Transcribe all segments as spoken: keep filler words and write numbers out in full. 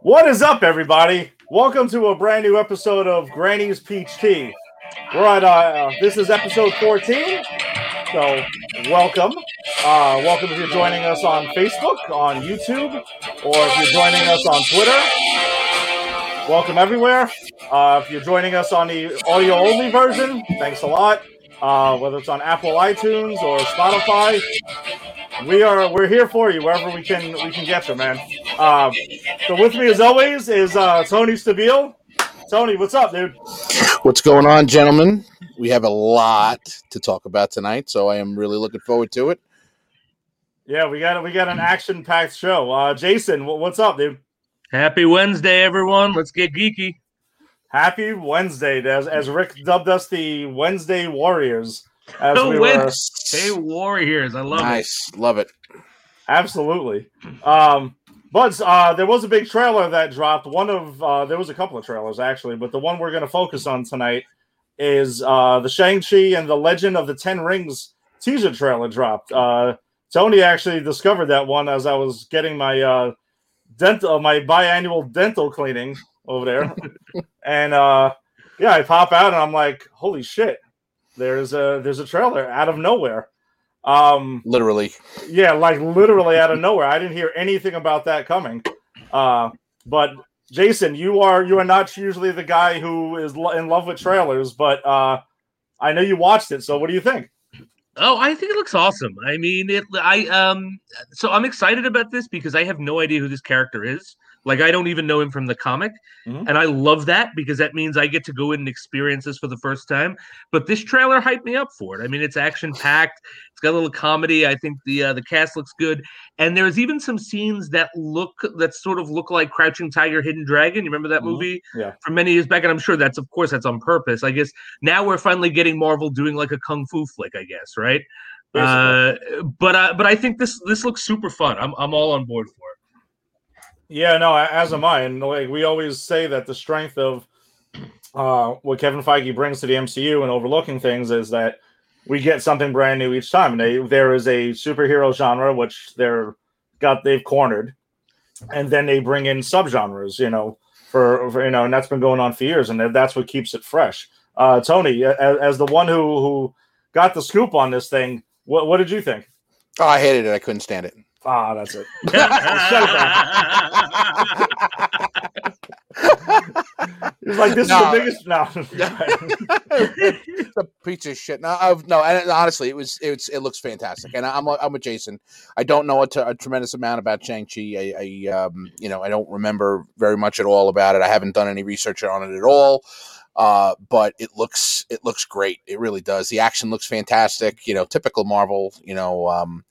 What is up, everybody? Welcome to a brand new episode of Granny's Peach Tea. We're at, uh, this is episode fourteen, so welcome. Uh, welcome if you're joining us on Facebook, on YouTube, or if you're joining us on Twitter. Welcome everywhere. Uh, if you're joining us on the audio-only version, thanks a lot. Uh, whether it's on Apple iTunes or Spotify, we are we're here for you wherever we can we can get you, man. Uh, so with me as always is uh, Tony Stabile. Tony, what's up, dude? What's going on, gentlemen? We have a lot to talk about tonight, so I am really looking forward to it. Yeah, we got we got an action-packed show. Uh, Jason, what's up, dude? Happy Wednesday, everyone. Let's get geeky. Happy Wednesday, as, as Rick dubbed us the Wednesday Warriors. As the we Wednesday were. Warriors, I love nice. it. Nice, love it. Absolutely. Um, but uh, there was a big trailer that dropped. One of uh, there was a couple of trailers actually, but the one we're going to focus on tonight is uh, the Shang-Chi and the Legend of the Ten Rings teaser trailer dropped. Uh, Tony actually discovered that one as I was getting my uh, dental, my biannual dental cleaning over there. And uh, yeah, I pop out and I'm like, holy shit, there's a there's a trailer out of nowhere. Um, literally. Yeah, like literally out of nowhere. I didn't hear anything about that coming. Uh, but Jason, you are you are not usually the guy who is lo- in love with trailers, but uh, I know you watched it, so what do you think? Oh, I think it looks awesome. I mean, it. I um. So I'm excited about this because I have no idea who this character is. Like, I don't even know him from the comic, mm-hmm. and I love that because that means I get to go in and experience this for the first time. But this trailer hyped me up for it. I mean, it's action-packed. It's got a little comedy. I think the uh, the cast looks good. And there's even some scenes that look that sort of look like Crouching Tiger, Hidden Dragon. You remember that mm-hmm. movie yeah. from many years back? And I'm sure that's, of course, that's on purpose. I guess now we're finally getting Marvel doing like a kung fu flick, I guess, right? Uh, but uh, but I think this this looks super fun. I'm I'm all on board for it. Yeah, no, as am I, and like we always say that the strength of uh, what Kevin Feige brings to the M C U and overlooking things is that we get something brand new each time. And they, there is a superhero genre which they're got they've cornered, and then they bring in subgenres, you know, for, for you know, and that's been going on for years, and that's what keeps it fresh. Uh, Tony, as, as the one who who got the scoop on this thing, what what did you think? Oh, I hated it. I couldn't stand it. Ah, oh, that's it. He was like, this no. is the biggest... No. It's a piece of shit. No, I've, no and honestly, it was. It's, it looks fantastic. And I'm I'm with Jason. I don't know a, t- a tremendous amount about Shang-Chi. I, I um, you know, I don't remember very much at all about it. I haven't done any research on it at all. Uh, but it looks it looks great. It really does. The action looks fantastic. You know, typical Marvel. You know, um,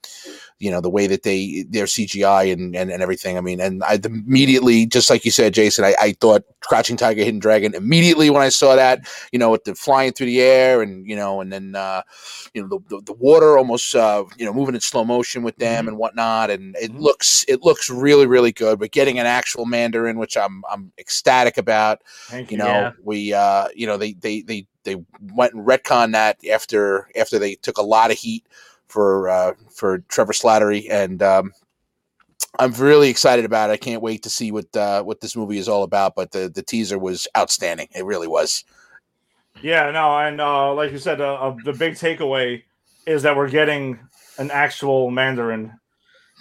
you know the way that they their C G I and, and, and everything. I mean, and I immediately, just like you said, Jason, I, I thought Crouching Tiger, Hidden Dragon. Immediately when I saw that, you know, with the flying through the air and you know, and then uh, you know the, the, the water almost uh, you know moving in slow motion with them mm-hmm. and whatnot. And it mm-hmm. looks it looks really really good. But getting an actual Mandarin, which I'm I'm ecstatic about. Thank you, you know, yeah. we. Uh, Uh, you know, they, they they they went and retconned that after after they took a lot of heat for uh, for Trevor Slattery, and um, I'm really excited about it. I can't wait to see what uh, what this movie is all about. But the, the teaser was outstanding; it really was. Yeah, no, and uh, like you said, uh, uh, the big takeaway is that we're getting an actual Mandarin,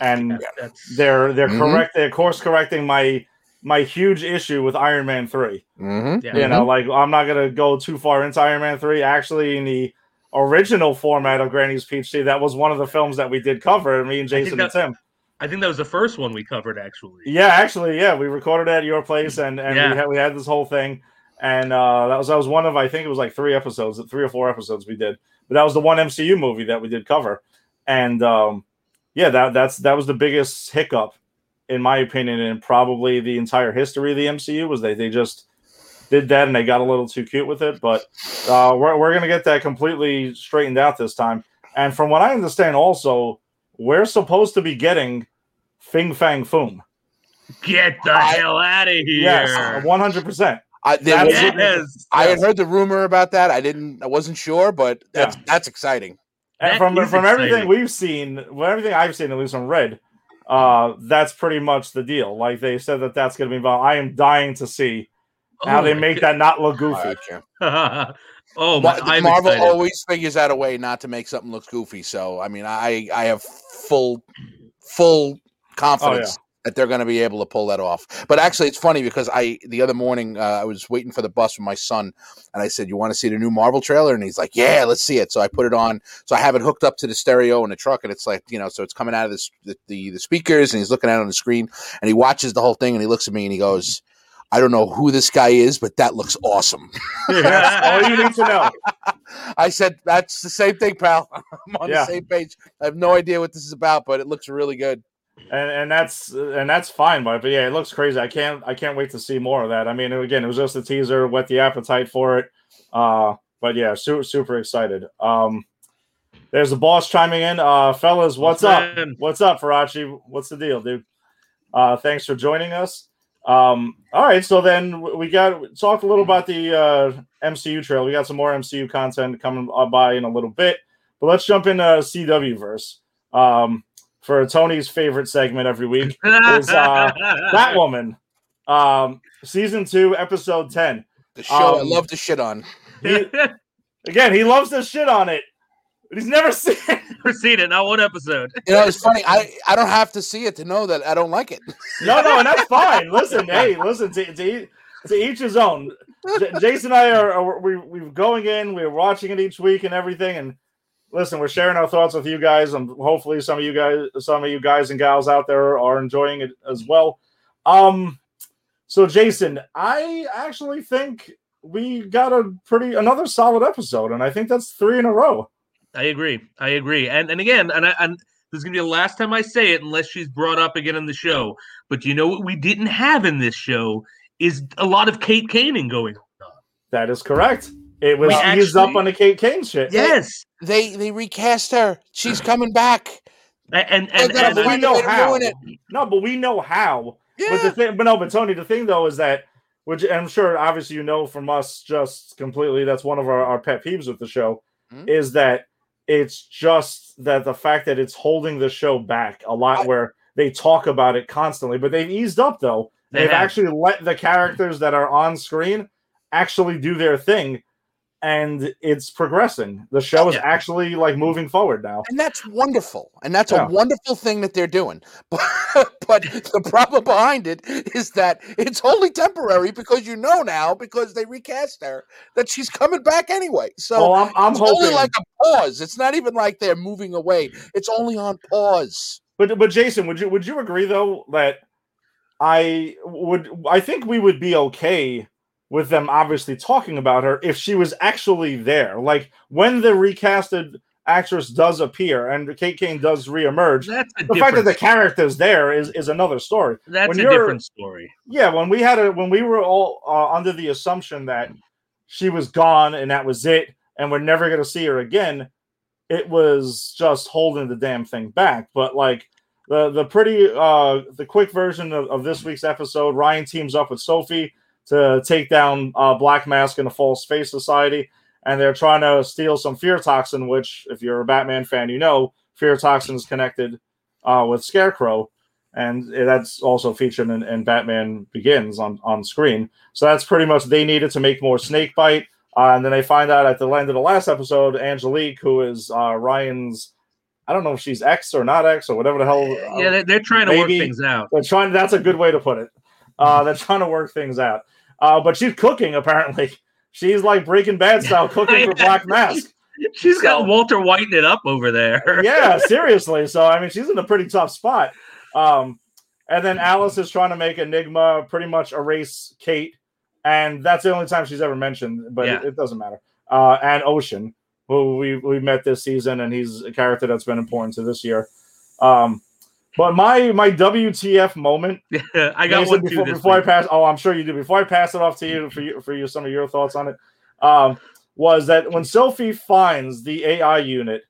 and yeah, they're they're mm-hmm. correct. They're course correcting my. My huge issue with Iron Man Three, mm-hmm. yeah. you know, like I'm not gonna go too far into Iron Man Three. Actually, in the original format of Granny's Peach Tea, that was one of the films that we did cover. Me and Jason that, and Tim. I think that was the first one we covered, actually. Yeah, actually, yeah, we recorded at your place, and and yeah. we, had, we had this whole thing, and uh, that was that was one of I think it was like three episodes, three or four episodes we did. But that was the one M C U movie that we did cover, and um, yeah, that that's that was the biggest hiccup. In my opinion, and probably the entire history of the M C U was they, they just did that and they got a little too cute with it. But uh, we're we're gonna get that completely straightened out this time. And from what I understand, also we're supposed to be getting Fing Fang Foom. Get the I, hell out of here! Yes, one hundred percent. I had heard the rumor about that. I didn't. I wasn't sure, but that's yeah. that's exciting. And that from from exciting. everything we've seen, well, everything I've seen at least on Red. Uh, that's pretty much the deal. Like they said that that's going to be involved. I am dying to see oh how they make God. that not look goofy. Right, oh, my, I'm Marvel excited. Always figures out a way not to make something look goofy. So I mean, I I have full full confidence. Oh, yeah. That they're going to be able to pull that off. But actually, it's funny because I the other morning, uh, I was waiting for the bus with my son, and I said, you want to see the new Marvel trailer? And he's like, yeah, let's see it. So I put it on. So I have it hooked up to the stereo in the truck, and it's like, you know, so it's coming out of this, the, the, the speakers, and he's looking at it on the screen, and he watches the whole thing, and he looks at me, and he goes, I don't know who this guy is, but that looks awesome. That's all you need to know. I said, that's the same thing, pal. I'm on yeah. the same page. I have no idea what this is about, but it looks really good. And and that's and that's fine, but, but yeah, it looks crazy. I can't I can't wait to see more of that. I mean, again, it was just a teaser, whet the appetite for it. Uh, but yeah, super super excited. Um, there's the boss chiming in, uh, fellas. What's up? What's up, Farachi? What's the deal, dude? Uh, thanks for joining us. Um, all right, so then we got talked a little about the uh, M C U trailer. We got some more M C U content coming by in a little bit, but let's jump into C W verse. Um, For Tony's favorite segment every week is uh, Batwoman, um, season two, episode ten. The show um, I love to shit on. He, again, he loves to shit on it, but he's never seen it. Never seen it, not one episode. You know, it's funny. I, I don't have to see it to know that I don't like it. No, no, and that's fine. Listen, hey, listen to to, to each his own. J- Jason and I are, are we we're going in, we're watching it each week and everything, and. Listen, we're sharing our thoughts with you guys, and hopefully some of you guys, some of you guys and gals out there are enjoying it as well. Um, so, Jason, I actually think we got a pretty another solid episode, and I think that's three in a row. I agree. I agree. And and again, and I, and this is gonna be the last time I say it, unless she's brought up again in the show. But you know what we didn't have in this show is a lot of Kate Kane going on. That is correct. It was eased up on the Kate Kane shit. Yes. They they recast her. She's coming back. And, and, and, and, and we know how. No, but we know how. Yeah. But the thing, but no, but Tony, the thing though is that, which I'm sure obviously you know from us just completely, that's one of our, our pet peeves with the show, mm-hmm. is that it's just that the fact that it's holding the show back a lot I, where they talk about it constantly. But they've eased up though. They they've have. actually let the characters that are on screen actually do their thing. And it's progressing. The show is yeah. actually like moving forward now. And that's wonderful. And that's yeah. a wonderful thing that they're doing. But, but the problem behind it is that it's only temporary because you know now, because they recast her, that she's coming back anyway. So well, I'm, I'm it's hoping. only like a pause. It's not even like they're moving away. It's only on pause. But but Jason, would you would you agree though that I would I think we would be okay with them obviously talking about her if she was actually there. Like, when the recasted actress does appear and Kate Kane does reemerge, That's a the fact that the character's there is, is another story. That's when a different story. Yeah, when we had a, when we were all uh, under the assumption that she was gone and that was it, and we're never going to see her again, it was just holding the damn thing back. But, like, the, the pretty, uh, the quick version of, of this week's episode, Ryan teams up with Sophie to take down uh, Black Mask and the False Face Society, and they're trying to steal some fear toxin, which, if you're a Batman fan, you know, fear toxin is connected uh, with Scarecrow, and that's also featured in, in Batman Begins on, on screen. So that's pretty much they needed to make more Snakebite, uh, and then they find out at the end of the last episode, Angelique, who is uh, Ryan's, I don't know if she's ex or not ex or whatever the hell. Uh, yeah, they're, they're trying to maybe. work things out. They're trying. That's a good way to put it. Uh, they're trying to work things out. Uh, but she's cooking, apparently. She's like Breaking Bad style cooking for Black Mask. She's so, got Walter Whiting it up over there. Yeah, seriously. So, I mean, she's in a pretty tough spot. Um, and then Alice is trying to make Enigma pretty much erase Kate. And that's the only time she's ever mentioned, but yeah. it, it doesn't matter. Uh, and Ocean, who we, we met this season, and he's a character that's been important to this year. Um But my my W T F moment. I got Jason, one too before, this before I pass. Oh, I'm sure you do. Before I pass it off to you for you, for you, some of your thoughts on it, um, was that when Sophie finds the A I unit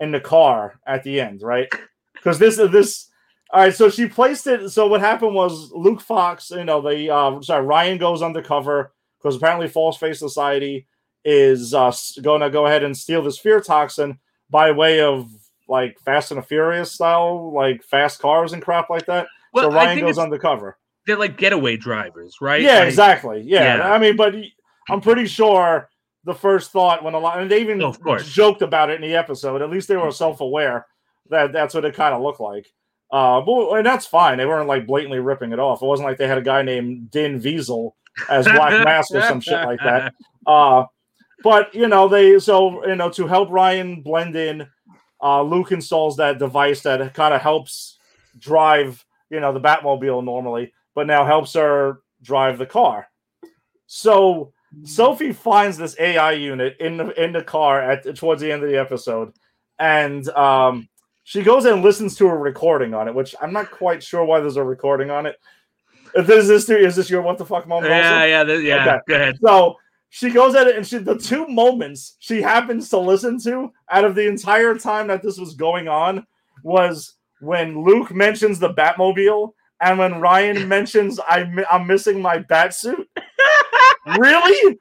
in the car at the end, right? Because this this. All right, so she placed it. So what happened was Luke Fox, you know, the uh, sorry Ryan goes undercover because apparently False Face Society is uh, going to go ahead and steal this fear toxin by way of like Fast and the Furious style, like fast cars and crap like that. Well, so Ryan goes undercover. They're like getaway drivers, right? Yeah, like, exactly. Yeah. yeah, I mean, but I'm pretty sure the first thought when a lot, and they even oh, joked about it in the episode. At least they were self-aware that that's what it kind of looked like. Uh, but and that's fine. They weren't like blatantly ripping it off. It wasn't like they had a guy named Din Diesel as Black Mask or some shit like that. Uh, but you know, they so you know to help Ryan blend in, uh, Luke installs that device that kind of helps drive you know the Batmobile normally, but now helps her drive the car. So Sophie finds this A I unit in the in the car at towards the end of the episode, and um. She goes and listens to a recording on it, which I'm not quite sure why there's a recording on it. Is this, is this your what the fuck moment? Yeah, also? yeah, this, yeah. Okay. Go ahead. So she goes at it, and she, the two moments she happens to listen to out of the entire time that this was going on was when Luke mentions the Batmobile and when Ryan mentions I'm, I'm missing my Batsuit. Really?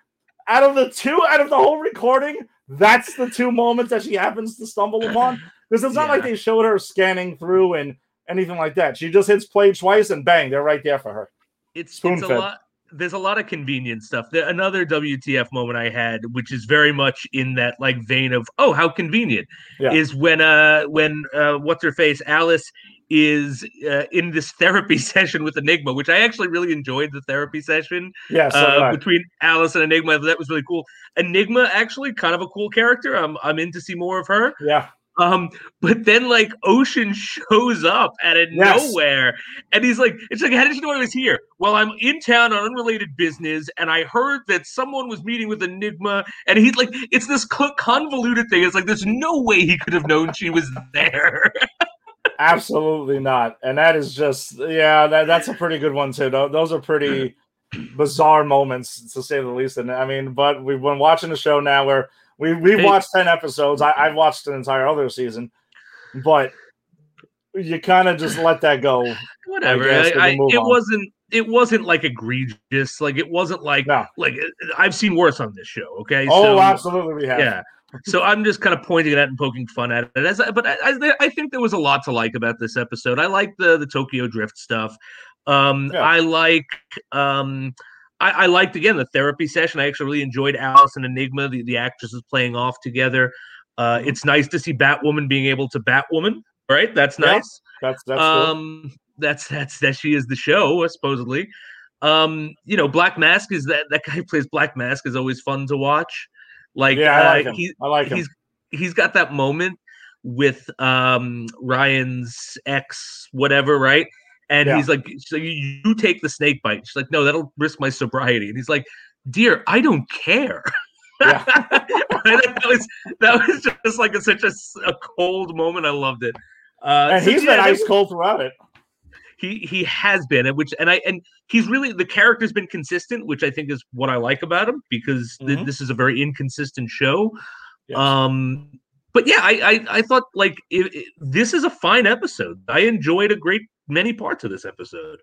Out of the two, out of the whole recording, that's the two moments that she happens to stumble upon. Because it's not yeah. like they showed her scanning through and anything like that. She just hits play twice and bang, they're right there for her. It's, it's a lot. There's a lot of convenient stuff. There, another W T F moment I had, which is very much in that like vein of oh how convenient, yeah. is when uh when uh, what's her face Alice is uh, in this therapy session with Enigma, which I actually really enjoyed the therapy session. Yes, yeah, so uh, right. between Alice and Enigma, that was really cool. Enigma actually kind of a cool character. I'm I'm in to see more of her. Yeah. Um, but then like Ocean shows up out of yes. nowhere and he's like, it's like, how did you know I was here? Well, I'm in town on unrelated business. And I heard that someone was meeting with Enigma and he's like, it's this convoluted thing. It's like, there's no way he could have known she was there. Absolutely not. And that is just, yeah, that, that's a pretty good one too. Those are pretty bizarre moments to say the least. And I mean, but we've been watching the show now where We we watched ten episodes. I, I've watched an entire other season, but you kind of just let that go. Whatever. Guess, I, I, it on. wasn't. It wasn't like egregious. Like it wasn't like no. like I've seen worse on this show. Okay. Oh, so, absolutely, we have. Yeah. So I'm just kind of pointing at it and poking fun at it. As I, but I, I, I think there was a lot to like about this episode. I like the the Tokyo Drift stuff. Um, yeah. I like. Um, I, I liked, again, the therapy session. I actually really enjoyed Alice and Enigma, the, the actresses playing off together. Uh, it's nice to see Batwoman being able to Batwoman, right? That's nice. Yeah, that's that's um, cool. That's that's that she is the show, supposedly. Um, you know, Black Mask is that that guy who plays Black Mask is always fun to watch. Like, yeah, I like uh, him. He, I like him. He's he's got that moment with um, Ryan's ex, whatever, right? And yeah. he's like, so like, you, you take the snake bite. She's like, no, that'll risk my sobriety. And he's like, dear, I don't care. Yeah. that was that was just like a, such a, a cold moment. I loved it. Uh, and so he's yeah, been ice cold throughout it. He he has been, and which and I and he's really the character's been consistent, which I think is what I like about him because mm-hmm. th- this is a very inconsistent show. Yes. Um, but yeah, I I, I thought like it, it, this is a fine episode. I enjoyed a great. Many parts of this episode.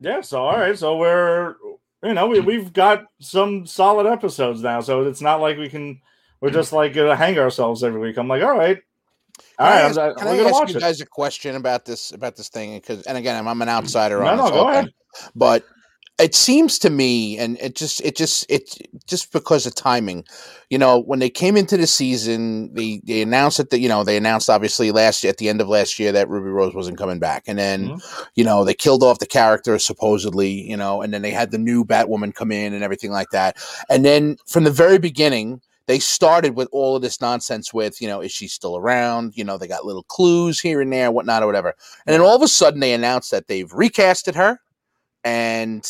Yeah, so all right, so we're you know we we've got some solid episodes now, so it's not like we can we're just like gonna hang ourselves every week. I'm like, all right, all right. Can I ask, I'm, I'm can I ask watch you guys it. a question about this about this thing? Because and again, I'm, I'm an outsider no, on no, go ahead. Thing, but it seems to me, and it just it just it just because of timing, you know, when they came into the season, they they announced that the, you know they announced obviously last year, at the end of last year that Ruby Rose wasn't coming back, and then mm-hmm. you know they killed off the character supposedly, you know, and then they had the new Batwoman come in and everything like that, and then from the very beginning. They started with all of this nonsense with, you know, is she still around? You know, they got little clues here and there, whatnot, or whatever. And then all of a sudden they announced that they've recasted her, and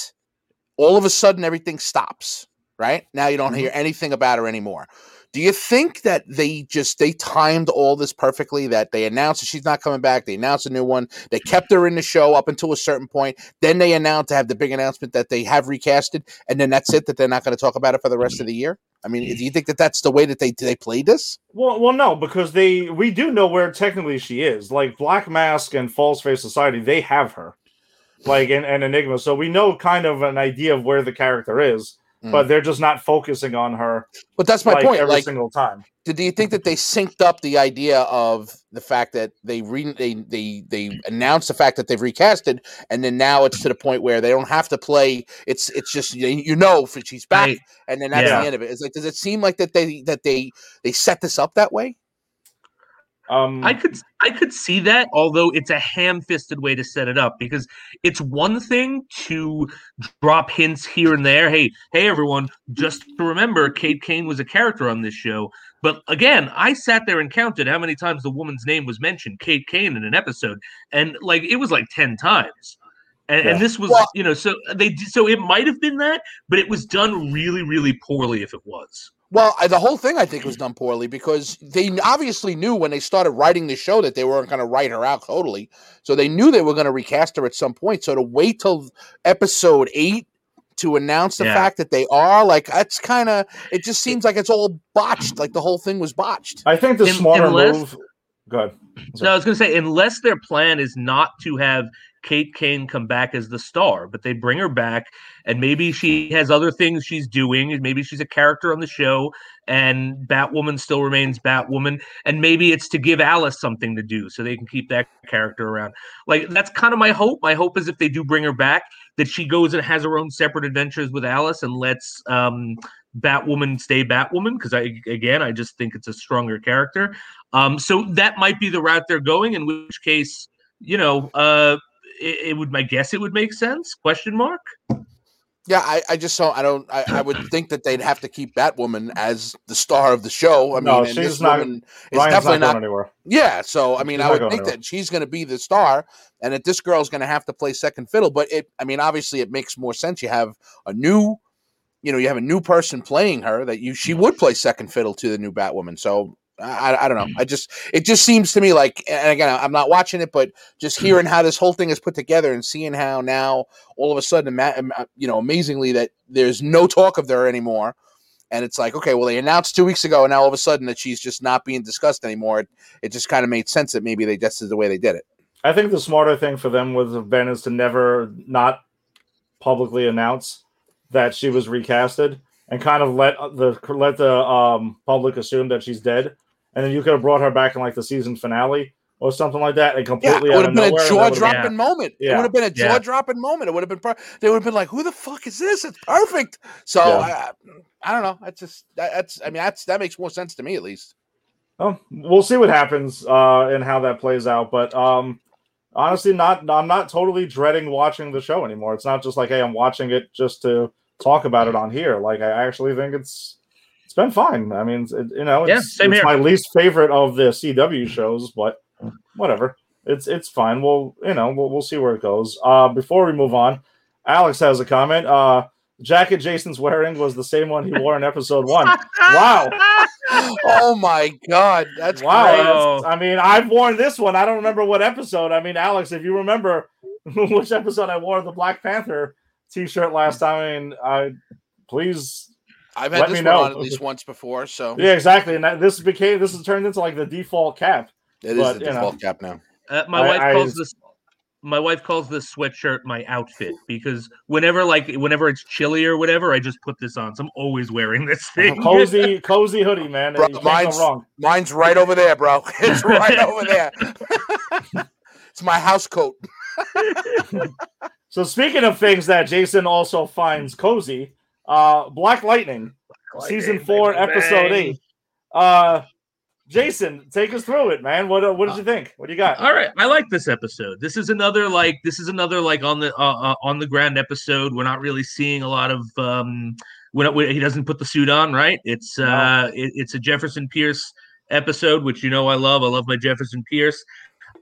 all of a sudden everything stops, right? Now you don't hear anything about her anymore. Do you think that they just, they timed all this perfectly, that they announced that she's not coming back, they announced a new one, they kept her in the show up until a certain point, then they announced to have the big announcement that they have recasted, and then that's it, that they're not going to talk about it for the rest of the year? I mean, do you think that that's the way that they they play this? Well, well, no, because they we do know where technically she is. Like, Black Mask and False Face Society, they have her. Like, and, and Enigma. So we know kind of an idea of where the character is. Mm. But they're just not focusing on her. But that's my like, point. Every like, single time. Do you think that they synced up the idea of the fact that they re- they they they announced the fact that they've recasted, and then now it's to the point where they don't have to play. It's it's just you know she's back, right. and then that's yeah. the end of it. It's like, does it seem like that they that they they set this up that way? Um, I could I could see that, although it's a ham-fisted way to set it up, because it's one thing to drop hints here and there. Hey, hey, everyone, just to remember, Kate Kane was a character on this show. But again, I sat there and counted how many times the woman's name was mentioned, Kate Kane, in an episode, and like it was like ten times. And, yeah. and this was, well, you know, so they so it might have been that, but it was done really, really poorly if it was. Well, the whole thing, I think, was done poorly because they obviously knew when they started writing the show that they weren't going to write her out totally. So they knew they were going to recast her at some point. So to wait till episode eight to announce the yeah. fact that they are, like, that's kind of, it just seems like it's all botched. Like the whole thing was botched. I think the smarter unless, move. Go ahead. No, I was going to say, unless their plan is not to have Kate Kane come back as the star, but they bring her back and maybe she has other things she's doing and maybe she's a character on the show and Batwoman still remains Batwoman, and maybe it's to give Alice something to do so they can keep that character around. Like, that's kind of my hope. My hope is if they do bring her back, that she goes and has her own separate adventures with Alice and lets um, Batwoman stay Batwoman, because I again, I just think it's a stronger character. Um, so that might be the route they're going, in which case, you know, uh, It, it would, my guess, it would make sense? Question mark. Yeah, I, I just saw. I don't. I, I would think that they'd have to keep Batwoman as the star of the show. I no, mean, and she's this not. Woman is Ryan's definitely not going not, anywhere. Yeah, so I mean, she's I would think anywhere. that she's going to be the star, and that this girl's going to have to play second fiddle. But it, I mean, obviously, it makes more sense. You have a new, you know, you have a new person playing her that you she would play second fiddle to the new Batwoman. So. I, I don't know. I just it just seems to me like, and again, I'm not watching it, but just hearing how this whole thing is put together and seeing how now all of a sudden, you know, amazingly that there's no talk of her anymore, and it's like, okay, well, they announced two weeks ago, and now all of a sudden that she's just not being discussed anymore. It, it just kind of made sense that maybe they just is the way they did it. I think the smarter thing for them would have been is to never not publicly announce that she was recasted and kind of let the let the um, public assume that she's dead. And then you could have brought her back in like the season finale or something like that, and completely yeah, it out of nowhere. It would have been a jaw-dropping moment. It would have been a jaw-dropping moment. It would have been. Per- they would have been like, "Who the fuck is this? It's perfect." So yeah. I, I don't know. That's just that's. I mean, that's that makes more sense to me at least. Oh, we'll see what happens uh, and how that plays out. But um, honestly, not I'm not totally dreading watching the show anymore. It's not just like, hey, I'm watching it just to talk about it on here. Like, I actually think it's. It's been fine. I mean, it, you know, it's, yeah, it's my least favorite of the C W shows, but whatever. It's it's fine. We'll, you know, we'll, we'll see where it goes. Uh, before we move on, Alex has a comment. Uh, jacket Jason's wearing was the same one he wore in episode one. Wow. Oh, my God. That's wow. That's, I mean, I've worn this one. I don't remember what episode. I mean, Alex, if you remember which episode I wore the Black Panther t-shirt last time, I mean, I, please... I've had Let this one know. on at least once before, so yeah, exactly. And that, this became this has turned into like the default cap. It but, is the default know. cap now. Uh, my I, wife I, calls I, this. My wife calls this sweatshirt my outfit because whenever like whenever it's chilly or whatever, I just put this on. So I'm always wearing this thing. Cozy, cozy hoodie, man. Bro, mine's, wrong. mine's right over there, bro. It's right over there. It's my house coat. So speaking of things that Jason also finds cozy. Uh, Black Lightning, Black Lightning, season four, bang, episode bang. eight. Uh, Jason, take us through it, man. What uh, what did uh, you think? What do you got? All right, I like this episode. This is another like this is another like on the uh, uh, on the ground episode. We're not really seeing a lot of um when, it, when he doesn't put the suit on, right? It's uh no. it, it's a Jefferson Pierce episode, which you know I love. I love my Jefferson Pierce.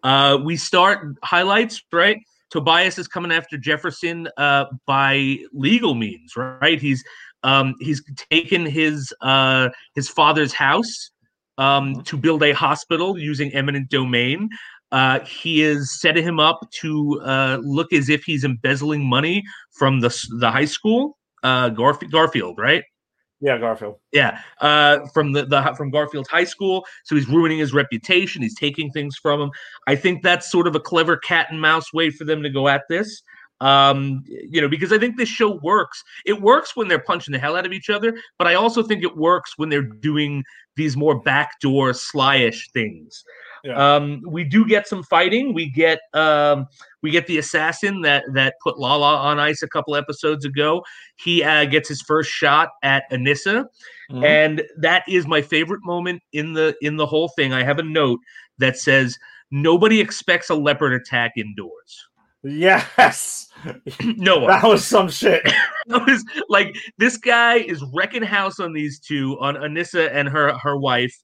Uh, we start highlights, right? Tobias is coming after Jefferson uh, by legal means, right? He's um, he's taken his uh, his father's house um, to build a hospital using eminent domain. Uh, he is setting him up to uh, look as if he's embezzling money from the the high school, uh, Garf- Garfield, right? Yeah, Garfield. Yeah, uh, from the, the from Garfield High School. So he's ruining his reputation. He's taking things from him. I think that's sort of a clever cat and mouse way for them to go at this. Um, you know, because I think this show works. It works when they're punching the hell out of each other, but I also think it works when they're doing these more backdoor, slyish things. Yeah. Um, we do get some fighting. We get um, we get the assassin that that put Lala on ice a couple episodes ago. He uh, gets his first shot at Anissa, mm-hmm. and that is my favorite moment in the in the whole thing. I have a note that says nobody expects a leopard attack indoors. Yes, no one. That was some shit. That was like, this guy is wrecking house on these two, on Anissa and her her wife,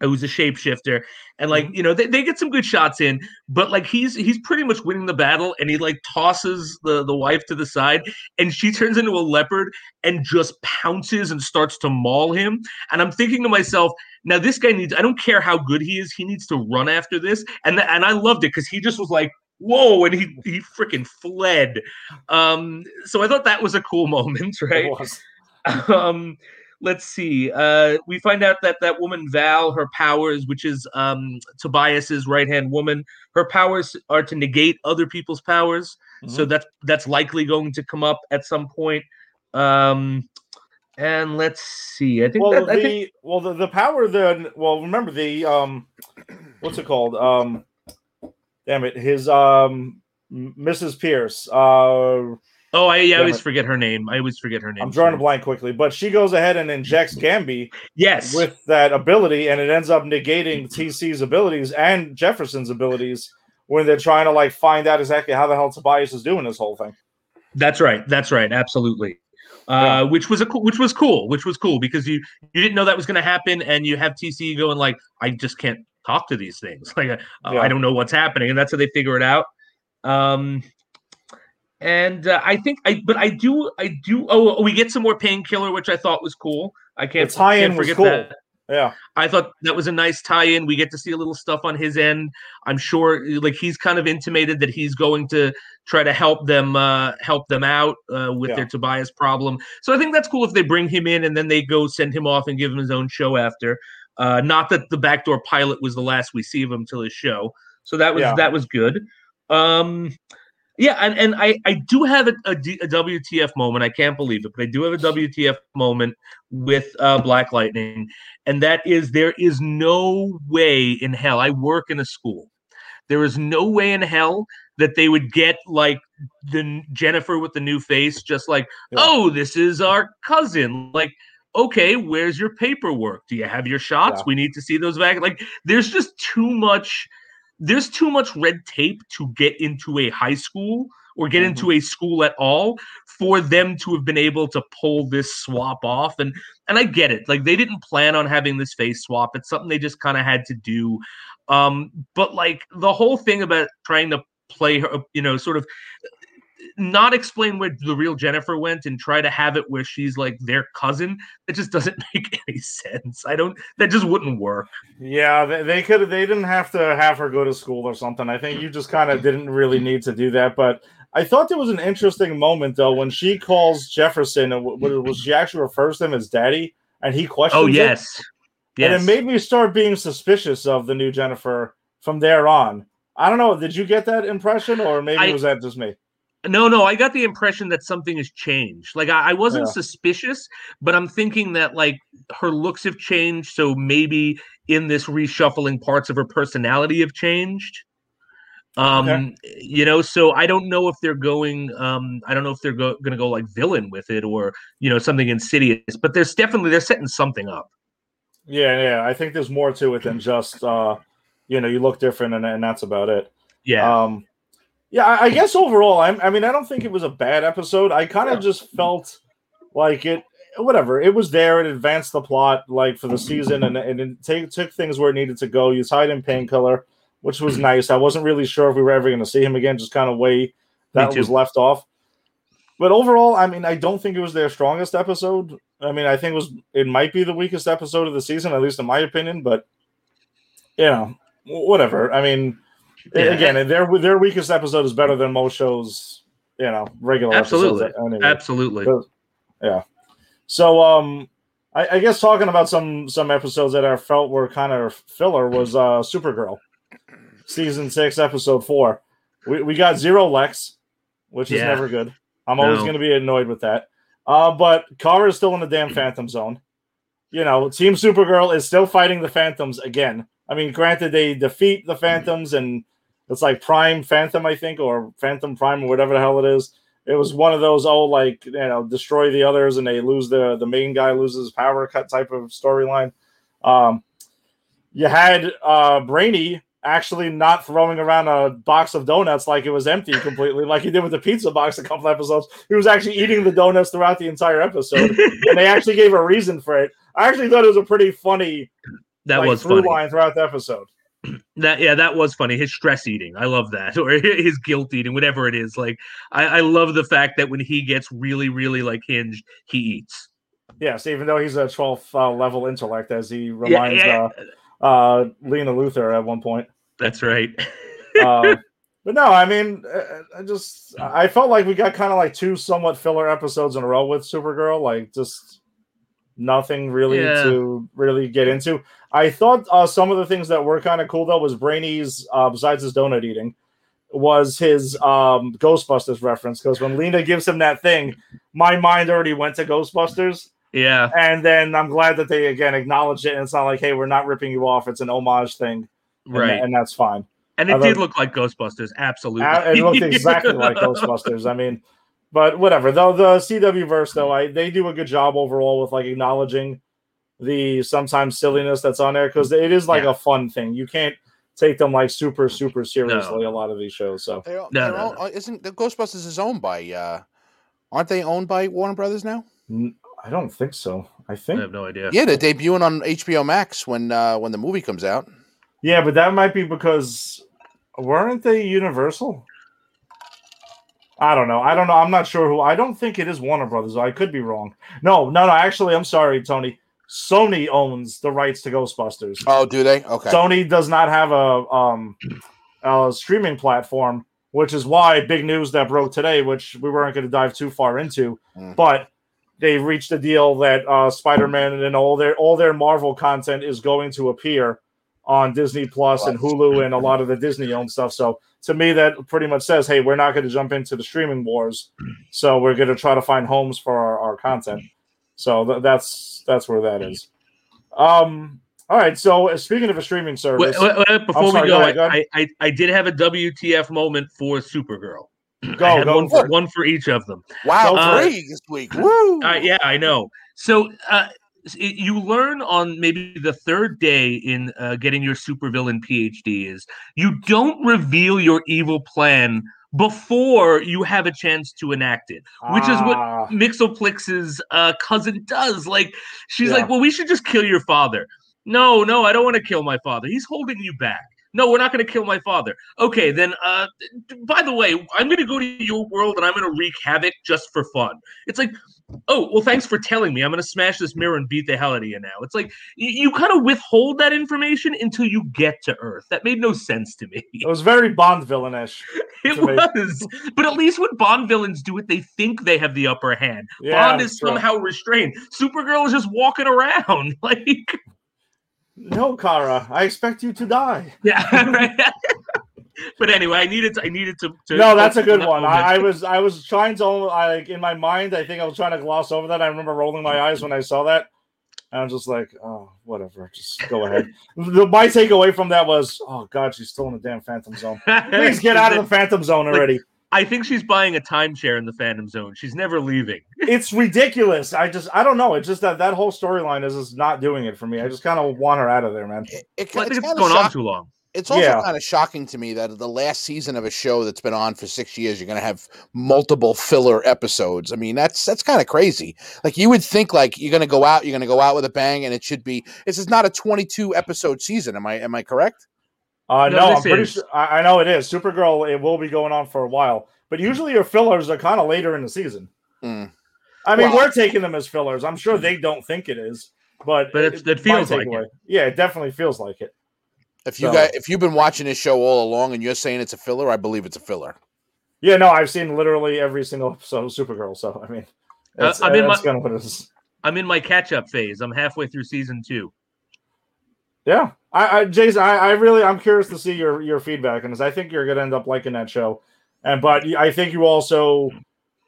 who's a shapeshifter, and like, you know, they, they get some good shots in, but like he's he's pretty much winning the battle, and he like tosses the, the wife to the side, and she turns into a leopard and just pounces and starts to maul him. And I'm thinking to myself, now this guy needs, I don't care how good he is, he needs to run after this. And th- and I loved it because he just was like, whoa, and he he freaking fled. Um, so I thought that was a cool moment, right? It was. Um, Let's see. Uh, we find out that that woman Val, her powers, which is um, Tobias's right-hand woman, her powers are to negate other people's powers. Mm-hmm. So that's that's likely going to come up at some point. Um, and let's see. I think. Well, that, the I think... well the, the power then. Well, remember the um, what's it called? Um, damn it, his um, Missus Pierce. Uh, Oh, I, yeah, I always forget her name. I always forget her name. I'm drawing a blank quickly, but she goes ahead and injects Gambi yes. with that ability, and it ends up negating T C's abilities and Jefferson's abilities when they're trying to like find out exactly how the hell Tobias is doing this whole thing. That's right. That's right. Absolutely. Uh, yeah. Which was a which was cool, which was cool because you, you didn't know that was going to happen, and you have T C going like, I just can't talk to these things. Like, uh, yeah. I don't know what's happening, and that's how they figure it out. Um. And uh, I think I, but I do, I do. Oh, we get some more painkiller, which I thought was cool. I can't, the tie-in can't forget was cool. that. Yeah, I thought that was a nice tie-in. We get to see a little stuff on his end. I'm sure, like he's kind of intimated that he's going to try to help them, uh, help them out uh, with yeah. their Tobias problem. So I think that's cool if they bring him in and then they go send him off and give him his own show after. Uh, not that the backdoor pilot was the last we see of him till his show. So that was yeah. that was good. Um, Yeah, and, and I, I do have a, a, D, a W T F moment. I can't believe it, but I do have a W T F moment with uh, Black Lightning, and that is there is no way in hell. I work in a school. There is no way in hell that they would get like the Jennifer with the new face, just like, yeah. oh, this is our cousin. Like, okay, where's your paperwork? Do you have your shots? Yeah. We need to see those back. Like, there's just too much. There's too much red tape to get into a high school or get mm-hmm. into a school at all for them to have been able to pull this swap off. And and I get it. Like, they didn't plan on having this face swap. It's something they just kind of had to do. Um, but, like, the whole thing about trying to play her, you know, sort of not explain where the real Jennifer went and try to have it where she's, like, their cousin, that just doesn't make any sense. I don't... That just wouldn't work. Yeah, they, they could... They didn't have to have her go to school or something. I think you just kind of didn't really need to do that, but I thought there was an interesting moment, though, when she calls Jefferson, when she actually refers to him as daddy, and he questions Oh, yes. it. yes. And it made me start being suspicious of the new Jennifer from there on. I don't know. Did you get that impression, or maybe I, was that just me? No, no, I got the impression that something has changed. Like, I, I wasn't yeah. suspicious, but I'm thinking that, like, her looks have changed, so maybe in this reshuffling, parts of her personality have changed. Um, okay. You know, so I don't know if they're going, um, I don't know if they're go- going to go, like, villain with it or, you know, something insidious, but there's definitely, they're setting something up. Yeah, yeah, I think there's more to it than just, uh, you know, you look different and, and that's about it. Yeah. Um, Yeah, I guess overall, I'm, I mean, I don't think it was a bad episode. I kind of yeah. just felt like it, whatever. It was there. It advanced the plot, like, for the season, and, and it take, took things where it needed to go. You tied in Painkiller, which was nice. I wasn't really sure if we were ever going to see him again, just kind of way that was left off. But overall, I mean, I don't think it was their strongest episode. I mean, I think it was it might be the weakest episode of the season, at least in my opinion. But, you know, whatever. I mean... Yeah. Again, their their weakest episode is better than most shows, you know, regular Absolutely. episodes. Anyway. Absolutely. Yeah. So um, I, I guess talking about some some episodes that I felt were kind of filler was uh, Supergirl, Season six, Episode four. We we got zero Lex. which is yeah. never good. I'm no. always going to be annoyed with that. Uh, but Kara is still in the damn Phantom Zone. You know, Team Supergirl is still fighting the Phantoms again. I mean, granted, they defeat the Phantoms, and it's like Prime Phantom, I think, or Phantom Prime, or whatever the hell it is. It was one of those, oh, like, you know, destroy the others, and they lose the, the main guy loses power cut type of storyline. Um, you had uh, Brainy actually not throwing around a box of donuts like it was empty completely, like he did with the pizza box a couple episodes. He was actually eating the donuts throughout the entire episode, and they actually gave a reason for it. I actually thought it was a pretty funny that like, was through funny. line throughout the episode. That yeah, that was funny. His stress eating, I love that, or his guilt eating, whatever it is. Like I, I love the fact that when he gets really, really like hinged, he eats. Yes, even though he's a twelfth uh, level intellect, as he reminds yeah, yeah. Uh, uh, Lena Luthor at one point. That's right. uh, but no, I mean, I just I felt like we got kind of like two somewhat filler episodes in a row with Supergirl, like just. Nothing really yeah. to really get into. I thought uh, some of the things that were kind of cool, though, was Brainy's, uh, besides his donut eating, was his um, Ghostbusters reference. Because when Lena gives him that thing, my mind already went to Ghostbusters. Yeah. And then I'm glad that they, again, acknowledged it. And it's not like, hey, we're not ripping you off. It's an homage thing. And right. Th- and that's fine. And it I did look like Ghostbusters. Absolutely. A- it looked exactly like Ghostbusters. I mean... But whatever, though the C W verse though, I they do a good job overall with like acknowledging the sometimes silliness that's on there because it is like yeah. a fun thing. You can't take them like super super seriously. No. A lot of these shows, so they all, no, no, all, no. Isn't the Ghostbusters is owned by? Uh, aren't they owned by Warner Brothers now? I don't think so. I think I have no idea. Yeah, they're debuting on H B O Max when uh, when the movie comes out. Yeah, but that might be because weren't they Universal? I don't know. I don't know. I'm not sure who. I don't think it is Warner Brothers. I could be wrong. No, no, no. Actually, I'm sorry, Tony. Sony owns the rights to Ghostbusters. Oh, do they? Okay. Sony does not have a, um, a streaming platform, which is why big news that broke today, which we weren't going to dive too far into, mm. but they reached a deal that uh, Spider-Man and all their all their Marvel content is going to appear on Disney Plus and Hulu and a lot of the Disney-owned stuff. So to me, that pretty much says, hey, we're not going to jump into the streaming wars, so we're going to try to find homes for our, our content. So th- that's that's where that is. Um, all right, so speaking of a streaming service... Wait, wait, wait, before sorry, we go, go, ahead, go ahead. I, I, I did have a W T F moment for Supergirl. Go, go. One for, one for each of them. Wow, uh, three this week. Woo! Uh, yeah, I know. So... Uh, you learn on maybe the third day in uh, getting your supervillain P H D is you don't reveal your evil plan before you have a chance to enact it, which ah. is what Mixoplix's uh, cousin does. Like, she's yeah. like, well, we should just kill your father. No, no, I don't want to kill my father. He's holding you back. No, we're not going to kill my father. Okay, then, uh, by the way, I'm going to go to your world and I'm going to wreak havoc just for fun. It's like, oh, well, thanks for telling me. I'm going to smash this mirror and beat the hell out of you now. It's like, you, you kind of withhold that information until you get to Earth. That made no sense to me. It was very Bond villain-ish. It was. But at least when Bond villains do it, they think they have the upper hand. Yeah, Bond is true. Somehow restrained. Supergirl is just walking around. Like... No, Kara, I expect you to die. Yeah, right. But anyway, I needed to, I needed to, to No, that's a good one. I, I was I was trying to I, like in my mind, I think I was trying to gloss over that. I remember rolling my eyes when I saw that. And I was just like, oh, whatever. Just go ahead. the, my takeaway from that was, oh God, she's still in the damn Phantom Zone. Please get out of the Phantom Zone already. Like, I think she's buying a timeshare in the Phantom Zone. She's never leaving. It's ridiculous. I just, I don't know. It's just that that whole storyline is just not doing it for me. I just kind of want her out of there, man. It, it, well, I think it's, it's going shock- on too long. It's also yeah. kind of shocking to me that the last season of a show that's been on for six years, you're going to have multiple filler episodes. I mean, that's that's kind of crazy. Like, you would think, like, you're going to go out, you're going to go out with a bang, and it should be. This is not a twenty-two episode season. Am I am I correct? Uh, no, no I'm pretty sure, I, I know it is. Supergirl, it will be going on for a while. But usually your fillers are kind of later in the season. Mm. I mean, well, we're taking them as fillers. I'm sure they don't think it is. But, but it's, it, it feels like it. Yeah, it definitely feels like it. If, you so. got, if you've been watching this show all along and you're saying it's a filler, I believe it's a filler. Yeah, no, I've seen literally every single episode of Supergirl. So, I mean, that's, uh, I'm, in that's my, what it is. I'm in my catch-up phase. I'm halfway through season two. Yeah, I, I Jason, I, I really, I'm curious to see your, your feedback on this. I think you're going to end up liking that show. And but I think you also,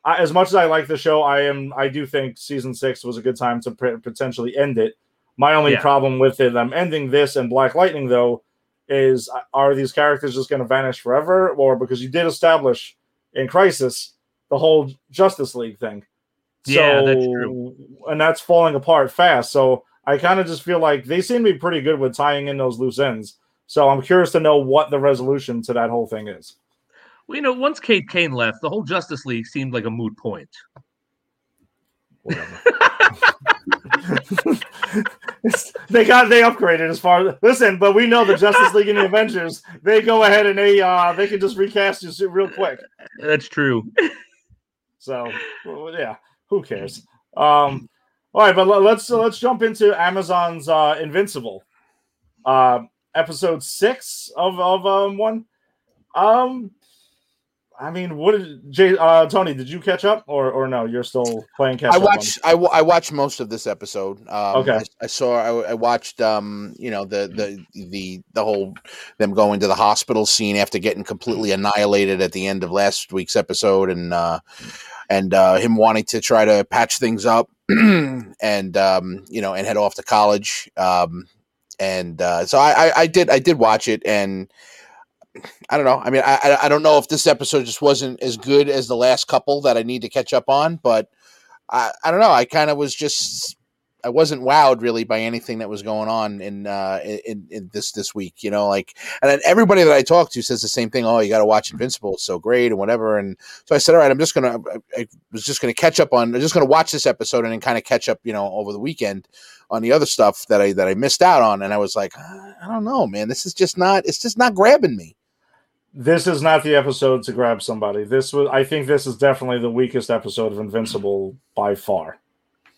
I, as much as I like the show, I am I do think season six was a good time to pr- potentially end it. My only yeah. problem with it, I'm ending this and Black Lightning though, is are these characters just going to vanish forever, or because you did establish in Crisis the whole Justice League thing. So, yeah, that's true. And that's falling apart fast. So I kind of just feel like they seem to be pretty good with tying in those loose ends. So I'm curious to know what the resolution to that whole thing is. Well, you know, once Kate Kane left, the whole Justice League seemed like a moot point. Whatever. they got they upgraded as far as listen, but we know the Justice League and the Avengers. They go ahead and they uh they can just recast you real quick. That's true. So yeah, who cares? Um, all right, but let's uh, let's jump into Amazon's uh, Invincible, uh, episode six of of um, one. Um, I mean, what did Jay, uh, Tony? Did you catch up, or or no? You're still playing catch up. I watched. I, w- I watched most of this episode. Um, okay. I, I saw. I, I watched. Um, you know the the the the whole them going to the hospital scene after getting completely annihilated at the end of last week's episode, and uh, and uh, him wanting to try to patch things up, and um, you know, and head off to college. Um, and uh, so I, I I did I did watch it and. I don't know. I mean, I I don't know if this episode just wasn't as good as the last couple that I need to catch up on, but I, I don't know. I kind of was just I wasn't wowed really by anything that was going on in uh, in, in this this week, you know. Like, and everybody that I talked to says the same thing. Oh, you got to watch Invincible; it's so great, and whatever. And so I said, all right, I'm just gonna I was just gonna catch up on. I'm just gonna watch this episode and then kind of catch up, you know, over the weekend on the other stuff that I that I missed out on. And I was like, I don't know, man. This is just not. It's just not grabbing me. This is not the episode to grab somebody. This was, I think, this is definitely the weakest episode of Invincible by far.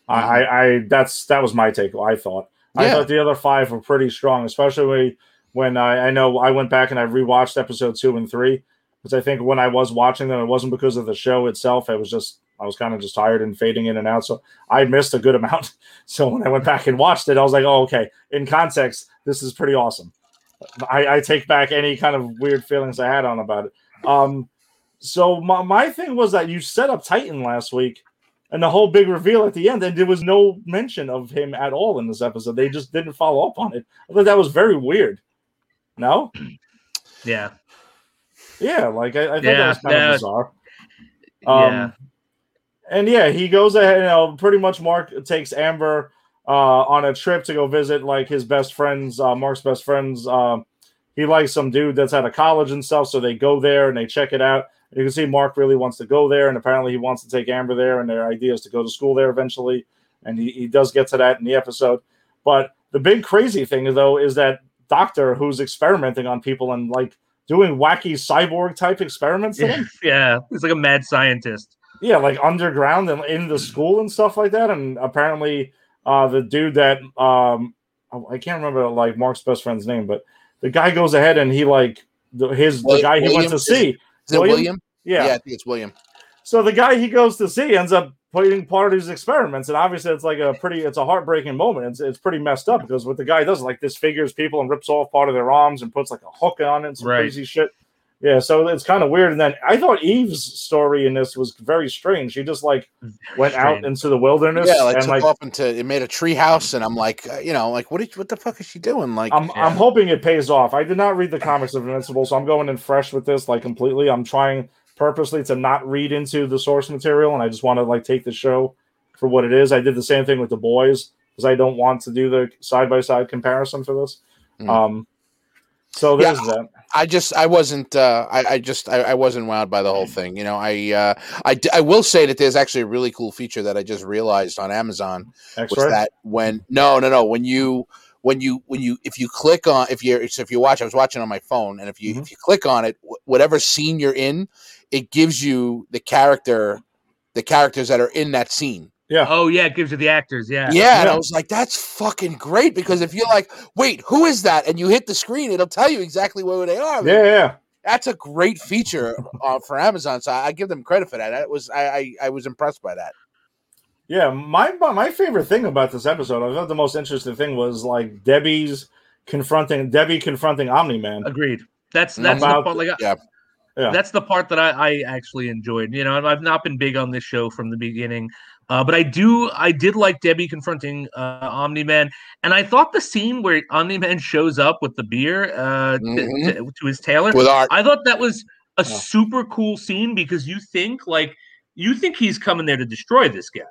Mm-hmm. I, I, that's that was my take. I thought, yeah. I thought the other five were pretty strong, especially when I, I know I went back and I rewatched episode two and three because I think when I was watching them, it wasn't because of the show itself. It was just I was kind of just tired and fading in and out, so I missed a good amount. So when I went back and watched it, I was like, oh, okay. In context, this is pretty awesome. I, I take back any kind of weird feelings I had on about it. Um, so my, my thing was that you set up Titan last week and the whole big reveal at the end, and there was no mention of him at all in this episode. They just didn't follow up on it. I thought that was very weird. No? Yeah. Yeah, like I, I think yeah, that was kind that, of bizarre. Um, yeah. And yeah, he goes ahead, you know, pretty much Mark takes Amber Uh, on a trip to go visit like his best friends, uh, Mark's best friends. Um, he likes some dude that's out of college and stuff, so they go there and they check it out. And you can see Mark really wants to go there, and apparently he wants to take Amber there, and their idea is to go to school there eventually. And he, he does get to that in the episode. But the big crazy thing, though, is that doctor who's experimenting on people and like doing wacky cyborg-type experiments. Yeah, yeah, he's like a mad scientist. Yeah, like underground and in the school and stuff like that, and apparently... Uh, the dude that um, I can't remember like Mark's best friend's name, but the guy goes ahead and he like the, his the William, guy he William, went to see. Is, is William? It William? Yeah. yeah, I think it's William. So the guy he goes to see ends up putting part of his experiments, and obviously it's like a pretty, it's a heartbreaking moment. It's it's pretty messed up because what the guy does like disfigures people and rips off part of their arms and puts like a hook on it and some right. crazy shit. Yeah, so it's kind of weird. And then I thought Eve's story in this was very strange. She just like went strange. out into the wilderness. Yeah, like and, took like, off into it made a treehouse. And I'm like, you know, like what? Did, what the fuck is she doing? Like, I'm yeah. I'm hoping it pays off. I did not read the comics of Invincible, so I'm going in fresh with this like completely. I'm trying purposely to not read into the source material, and I just want to like take the show for what it is. I did the same thing with The Boys because I don't want to do the side by side comparison for this. Mm. Um, so there's yeah. that. I just, I wasn't, uh, I, I just, I, I wasn't wowed by the whole thing. You know, I, uh, I, I will say that there's actually a really cool feature that I just realized on Amazon. X-ray? Was that when, no, no, no. When you, when you, when you, if you click on, if you're, if you watch, I was watching on my phone and if you, mm-hmm. if you click on it, whatever scene you're in, it gives you the character, the characters that are in that scene. Yeah. Oh, yeah. It gives you the actors. Yeah. Yeah. yeah. And I was like, that's fucking great because if you're like, wait, who is that? And you hit the screen, it'll tell you exactly where they are. I mean, yeah. yeah. That's a great feature uh, for Amazon. So I give them credit for that. That was I, I, I was impressed by that. Yeah. My my favorite thing about this episode, I thought the most interesting thing was like Debbie's confronting Debbie confronting Omni-Man. Agreed. That's that's about, the part, like, yeah. Yeah. That's the part that I, I actually enjoyed. You know, I've not been big on this show from the beginning, uh, but I do, I did like Debbie confronting uh, Omni-Man, and I thought the scene where Omni-Man shows up with the beer uh, mm-hmm. to, to his tailor, with our- I thought that was a yeah. super cool scene, because you think like you think he's coming there to destroy this guy,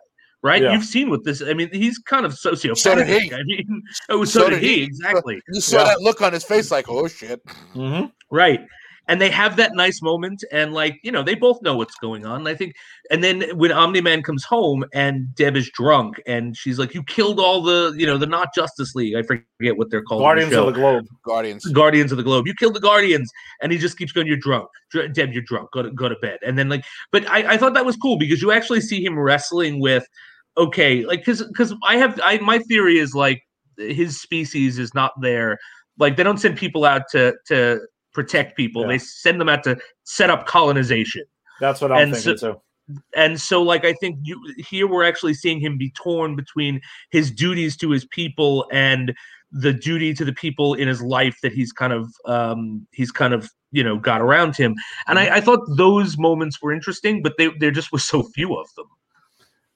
right? Yeah. You've seen what this. I mean, he's kind of sociopathic. So did he. I mean, oh, so, so did he, he. Exactly. You saw yeah. that look on his face, like, oh shit, mm-hmm. right. And they have that nice moment, and like, you know, they both know what's going on. And I think, and then when Omni-Man comes home and Deb is drunk, and she's like, "You killed all the, you know, the not Justice League. I forget what they're called. Guardians the of the Globe. Guardians. Guardians of the Globe. You killed the Guardians." And he just keeps going, "You're drunk, Dr- Deb. You're drunk. Go to go to bed." And then like, but I, I thought that was cool, because you actually see him wrestling with, okay, like, because because I have I my theory is like his species is not there. Like, they don't send people out to to. protect people. Yeah. They send them out to set up colonization. That's what I'm and thinking so, too. And so, like, I think you here we're actually seeing him be torn between his duties to his people and the duty to the people in his life that he's kind of um, he's kind of you know got around him. And I, I thought those moments were interesting, but they there just was so few of them.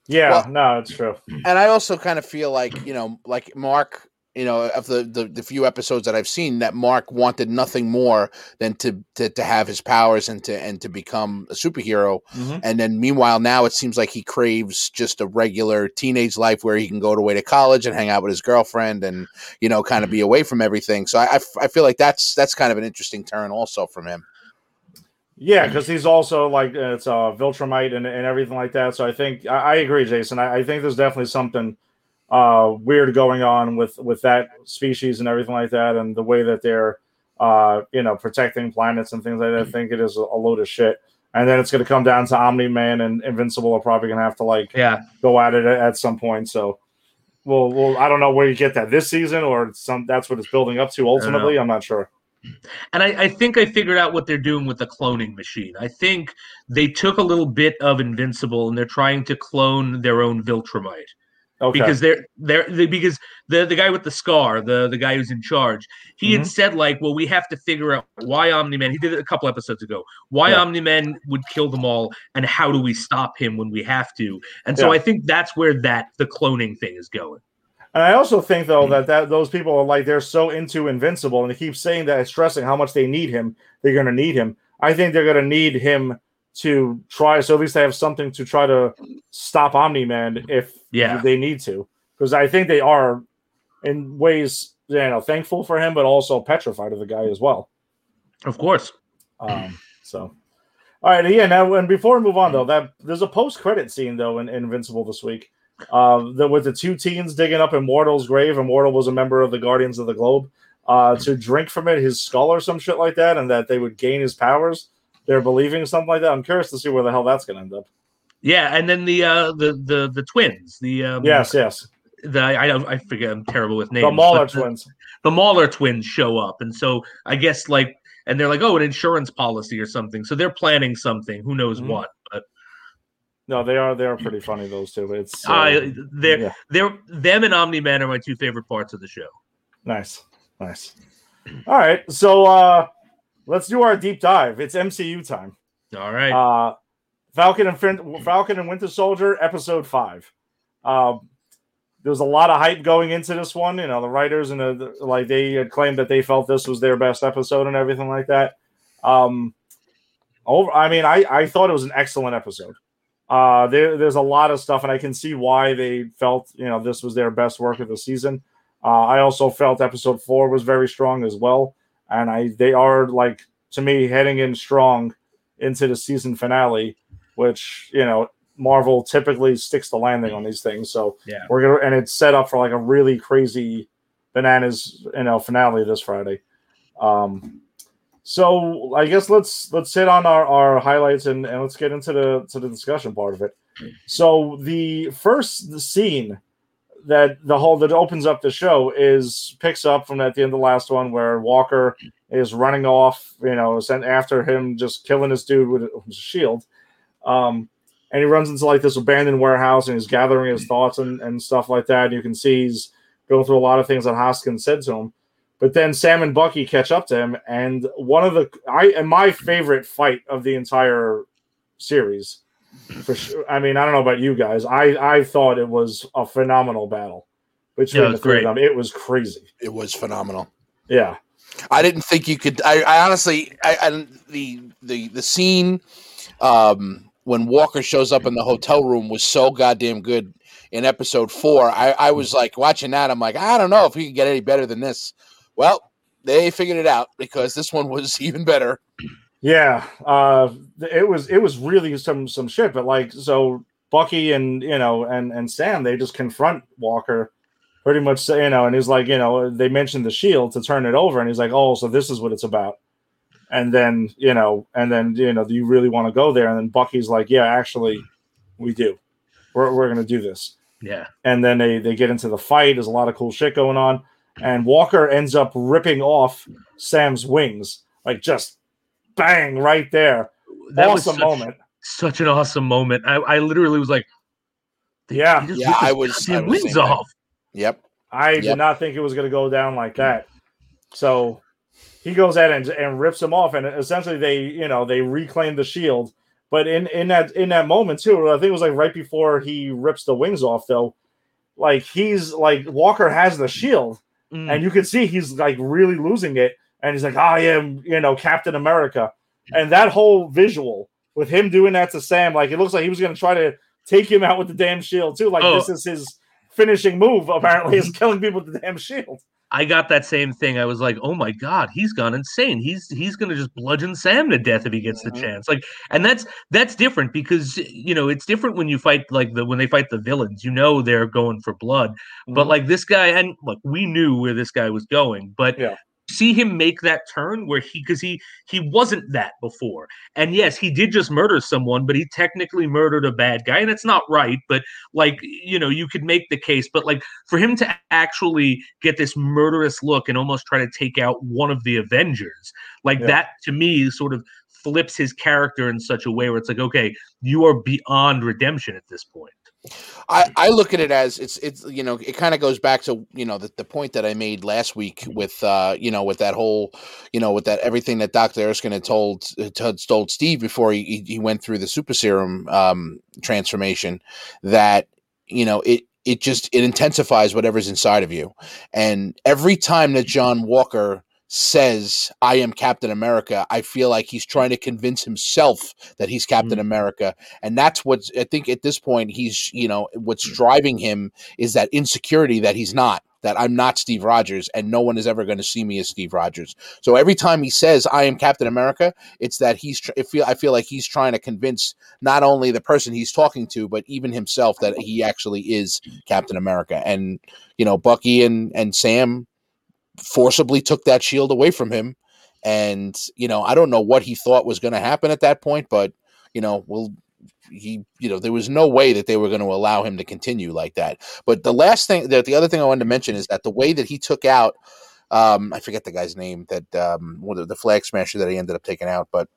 Yeah, well, no, it's true. And I also kind of feel like you know, like Mark. You know, of the, the, the few episodes that I've seen, that Mark wanted nothing more than to to, to have his powers and to and to become a superhero. Mm-hmm. And then meanwhile, now it seems like he craves just a regular teenage life where he can go away to college and hang out with his girlfriend and, you know, kind of be away from everything. So I, I, f- I feel like that's that's kind of an interesting turn also from him. Yeah, because he's also like it's a uh, Viltrumite and, and everything like that. So I think I, I agree, Jason. I, I think there's definitely something uh weird going on with with that species and everything like that, and the way that they're uh you know protecting planets and things like that. I think it is a load of shit, and then it's going to come down to Omni-Man and Invincible are probably going to have to like yeah. go at it at some point. So well, well I don't know where you get that this season or some that's what it's building up to ultimately. I'm not sure. And I, I think I figured out what they're doing with the cloning machine. I think they took a little bit of Invincible and they're trying to clone their own Viltrumite. Okay. Because they're they're they, because the the guy with the scar, the the guy who's in charge, he mm-hmm. had said like, well, we have to figure out why Omni-Man. He did it a couple episodes ago. Why yeah. Omni-Man would kill them all, and how do we stop him when we have to? And so yeah. I think that's where that the cloning thing is going. And I also think though mm-hmm. that, that those people are like they're so into Invincible, and they keep saying that and stressing how much they need him. They're going to need him. I think they're going to need him to try, so at least they have something to try to stop Omni-Man if yeah. they need to. Because I think they are, in ways, you know, thankful for him, but also petrified of the guy as well. Of course. Um, so, all right, yeah. Now, and before we move on, though, that there's a post-credit scene though in, in Invincible this week, uh, that with the two teens digging up Immortal's grave. Immortal was a member of the Guardians of the Globe. Uh, to drink from it, his skull or some shit like that, and that they would gain his powers. They're believing something like that. I'm curious to see where the hell that's going to end up. Yeah, and then the uh, the the the twins. The um, yes, yes. The I I forget. I'm terrible with names. The Mahler twins. The, the Mahler twins show up, and so I guess like, and they're like, oh, an insurance policy or something. So they're planning something. Who knows mm-hmm. what? But no, they are they are pretty funny, those two. It's uh, I they're yeah. they're them and Omni-Man are my two favorite parts of the show. Nice, nice. All right, so. Uh, Let's do our deep dive. It's M C U time. All right. Uh, Falcon and fin- Falcon and Winter Soldier, episode five. Uh, there was a lot of hype going into this one. You know, the writers and the, the, like they had claimed that they felt this was their best episode and everything like that. Um, over. I mean, I, I thought it was an excellent episode. Uh, there, there's a lot of stuff, and I can see why they felt you know this was their best work of the season. Uh, I also felt episode four was very strong as well. And I, they are, like, to me, heading in strong into the season finale, which, you know, Marvel typically sticks the landing on these things. So yeah. we're gonna, and it's set up for like a really crazy bananas, you know, finale this Friday. Um, so I guess let's let's hit on our, our highlights and, and let's get into the to the discussion part of it. So the first the scene. That the whole that opens up the show is picks up from at the end of the last one where Walker is running off, you know, sent after him, just killing this dude with a shield. Um, and he runs into like this abandoned warehouse and he's gathering his thoughts and, and stuff like that. You can see he's going through a lot of things that Hoskins said to him. But then Sam and Bucky catch up to him, and one of the I and my favorite fight of the entire series, for sure. I mean, I don't know about you guys. I, I thought it was a phenomenal battle between yeah, the three of them. It was crazy. It was phenomenal. Yeah, I didn't think you could. I, I honestly, I, I the the the scene um, when Walker shows up in the hotel room was so goddamn good in episode four. I, I was like watching that. I'm like, I don't know if we can get any better than this. Well, they figured it out because this one was even better. Yeah, uh, it was it was really some some shit. But like, so Bucky and you know and, and Sam, they just confront Walker, pretty much, you know, and he's like, you know, they mentioned the shield to turn it over, and he's like, oh, so this is what it's about. And then you know, and then you know, do you really want to go there? And then Bucky's like, yeah, actually, we do. We're we're gonna do this. Yeah. And then they they get into the fight. There's a lot of cool shit going on. And Walker ends up ripping off Sam's wings, like just bang right there. That awesome was such, moment. Such an awesome moment. I, I literally was like, yeah, he just yeah, ripped I was, I was wings off. That. Yep. I yep. did not think it was going to go down like that. So he goes out and, and rips him off, and essentially they, you know, they reclaim the shield. But in in that in that moment too, I think it was like right before he rips the wings off, though. Like he's like Walker has the shield. Mm. And you can see he's like really losing it, and he's like, I am, you know, Captain America. And that whole visual with him doing that to Sam, like it looks like he was going to try to take him out with the damn shield too. Like oh. This is his finishing move, apparently, is killing people with the damn shield. I got that same thing. I was like, oh my God, he's gone insane. He's he's going to just bludgeon Sam to death if he gets mm-hmm. the chance. Like, and that's that's different because, you know, it's different when you fight like the when they fight the villains, you know, they're going for blood. Mm-hmm. But like this guy, and look, we knew where this guy was going, but yeah. see him make that turn where he because he he wasn't that before. And yes, he did just murder someone, but he technically murdered a bad guy. And it's not right. But like, you know, you could make the case. But like for him to actually get this murderous look and almost try to take out one of the Avengers like yeah. that, to me, sort of flips his character in such a way where it's like, OK, you are beyond redemption at this point. I, I look at it as it's it's you know it kind of goes back to you know the, the point that I made last week with uh you know with that whole you know with that everything that Doctor Erskine had told had told Steve before he he went through the super serum um transformation, that you know it it just it intensifies whatever's inside of you. And every time that John Walker says, I am Captain America, I feel like he's trying to convince himself that he's Captain mm-hmm. America. And that's what I think at this point he's, you know, what's driving him is that insecurity that he's not, that I'm not Steve Rogers and no one is ever going to see me as Steve Rogers. So every time he says, I am Captain America, it's that he's, tr- I feel, I feel like he's trying to convince not only the person he's talking to, but even himself that he actually is Captain America. And, you know, Bucky and, and Sam forcibly took that shield away from him, and you know I don't know what he thought was going to happen at that point, but you know well he you know there was no way that they were going to allow him to continue like that. But the last thing that the other thing I wanted to mention is that the way that he took out um I forget the guy's name that um well, the, the flag smasher that he ended up taking out, but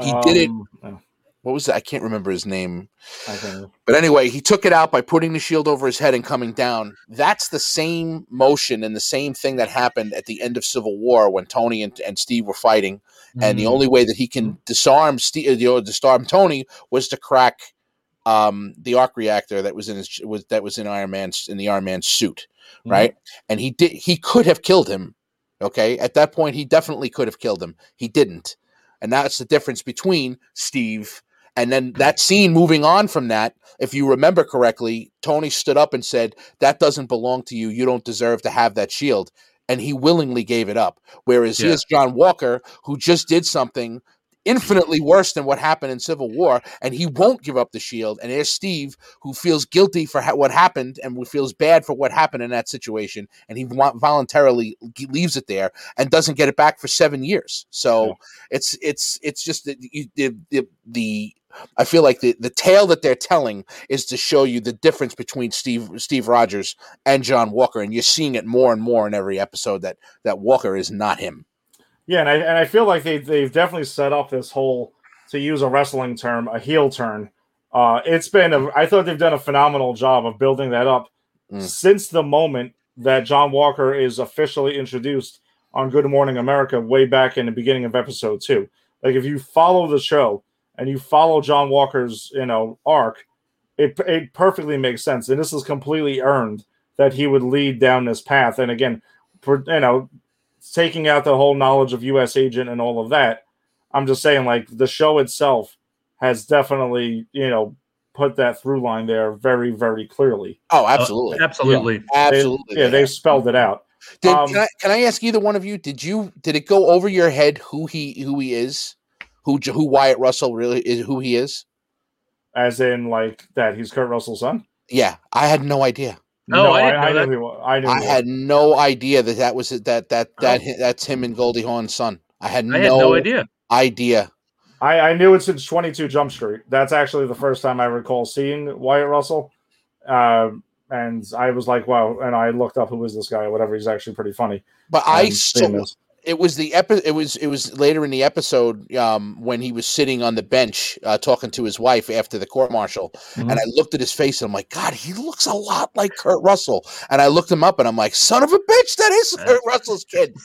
he um, did it oh. What was that? I can't remember his name. Okay. But anyway, he took it out by putting the shield over his head and coming down. That's the same motion and the same thing that happened at the end of Civil War when Tony and, and Steve were fighting. Mm-hmm. And the only way that he can disarm Steve, you know, disarm Tony was to crack um, the arc reactor that was in his was that was in Iron Man's in the Iron Man's suit, mm-hmm. right? And he did. He could have killed him. Okay, at that point, he definitely could have killed him. He didn't, and that's the difference between Steve. And then that scene moving on from that, if you remember correctly, Tony stood up and said, that doesn't belong to you. You don't deserve to have that shield. And he willingly gave it up. Whereas yeah. here's John Walker, who just did something infinitely worse than what happened in Civil War, and he won't give up the shield. And there's Steve, who feels guilty for ha- what happened and who feels bad for what happened in that situation, and he wa- voluntarily g- leaves it there and doesn't get it back for seven years. So yeah. it's it's it's just that you, the, the the I feel like the the tale that they're telling is to show you the difference between Steve Steve Rogers and John Walker, and you're seeing it more and more in every episode that that Walker is not him. Yeah, and I and I feel like they they've definitely set up this whole, to use a wrestling term, a heel turn. Uh, it's been a, I thought they've done a phenomenal job of building that up mm. since the moment that John Walker is officially introduced on Good Morning America way back in the beginning of episode two. Like, if you follow the show and you follow John Walker's, you know, arc, it it perfectly makes sense. And this is completely earned that he would lead down this path. And again, for, you know, taking out the whole knowledge of U S Agent and all of that, I'm just saying, like, the show itself has definitely, you know, put that through line there very, very clearly. Oh, absolutely. Uh, absolutely. Yeah. Absolutely. They, yeah, they've spelled it out. Did, um, can, I, can I ask either one of you? Did you did it go over your head who he who he is, who who Wyatt Russell really is, who he is? As in, like, that he's Kurt Russell's son? Yeah, I had no idea. No, no I, I, I, knew he, I, knew I had no idea that that was it, that that that oh. that's him and Goldie Hawn's son. I had, I had no, no idea. Idea. I, I knew it since twenty-two Jump Street. That's actually the first time I recall seeing Wyatt Russell. Uh, And I was like, wow. And I looked up who is this guy or whatever. He's actually pretty funny. But I still, it was the epi- It was it was later in the episode um, when he was sitting on the bench uh, talking to his wife after the court martial, mm-hmm. and I looked at his face and I'm like, God, he looks a lot like Kurt Russell. And I looked him up and I'm like, son of a bitch, that is Kurt Russell's kid.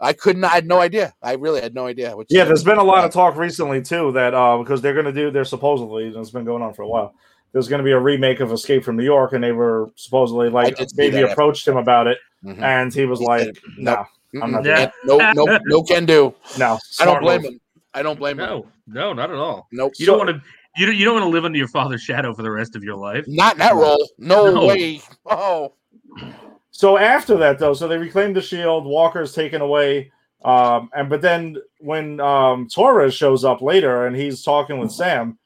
I couldn't. I had no idea. I really had no idea. Which yeah, there's been a lot of talk recently too that uh, because they're going to do. They're supposedly, and it's been going on for a while. There's going to be a remake of Escape from New York, and they were supposedly like maybe approached him about it, mm-hmm. and he was he like, did. "No, nope. I'm not yeah. doing it. No, no, no, can do. No, I don't blame move. him. I don't blame no. him. No, no, not at all. No, nope. you so, don't want to. You don't, you don't want to live under your father's shadow for the rest of your life. Not in that role. No, no way. Oh. So after that, though, so they reclaimed the shield. Walker's taken away, um, and but then when um, Torres shows up later, and he's talking with Sam.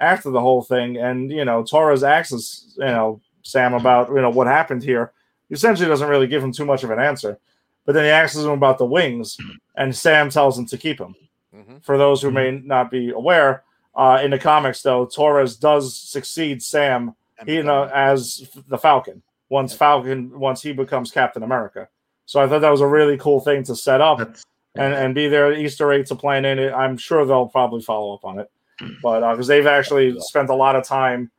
After the whole thing, and you know, Torres asks, you know, Sam about you know what happened here. He essentially doesn't really give him too much of an answer, but then he asks him about the wings, and Sam tells him to keep him. Mm-hmm. For those who may not be aware, uh, in the comics, though, Torres does succeed Sam, you know, as the Falcon. Once Falcon, once he becomes Captain America. So I thought that was a really cool thing to set up and and be there. Easter egg to plan in it. I'm sure they'll probably follow up on it. But because uh, they've actually spent a lot of time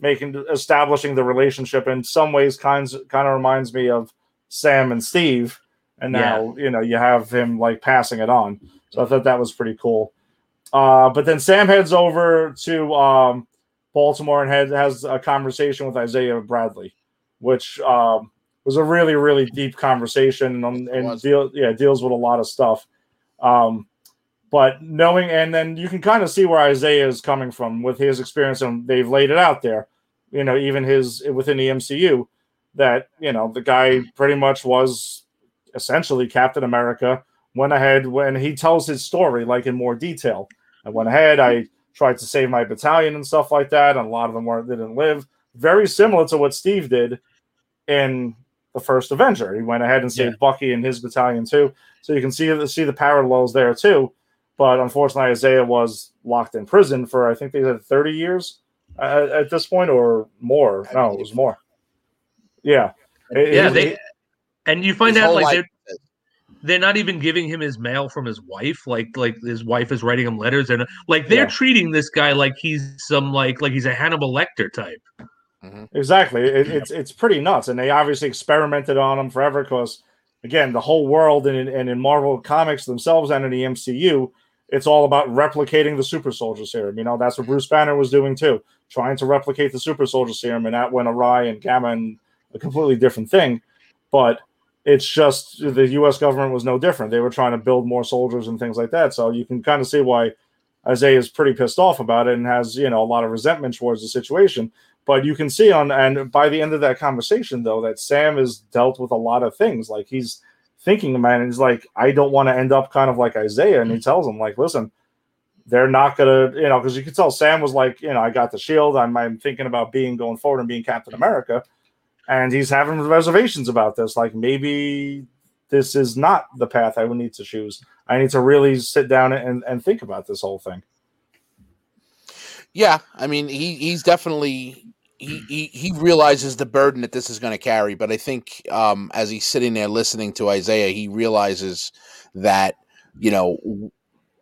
making establishing the relationship, in some ways, kind kind of reminds me of Sam and Steve, and now yeah. you know you have him like passing it on. So I thought that was pretty cool. Uh, but then Sam heads over to um, Baltimore and has has a conversation with Isaiah Bradley, which um, was a really really deep conversation and, and deal, yeah deals with a lot of stuff. Um, But knowing, and then you can kind of see where Isaiah is coming from with his experience, and they've laid it out there, you know, even his within the M C U, that, you know, the guy pretty much was essentially Captain America, went ahead when he tells his story, like in more detail. I went ahead, I tried to save my battalion and stuff like that, and a lot of them weren't didn't live. Very similar to what Steve did in the first Avenger. He went ahead and saved yeah. Bucky and his battalion too. So you can see the, see the parallels there too. But unfortunately, Isaiah was locked in prison for, I think they said thirty years uh, at this point or more. I no, it was more. Yeah. It, yeah. It, they, it, and you find out, like, they're, they're not even giving him his mail from his wife. Like, like his wife is writing him letters. And, like, they're yeah. treating this guy like he's some, like, like he's a Hannibal Lecter type. Mm-hmm. Exactly. It, it's it's pretty nuts. And they obviously experimented on him forever because, again, the whole world and in, and in Marvel Comics themselves and in the M C U, it's all about replicating the super soldier serum. You know, that's what Bruce Banner was doing too, trying to replicate the super soldier serum, and that went awry and gamma and a completely different thing. But it's just the U S government was no different. They were trying to build more soldiers and things like that. So you can kind of see why Isaiah is pretty pissed off about it and has, you know, a lot of resentment towards the situation. But you can see on, and by the end of that conversation, though, that Sam has dealt with a lot of things. Like, he's thinking, man, and he's like, I don't want to end up kind of like Isaiah. And he tells him, like, listen, they're not going to, you know, because you could tell Sam was like, you know, I got the shield. I'm, I'm thinking about being going forward and being Captain America. And he's having reservations about this. Like, maybe this is not the path I would need to choose. I need to really sit down and, and think about this whole thing. Yeah. I mean, he, he's definitely... He, he he realizes the burden that this is going to carry, but I think um, as he's sitting there listening to Isaiah, he realizes that, you know,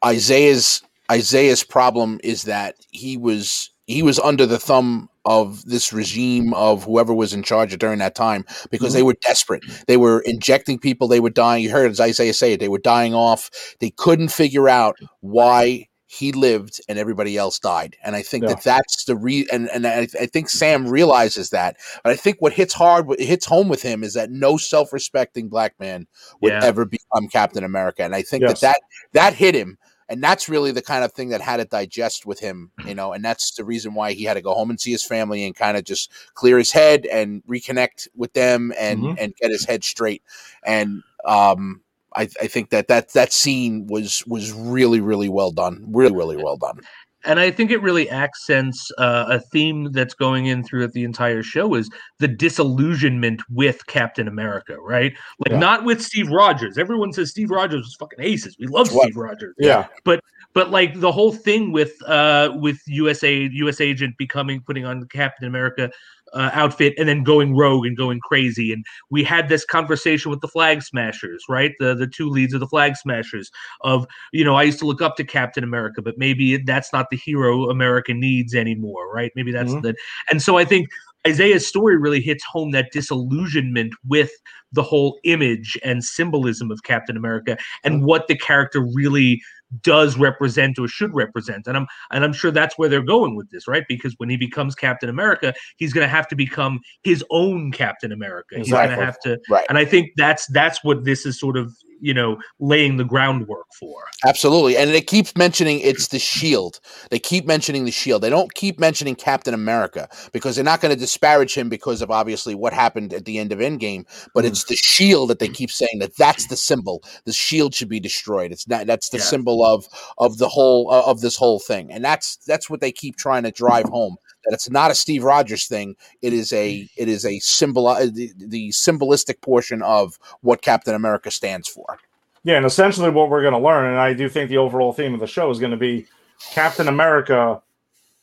Isaiah's Isaiah's problem is that he was he was under the thumb of this regime of whoever was in charge during that time, because mm-hmm. they were desperate. They were injecting people. They were dying. You heard, as Isaiah say, they were dying off. They couldn't figure out why he lived and everybody else died. And I think yeah. that that's the re and, and I, I think Sam realizes that. But I think what hits hard, what hits home with him, is that no self-respecting black man would yeah. ever become Captain America. And I think yes. that, that that hit him. And that's really the kind of thing that had to digest with him, you know, and that's the reason why he had to go home and see his family and kind of just clear his head and reconnect with them and, mm-hmm. and get his head straight. And um, I, I think that, that that scene was was really, really well done, really, really well done. And I think it really accents uh, a theme that's going in throughout the entire show, is the disillusionment with Captain America, right? Like yeah. not with Steve Rogers. Everyone says Steve Rogers was fucking aces. We love what? Steve Rogers. Yeah. But but like the whole thing with uh with U S A U S agent becoming putting on the Captain America uh, outfit and then going rogue and going crazy. And we had this conversation with the Flag Smashers, right? The the two leads of the Flag Smashers of, you know, I used to look up to Captain America, but maybe that's not the hero America needs anymore, right? Maybe that's mm-hmm. the, and so I think Isaiah's story really hits home that disillusionment with the whole image and symbolism of Captain America and what the character really does represent or should represent. And I'm and I'm sure that's where they're going with this, right? Because when he becomes Captain America, he's going to have to become his own Captain America. Exactly. He's going to have to right. And I think that's that's what this is sort of, you know, laying the groundwork for. Absolutely. And they keep mentioning it's the shield. They keep mentioning the shield. They don't keep mentioning Captain America, because they're not going to disparage him because of obviously what happened at the end of Endgame, but mm. it's the shield that they keep saying that that's the symbol. The shield should be destroyed. It's not, that's the yeah. symbol of, of the whole, uh, of this whole thing. And that's, that's what they keep trying to drive home. That it's not a Steve Rogers thing. It is a it is a symbol uh, the, the symbolistic portion of what Captain America stands for. Yeah, and essentially what we're going to learn, and I do think the overall theme of the show is going to be Captain America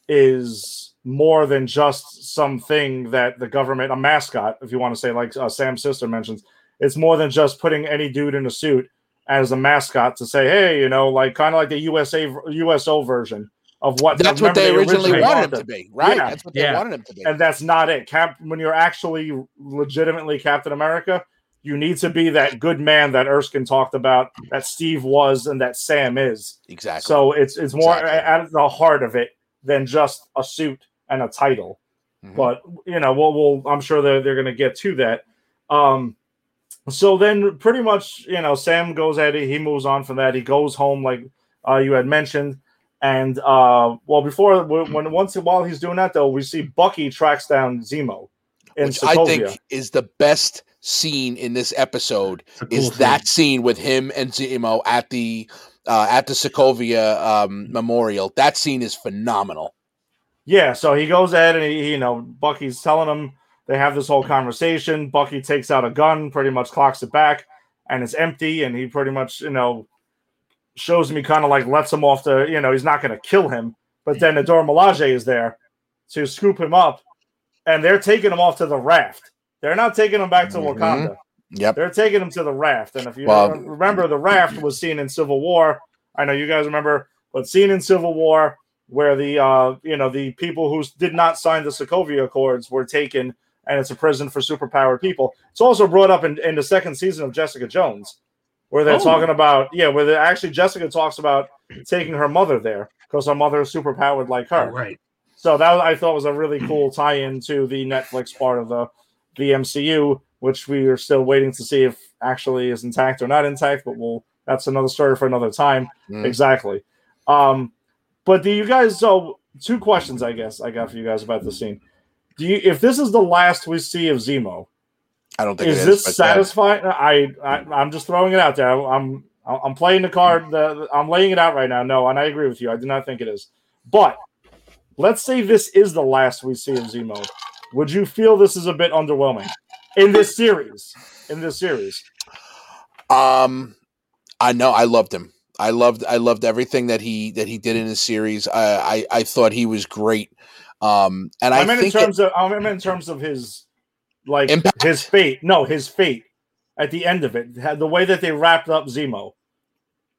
is more than just something that the government, a mascot, if you want to say, like uh, Sam's sister mentions, it's more than just putting any dude in a suit as a mascot to say, hey, you know, like kind of like the U S A U S O version. Of what that's what they originally wanted him to be, right? Yeah. That's what they yeah. wanted him to be, and that's not it. Cap, when you're actually legitimately Captain America, you need to be that good man that Erskine talked about, that Steve was, and that Sam is. Exactly. So it's it's more exactly. at the heart of it than just a suit and a title. Mm-hmm. But you know, we'll, we'll I'm sure they're they're going to get to that. Um, so then, pretty much, you know, Sam goes at it. He moves on from that. He goes home, like uh, you had mentioned. And uh, well, before when once while he's doing that, though, we see Bucky tracks down Zemo, in which Sokovia. I think is the best scene in this episode. Cool is thing. That scene with him and Zemo at the uh, at the Sokovia um, memorial? That scene is phenomenal. Yeah, so he goes ahead and he, you know, Bucky's telling him they have this whole conversation. Bucky takes out a gun, pretty much clocks it back, and it's empty. And he pretty much, you know. Shows me kind of like lets him off the, you know, he's not going to kill him. But then Adora Milaje is there to scoop him up, and they're taking him off to the raft. They're not taking him back to mm-hmm. Wakanda. Yep. They're taking him to the raft. And if you well, remember, the raft was seen in Civil War. I know you guys remember, but seen in Civil War where the, uh, you know, the people who did not sign the Sokovia Accords were taken, and it's a prison for superpowered people. It's also brought up in, in the second season of Jessica Jones. Where they're oh. talking about, yeah, where actually Jessica talks about taking her mother there because her mother is superpowered like her. Oh, right. So that I thought was a really cool tie-in to the Netflix part of the, the M C U, which we are still waiting to see if actually is intact or not intact, but we'll that's another story for another time. Mm. Exactly. Um, but do you guys, so two questions, I guess, I got for you guys about this scene. Do you, if this is the last we see of Zemo, I don't think is it is, this satisfying? I, I I'm just throwing it out there. I'm I'm playing the card. The, I'm laying it out right now. No, and I agree with you. I do not think it is. But let's say this is the last we see of Zemo. Would you feel this is a bit underwhelming in this series? In this series, um, I know I loved him. I loved I loved everything that he that he did in the series. I I, I thought he was great. Um, and I, I mean think in terms it, of I mean in terms of his. Like Impact. his fate, no, his fate at the end of it, the way that they wrapped up Zemo.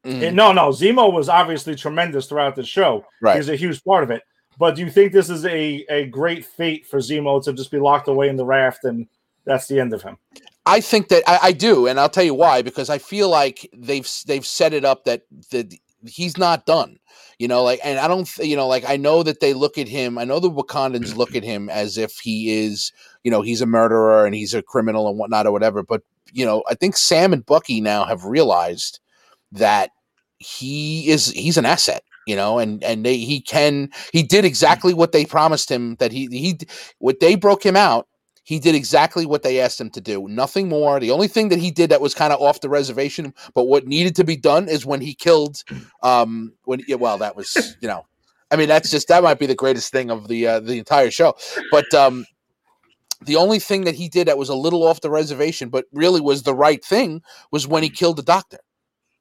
Mm. It, no, no, Zemo was obviously tremendous throughout the show. Right. He's a huge part of it. But do you think this is a, a great fate for Zemo to just be locked away in the raft and that's the end of him? I think that I, I do, and I'll tell you why. Because I feel like they've they've set it up that the he's not done. You know, like, and I don't, you know, like, I know that they look at him. I know the Wakandans look at him as if he is, you know, he's a murderer and he's a criminal and whatnot or whatever. But, you know, I think Sam and Bucky now have realized that he is, he's an asset, you know, and, and they, he can, he did exactly what they promised him that he, he, what they broke him out. He did exactly what they asked him to do. Nothing more. The only thing that he did that was kind of off the reservation, but what needed to be done is when he killed, um, when, yeah, well, that was, you know, I mean, that's just, that might be the greatest thing of the, uh, the entire show. But, um, the only thing that he did that was a little off the reservation, but really was the right thing was when he killed the doctor.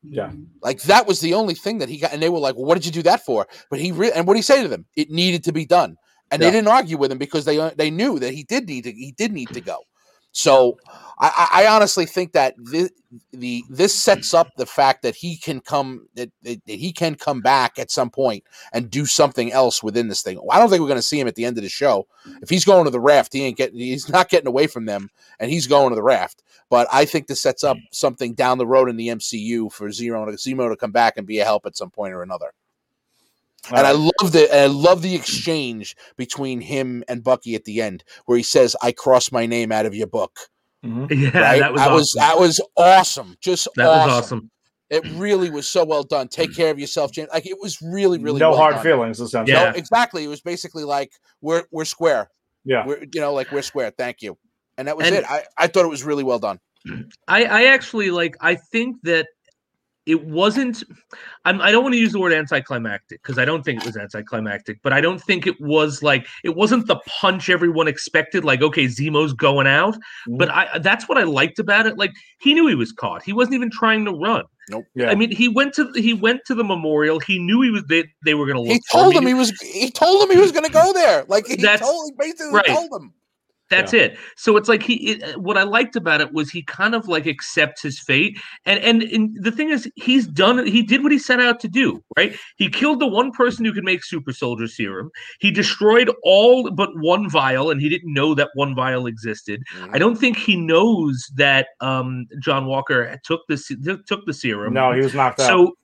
Yeah. Like that was the only thing that he got. And they were like, well, what did you do that for? But he really, and what did he say to them? It needed to be done. And yeah. they didn't argue with him because they they knew that he did need to he did need to go. So I, I honestly think that this, the this sets up the fact that he can come that, that he can come back at some point and do something else within this thing. I don't think we're going to see him at the end of the show. If he's going to the raft, he ain't getting he's not getting away from them, and he's going to the raft. But I think this sets up something down the road in the M C U for Zemo to, Zemo to come back and be a help at some point or another. And I love the I love the exchange between him and Bucky at the end, where he says, "I crossed my name out of your book." Mm-hmm. Yeah, right? that was I awesome. was that was awesome. Just that awesome. was awesome. It really was so well done. Take care of yourself, James. Like it was really, really no well hard done. feelings. Or something. Yeah. No, exactly. It was basically like we're we're square. Yeah, we're, you know, like we're square. Thank you. And that was and it. I, I thought it was really well done. I I actually like. I think that. It wasn't I'm, I don't want to use the word anticlimactic because I don't think it was anticlimactic, but I don't think it was like it wasn't the punch everyone expected. Like, OK, Zemo's going out. Mm-hmm. But I, that's what I liked about it. Like he knew he was caught. He wasn't even trying to run. Nope. Yeah. I mean, he went to he went to the memorial. He knew he was they, they were going to look. He told him he was he told him he was going to go there. Like he told, basically right. told him. That's yeah. it. So it's like he. It, what I liked about it was he kind of like accepts his fate, and, and and the thing is, he's done. He did what he set out to do, right? He killed the one person who could make super soldier serum. He destroyed all but one vial, and he didn't know that one vial existed. Mm-hmm. I don't think he knows that um, John Walker took the took the serum. No, he was knocked out. So.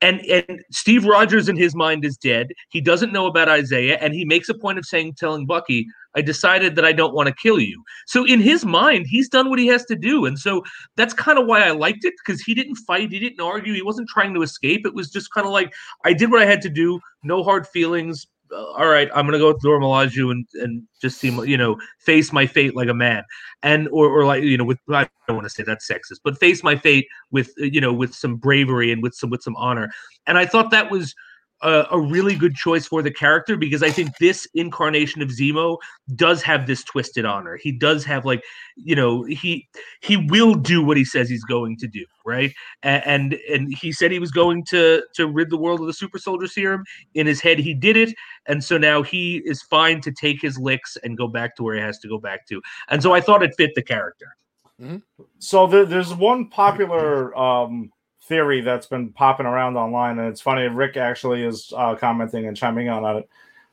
And and Steve Rogers in his mind is dead. He doesn't know about Isaiah, and he makes a point of saying, telling Bucky, I decided that I don't want to kill you. So in his mind, he's done what he has to do. And so that's kind of why I liked it, because he didn't fight. He didn't argue. He wasn't trying to escape. It was just kind of like, I did what I had to do. No hard feelings. Uh, all right, I'm going to go with Dora Milaje and, and just seem, you know, face my fate like a man. And or, or like, you know, with I don't want to say that's sexist, but face my fate with, you know, with some bravery and with some with some honor. And I thought that was a, a really good choice for the character, because I think this incarnation of Zemo does have this twisted honor. He does have like, you know, he he will do what he says he's going to do. Right. And, and and he said he was going to to rid the world of the super soldier serum. In his head, he did it. And so now he is fine to take his licks and go back to where he has to go back to. And so I thought it fit the character. Mm-hmm. So there, there's one popular um, theory that's been popping around online. And it's funny. Rick actually is uh, commenting and chiming on it.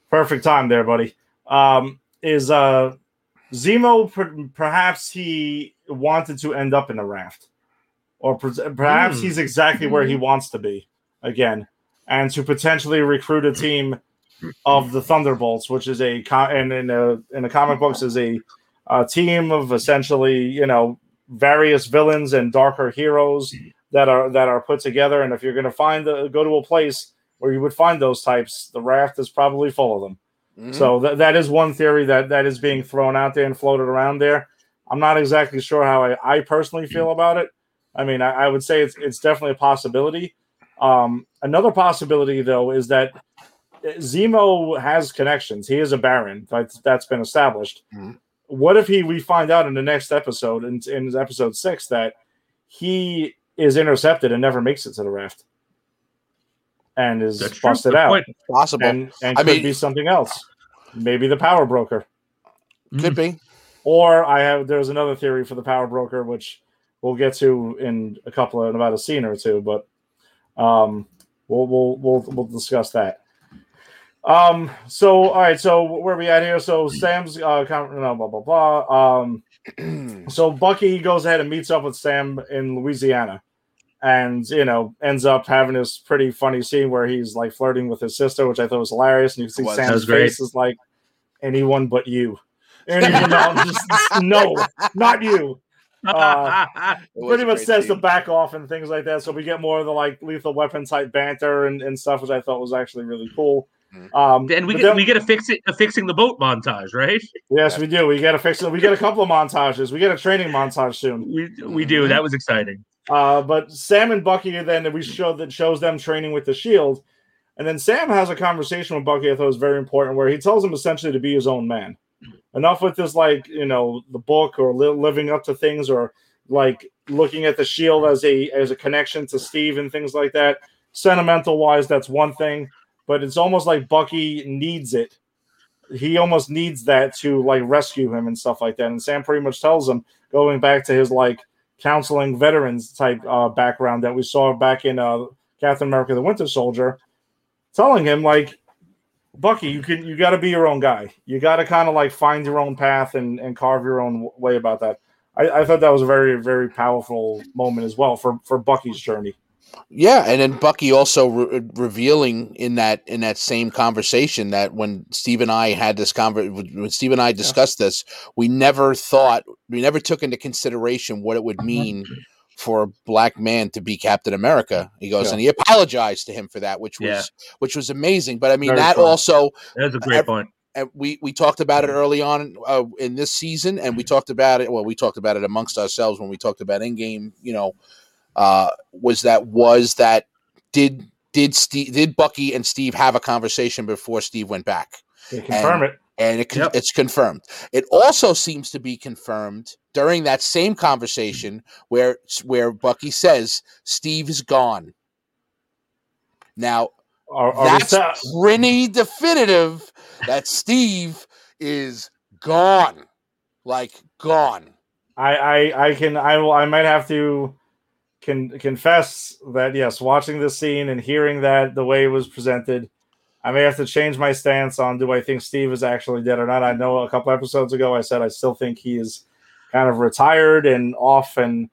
Perfect time there, buddy. Um, is uh, Zemo, per- perhaps he wanted to end up in the raft. Or perhaps mm. he's exactly where he wants to be again, and to potentially recruit a team of the Thunderbolts, which is a and in a, in the comic books is a, a team of essentially, you know, various villains and darker heroes that are that are put together. And if you're going to find a, go to a place where you would find those types, the raft is probably full of them. Mm-hmm. So th- that is one theory that, that is being thrown out there and floated around there. I'm not exactly sure how I, I personally feel about it. I mean, I, I would say it's it's definitely a possibility. Um, another possibility, though, is that Zemo has connections. He is a Baron. That's, that's been established. Mm-hmm. What if he we find out in the next episode, in, in episode six, that he is intercepted and never makes it to the raft and is that's busted true. out? It's possible. And, and could mean, be something else. Maybe the Power Broker. Could be. Or I have. there's another theory for the Power Broker, which... we'll get to in a couple of in about a scene or two, but um, we'll we'll we'll we'll discuss that. Um. So, all right. So, where are we at here? So, Sam's uh, blah blah blah. Um. So Bucky goes ahead and meets up with Sam in Louisiana, and you know ends up having this pretty funny scene where he's like flirting with his sister, which I thought was hilarious. And you can see well, Sam's face is like, anyone but you. Anyone else? Just, no, not you. Uh, pretty much says to back off and things like that. So we get more of the like Lethal Weapon type banter and, and stuff, which I thought was actually really cool. Um, and we get, then, we get a fix it, a fixing the boat montage, right? Yes, we do. We get a fix it. We get a couple of montages. We get a training montage soon. We we do. That was exciting. Uh, but Sam and Bucky then we show that shows them training with the S H I E L D, and then Sam has a conversation with Bucky I thought was very important, where he tells him essentially to be his own man. Enough with this, like, you know, the book or li- living up to things or, like, looking at the S H I E L D as a as a connection to Steve and things like that. Sentimental-wise, that's one thing. But it's almost like Bucky needs it. He almost needs that to, like, rescue him and stuff like that. And Sam pretty much tells him, going back to his, like, counseling veterans-type uh, background that we saw back in uh, Captain America the Winter Soldier, telling him, like, Bucky, you can you got to be your own guy. You got to kind of like find your own path and, and carve your own w- way about that. I, I thought that was a very, very powerful moment as well for, for Bucky's journey. Yeah, and then Bucky also re- revealing in that in that same conversation that when Steve and I had this conversation, when Steve and I discussed yeah. this, we never thought, we never took into consideration what it would mean for a black man to be Captain America. He goes, yeah. and he apologized to him for that, which was yeah. which was amazing. But I mean, Very that fun. also that's a great uh, point. And we we talked about it early on uh, in this season, and we talked about it. Well, we talked about it amongst ourselves when we talked about Endgame. You know, uh, was that was that did did Steve, did Bucky and Steve have a conversation before Steve went back? They confirm and, it. And it con- yep. it's confirmed. It also seems to be confirmed during that same conversation where where Bucky says, Steve is gone. Now, are, are that's pretty definitive that Steve is gone. Like, gone. I, I, I can I will I might have to can confess that, yes, watching this scene and hearing that the way it was presented, I may have to change my stance on do I think Steve is actually dead or not. I know a couple episodes ago I said I still think he is kind of retired and off and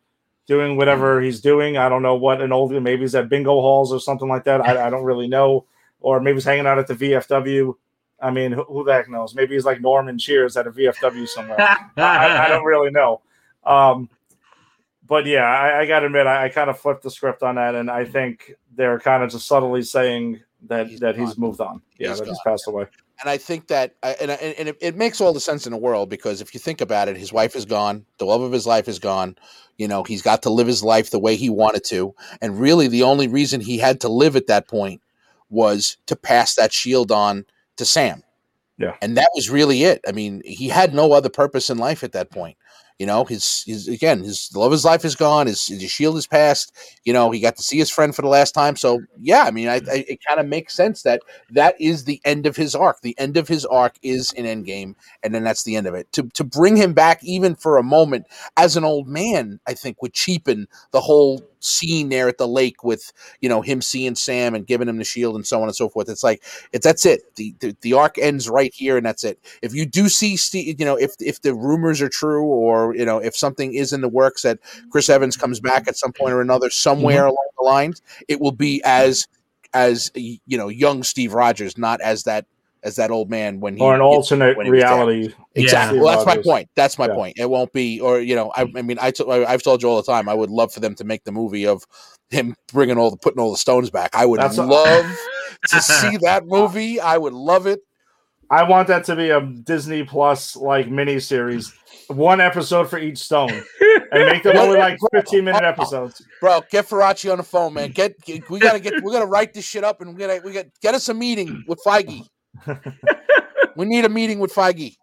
doing whatever he's doing. I don't know what an old maybe he's at bingo halls or something like that. I, I don't really know. Or maybe he's hanging out at the V F W. I mean, who, who the heck knows? Maybe he's like Norman Cheers at a V F W somewhere. I, I don't really know. Um, but, yeah, I, I got to admit, I, I kind of flipped the script on that, and I think they're kind of just subtly saying – That he's that gone. he's moved on. Yeah, he's that gone. he's passed away. And I think that, and and, and it, it makes all the sense in the world because if you think about it, his wife is gone, the love of his life is gone. You know, he's got to live his life the way he wanted to, and really, the only reason he had to live at that point was to pass that shield on to Sam. Yeah, and that was really it. I mean, he had no other purpose in life at that point. You know, his, his again, his love of his life is gone. His, his shield is passed. You know, he got to see his friend for the last time. So, yeah, I mean, I, I, it kind of makes sense that that is the end of his arc. The end of his arc is an Endgame, and then that's the end of it. To to bring him back even for a moment as an old man, I think, would cheapen the whole scene there at the lake with, you know, him seeing Sam and giving him the shield and so on and so forth. It's like, it, that's it. The, the the arc ends right here, and that's it. If you do see, Steve, you know, if if the rumors are true or Or, you know, if something is in the works that Chris Evans comes back at some point or another, somewhere mm-hmm. along the lines, it will be as, as you know, young Steve Rogers, not as that as that old man when he or an alternate he reality. Exactly. Yeah. Well, that's my point. That's my yeah. point. It won't be, or you know, I, I mean, I t- I've told you all the time. I would love for them to make the movie of him bringing all the putting all the stones back. I would that's love a- to see that movie. I would love it. I want that to be a Disney Plus like mini series. One episode for each stone, and make them only like fifteen minute episodes. Bro, get Farachi on the phone, man. Get, get we gotta get we gotta write this shit up, and we gotta we got get us a meeting with Feige. We need a meeting with Feige.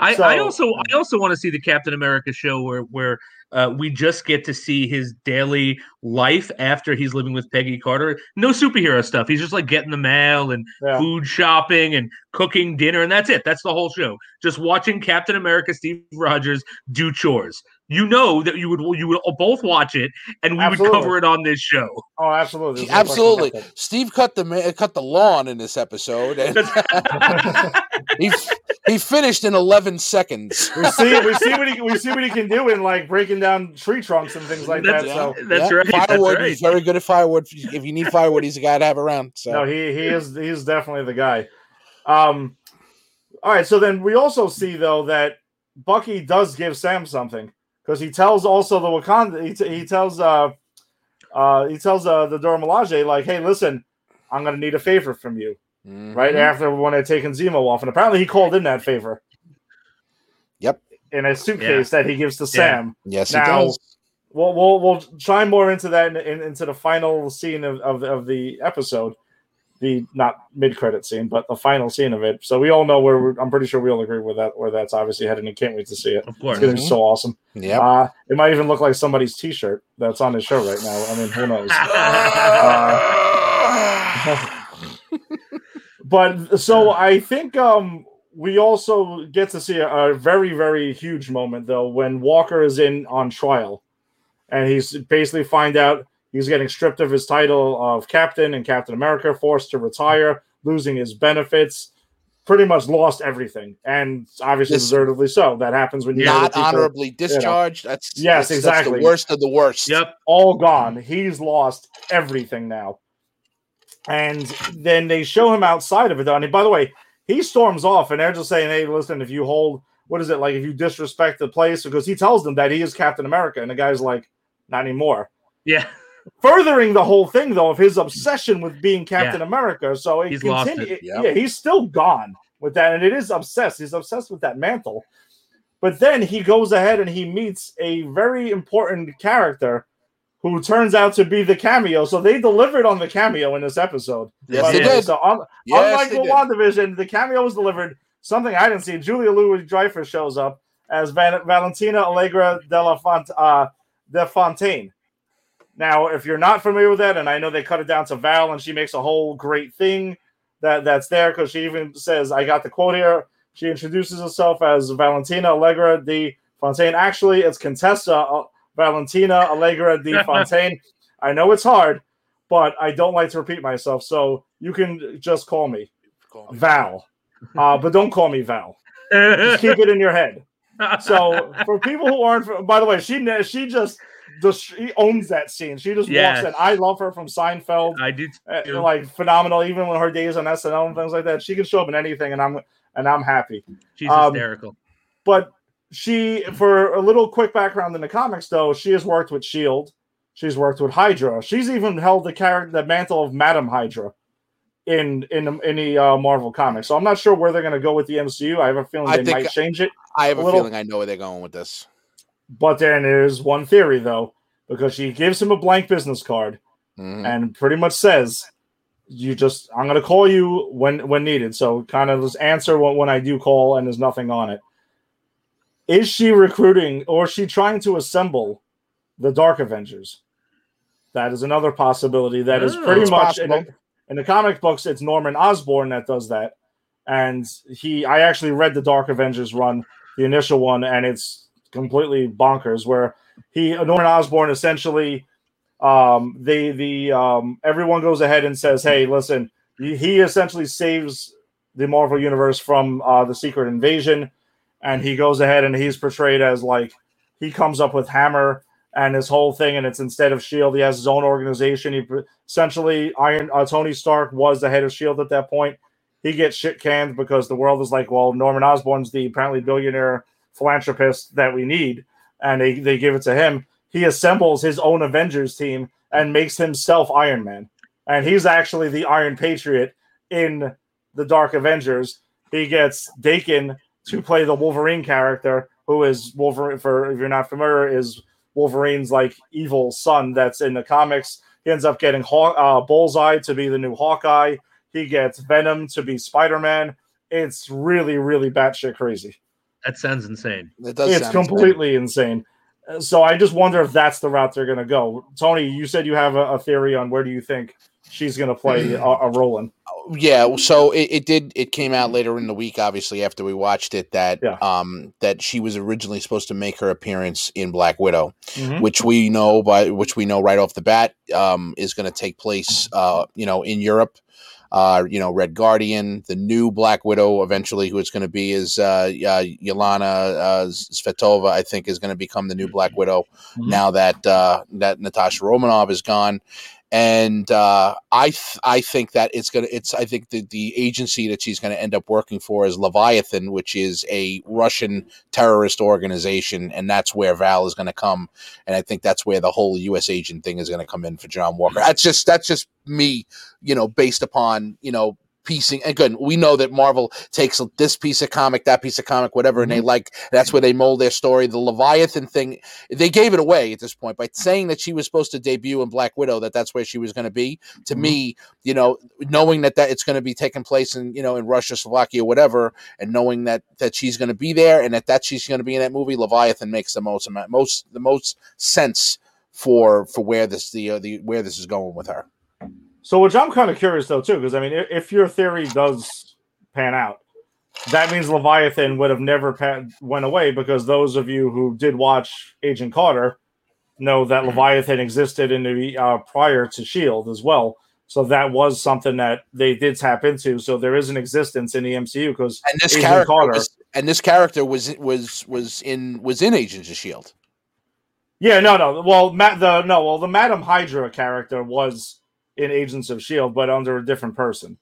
I, so, I also I also want to see the Captain America show where where uh, we just get to see his daily life after he's living with Peggy Carter. No superhero stuff. He's just like getting the mail and yeah. food shopping and cooking dinner, and that's it. That's the whole show. Just watching Captain America Steve Rogers do chores. you know that you would you would both watch it, and we absolutely. would cover it on this show. Oh, absolutely, absolutely. Steve cut the cut the lawn in this episode, and he he finished in eleven seconds. We see we see what he we see what he can do in like breaking down tree trunks and things like that's, that. Yeah, so that's yeah. right. Firewood. That's right. He's very good at firewood. If you need firewood, he's a guy to have around. So no, he he is he's definitely the guy. Um, all right. So then we also see though that Bucky does give Sam something. Because he tells also the Wakanda, he, t- he tells uh, uh, he tells uh, the Dora Milaje, like, hey, listen, I'm going to need a favor from you. Mm-hmm. Right after when had taken Zemo off. And apparently he called in that favor. Yep. In a suitcase yeah. that he gives to yeah. Sam. Yes, now, he does. We'll, we'll, we'll chime more into that in, in, into the final scene of, of, of the episode. The not mid-credit scene, but the final scene of it. So we all know where we're, I'm pretty sure we all agree with that, where that's obviously headed, and can't wait to see it. Of course. It's going to be so awesome. Yeah. Uh, it might even look like somebody's t-shirt that's on his show right now. I mean, who knows? uh, but so I think um, we also get to see a, a very, very huge moment, though, when Walker is in on trial and he's basically find out he's getting stripped of his title of captain and Captain America, forced to retire, losing his benefits, pretty much lost everything, and obviously this, deservedly so. That happens when you're not people, honorably discharged. You know. That's yes, that's, exactly. That's the worst of the worst. Yep, all gone. He's lost everything now, and then they show him outside of it. I mean, by the way, he storms off, and they're just saying, "Hey, listen, if you hold, what is it like? If you disrespect the place, because he tells them that he is Captain America, and the guy's like, not anymore." Yeah. Furthering the whole thing, though, of his obsession with being Captain yeah. America. So it he's continue- lost it. Yep. Yeah, he's still gone with that, and it is obsessed. He's obsessed with that mantle. But then he goes ahead and he meets a very important character who turns out to be the cameo. So they delivered on the cameo in this episode. Yes, they did. So un- yes, unlike the WandaVision, the cameo was delivered. Something I didn't see. Julia Louis-Dreyfus shows up as Van- Valentina Allegra de, La Font- uh, de Fontaine. Now, if you're not familiar with that, and I know they cut it down to Val, and she makes a whole great thing that, that's there, because she even says, I got the quote here. She introduces herself as Valentina Allegra de Fontaine. Actually, it's Contessa uh, Valentina Allegra de Fontaine. I know it's hard, but I don't like to repeat myself, so you can just call me, call me Val. uh, but don't call me Val. Just keep it in your head. So, for people who aren't... By the way, she she just... Does she owns that scene. She just yes. walks in. I love her from Seinfeld. I do too. Like phenomenal. Even when her days on S N L and things like that, she can show up in anything, and I'm and I'm happy. She's um, hysterical. But she, for a little quick background in the comics, though, she has worked with S H I E L D. She's worked with Hydra. She's even held the character, the mantle of Madam Hydra, in in the, in the uh, Marvel comics. So I'm not sure where they're going to go with the M C U. I have a feeling I they might I, change it. I have a, a feeling I know where they're going with this. But then there's one theory, though, because she gives him a blank business card mm-hmm. and pretty much says, "You just, I'm going to call you when, when needed. So kind of just answer when, when I do call, and there's nothing on it." Is she recruiting, or is she trying to assemble the Dark Avengers? That is another possibility. That is pretty That's much in the, in the comic books. It's Norman Osborn that does that, and he. I actually read the Dark Avengers run, the initial one, and it's. Completely bonkers, where he Norman Osborn essentially um they the um everyone goes ahead and says, "Hey, listen," he, he essentially saves the Marvel universe from uh the secret invasion, and he goes ahead and he's portrayed as like he comes up with Hammer and his whole thing, and it's instead of S H I E L D, he has his own organization. He essentially Iron uh, Tony Stark was the head of S H I E L D at that point. He gets shit canned because the world is like, well, Norman Osborn's the apparently billionaire philanthropist that we need, and they, they give it to him. He assembles his own Avengers team and makes himself Iron Man, and he's actually the Iron Patriot in the Dark Avengers. He gets Dakin to play the Wolverine character, who is Wolverine, for if you're not familiar, is Wolverine's like evil son that's in the comics. He ends up getting Haw- uh, Bullseye to be the new Hawkeye. He gets Venom to be Spider-Man. It's really, really batshit crazy. That sounds insane. It does. It's completely insane. insane. So I just wonder if that's the route they're going to go. Tony, you said you have a, a theory on where do you think she's going to play a, a role in? Yeah, so it, it did. It came out later in the week, obviously, after we watched it, that yeah. um, that she was originally supposed to make her appearance in Black Widow, mm-hmm. which we know by which we know right off the bat um, is going to take place, uh, you know, in Europe. Uh, you know, Red Guardian, the new Black Widow, eventually, who it's going to be is uh, uh, Yelena uh, Svetova, I think, is going to become the new Black Widow mm-hmm. now that uh, that Natasha Romanoff is gone. And uh, I th- I think that it's going to it's I think the, the agency that she's going to end up working for is Leviathan, which is a Russian terrorist organization. And that's where Val is going to come. And I think that's where the whole U S agent thing is going to come in for John Walker. That's just that's just me, you know, based upon, you know, piecing. And good, we know that Marvel takes this piece of comic, that piece of comic, whatever, and they like, that's where they mold their story. The Leviathan thing, they gave it away at this point by saying that she was supposed to debut in Black Widow, that that's where she was going to be. To me, you know, knowing that, that it's going to be taking place in, you know, in Russia, Slovakia, whatever, and knowing that, that she's going to be there and that, that she's going to be in that movie, Leviathan makes the most, most, the most sense for, for where this, the, uh, the, where this is going with her. So, which I'm kind of curious, though, too, because, I mean, if, if your theory does pan out, that means Leviathan would have never pan- went away, because those of you who did watch Agent Carter know that Leviathan existed in the uh, prior to S H I E L D as well. So that was something that they did tap into. So there is an existence in the M C U because Agent Carter was, and this character was was was in was in Agents of S H I E L D. Yeah, no, no. Well, Ma- the no, well, the Madame Hydra character was in Agents of S H I E L D, but under a different person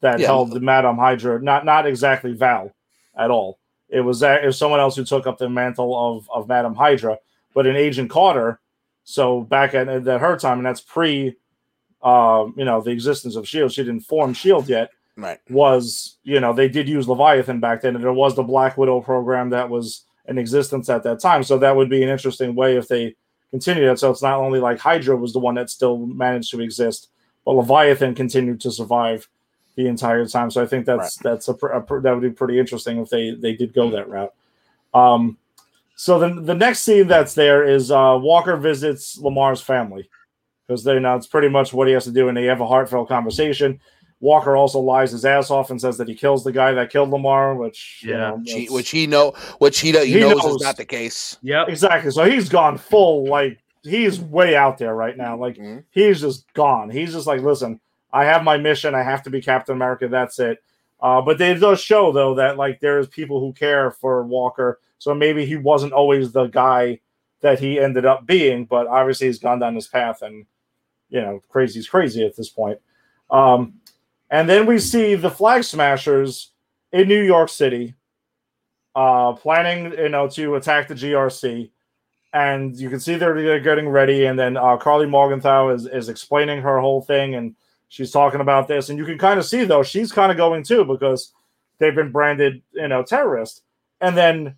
that yeah. held the Madame Hydra, not not exactly Val at all. It was that it was someone else who took up the mantle of, of Madame Hydra, but in Agent Carter, so back at, at her time, and that's pre, uh, you know, the existence of S H I E L D. She didn't form S H I E L D yet. Right. Was, you know, they did use Leviathan back then, and there was the Black Widow program that was in existence at that time. So that would be an interesting way if they continued it. So it's not only like Hydra was the one that still managed to exist, but Leviathan continued to survive the entire time. So I think that's right. that's a, a that would be pretty interesting if they, they did go that route. Um, so the the next scene that's there is uh, Walker visits Lamar's family, because they know it's pretty much what he has to do, and they have a heartfelt conversation. Walker also lies his ass off and says that he kills the guy that killed Lamar, which yeah, you know, she, which he know which he, he, he knows, knows is not the case. Yeah, exactly. So he's gone full like. He's way out there right now. Like mm-hmm. he's just gone. He's just like, listen, I have my mission. I have to be Captain America. That's it. Uh, but they does show though that like there is people who care for Walker. So maybe he wasn't always the guy that he ended up being, but obviously he's gone down this path, and you know, crazy's crazy at this point. Um, and then we see the Flag Smashers in New York City, uh, planning, you know, to attack the G R C. And you can see they're, they're getting ready. And then uh, Carly Morgenthau is, is explaining her whole thing. And she's talking about this. And you can kind of see, though, she's kind of going, too, because they've been branded, you know, terrorist. And then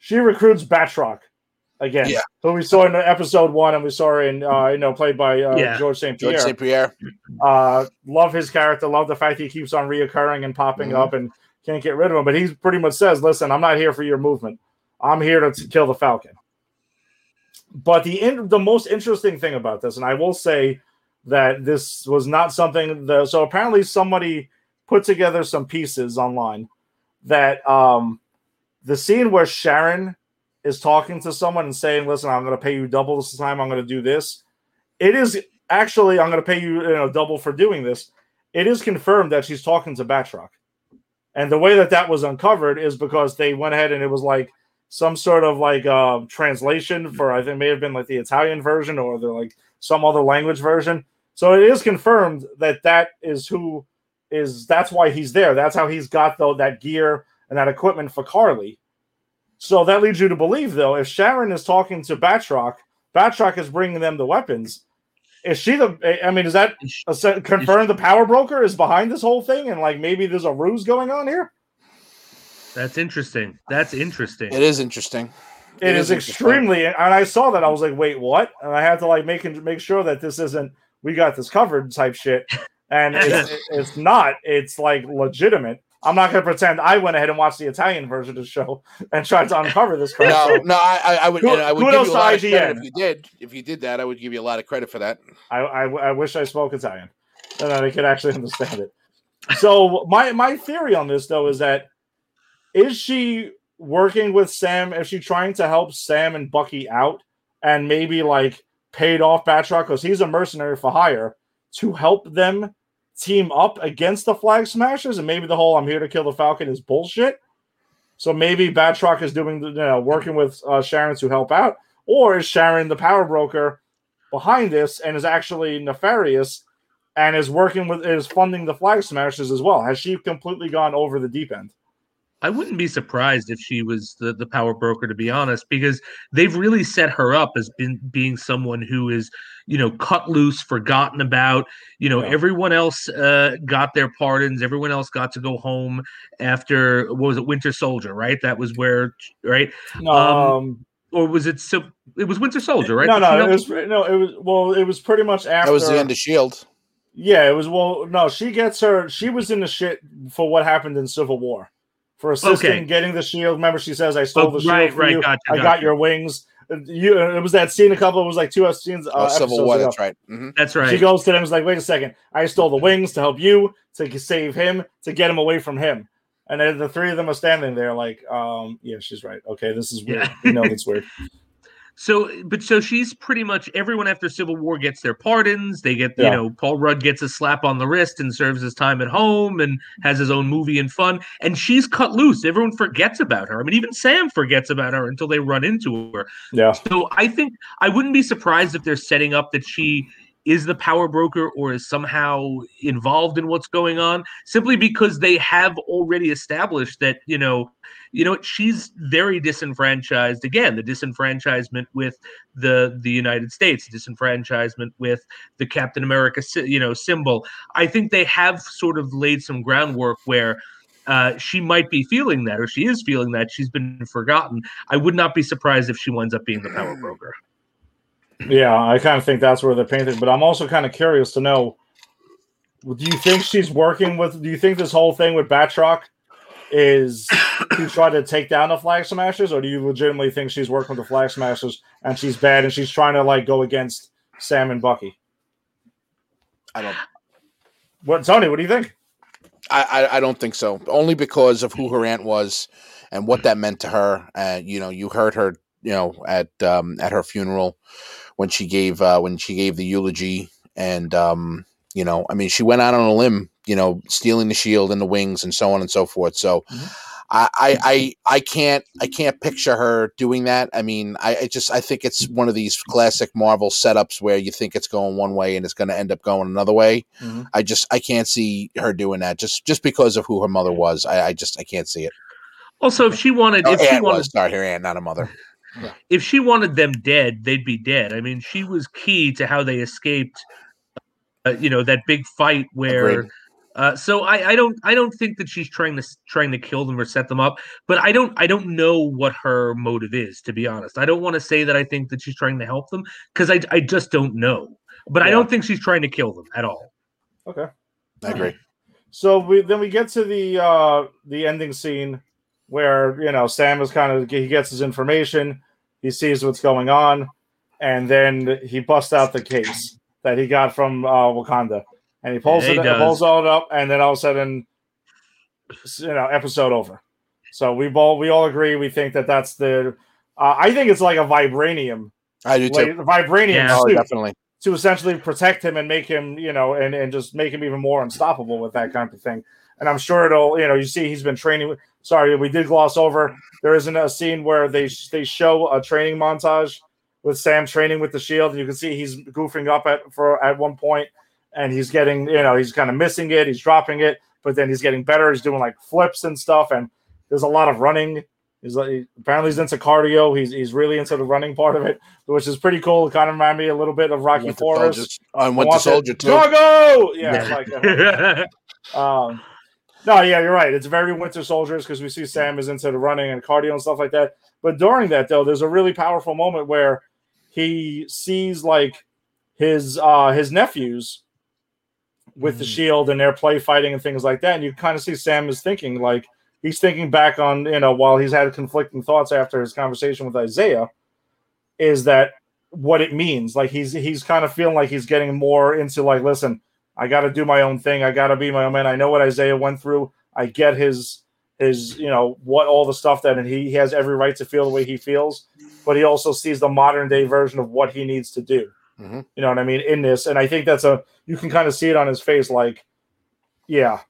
she recruits Batroc again, yeah. who we saw in episode one. And we saw her in, uh, you know, played by uh, yeah. George Saint Pierre. George Saint Pierre. Uh, love his character. Love the fact he keeps on reoccurring and popping mm-hmm. up and can't get rid of him. But he pretty much says, listen, I'm not here for your movement. I'm here to t- kill the Falcon. But the in, the most interesting thing about this, and I will say that this was not something that, so apparently somebody put together some pieces online that um, the scene where Sharon is talking to someone and saying, listen, I'm going to pay you double this time. I'm going to do this. It is actually, I'm going to pay you, you know, double for doing this. It is confirmed that she's talking to Batroc. And the way that that was uncovered is because they went ahead and it was like, some sort of like uh, translation for, I think it may have been like the Italian version or the like some other language version. So it is confirmed that that is who is, that's why he's there. That's how he's got though that gear and that equipment for Carly. So that leads you to believe though, if Sharon is talking to Batroc, Batroc is bringing them the weapons. Is she the, I mean, is that a, confirmed the power broker is behind this whole thing? And like, maybe there's a ruse going on here. That's interesting. That's interesting. It is interesting. It, it is, is interesting. Extremely. And I saw that. I was like, wait, what? And I had to like make make sure that this isn't, we got this covered type shit. And it's, it's not. It's like legitimate. I'm not going to pretend I went ahead and watched the Italian version of the show and tried to uncover this crap. No, no, I, I would, who, I would give you a lot of credit if you did. If you did that, I would give you a lot of credit for that. I, I, I wish I spoke Italian and I could actually understand it. So my, my theory on this, though, is that is she working with Sam? Is she trying to help Sam and Bucky out and maybe, like, paid off Batroc because he's a mercenary for hire to help them team up against the Flag Smashers, and maybe the whole "I'm here to kill the Falcon" is bullshit. So maybe Batroc is doing, you know, working with uh, Sharon to help out, or is Sharon the power broker behind this and is actually nefarious and is working with, is funding the Flag Smashers as well? Has she completely gone over the deep end? I wouldn't be surprised if she was the, the power broker, to be honest, because they've really set her up as been, being someone who is, you know, cut loose, forgotten about. You know, yeah. Everyone else uh, got their pardons. Everyone else got to go home after, what was it, Winter Soldier, right? That was where, right? No, um, um, or was it, so it was Winter Soldier, right? No, no, no, it was, no, it was, well, it was pretty much after. That was the end of S H I E L D. Yeah, it was, well, no, she gets her, she was in the shit for what happened in Civil War. For assisting, okay. Getting the shield. Remember, she says, I stole oh, the shield right, from right, you. Gotcha, I gotcha. Got your wings. You, it was that scene a couple, it was like two scenes. Uh, oh, Civil War, ago. That's right. Mm-hmm. That's right. She goes to them and is like, wait a second. I stole the wings to help you, to save him, to get him away from him. And then the three of them are standing there like, um, yeah, she's right. Okay, this is weird. Yeah. You know, it's weird. So, but so she's pretty much everyone after Civil War gets their pardons. They get, yeah. you know, Paul Rudd gets a slap on the wrist and serves his time at home and has his own movie and fun. And she's cut loose. Everyone forgets about her. I mean, even Sam forgets about her until they run into her. Yeah. So I think I wouldn't be surprised if they're setting up that she is the power broker or is somehow involved in what's going on, simply because they have already established that, you know, you know, she's very disenfranchised. Again, the disenfranchisement with the, the United States, disenfranchisement with the Captain America, you know, symbol. I think they have sort of laid some groundwork where uh, she might be feeling that, or she is feeling that she's been forgotten. I would not be surprised if she winds up being the power broker. Yeah, I kind of think that's where they're painting, but I'm also kind of curious to know, do you think she's working with, do you think this whole thing with Batroc is to try to take down the Flag Smashers, or do you legitimately think she's working with the Flag Smashers and she's bad and she's trying to, like, go against Sam and Bucky? I don't. What, Tony, what do you think? I, I, I don't think so. Only because of who her aunt was and what that meant to her. Uh, you know, you heard her, you know, at um, at her funeral when she gave uh, when she gave the eulogy, and um, you know, I mean, she went out on a limb, you know, stealing the shield and the wings and so on and so forth. So, mm-hmm. I, I I I can't I can't picture her doing that. I mean, I, I just I think it's one of these classic Marvel setups where you think it's going one way and it's going to end up going another way. Mm-hmm. I just I can't see her doing that just just because of who her mother was. I, I just I can't see it. Also, if she wanted, oh, if she wanted, was, sorry, her aunt, not a mother. Yeah. If she wanted them dead, they'd be dead. I mean, she was key to how they escaped, uh, you know, that big fight where. Uh, so I, I don't, I don't think that she's trying to trying to kill them or set them up. But I don't, I don't know what her motive is, to be honest. I don't want to say that I think that she's trying to help them because I, I just don't know. But yeah. I don't think she's trying to kill them at all. Okay, I agree. So we then we get to the uh, the ending scene, where, you know, Sam is kind of, he gets his information, he sees what's going on, and then he busts out the case that he got from uh, Wakanda, and he pulls yeah, it, he pulls it up, and then all of a sudden, you know, episode over. So we all we all agree. We think that that's the. Uh, I think it's like a vibranium. I do too. Like, vibranium yeah, suit, definitely, to essentially protect him and make him, you know, and, and just make him even more unstoppable with that kind of thing. And I'm sure it'll, you know, you see he's been training. Sorry, we did gloss over. There isn't a scene where they they show a training montage with Sam training with the shield. You can see he's goofing up at for at one point, and he's getting, you know, he's kind of missing it. He's dropping it, but then he's getting better. He's doing, like, flips and stuff, and there's a lot of running. He's like, apparently he's into cardio. He's he's really into the running part of it, which is pretty cool. It kind of reminded me a little bit of Rocky Forest. I went to Soldier too. Go! Yeah, yeah. Like, I mean, um. No, yeah, you're right. It's very Winter Soldiers because we see Sam is into the running and cardio and stuff like that. But during that, though, there's a really powerful moment where he sees, like, his uh, his nephews with mm. the shield and their play fighting and things like that. And you kind of see Sam is thinking, like, he's thinking back on, you know, while he's had conflicting thoughts after his conversation with Isaiah, is that what it means. Like, he's he's kind of feeling like he's getting more into, like, listen, I got to do my own thing. I got to be my own man. I know what Isaiah went through. I get his, his you know, what all the stuff that, and he, he has every right to feel the way he feels. But he also sees the modern day version of what he needs to do. Mm-hmm. You know what I mean? In this. And I think that's a, you can kind of see it on his face. Like, yeah,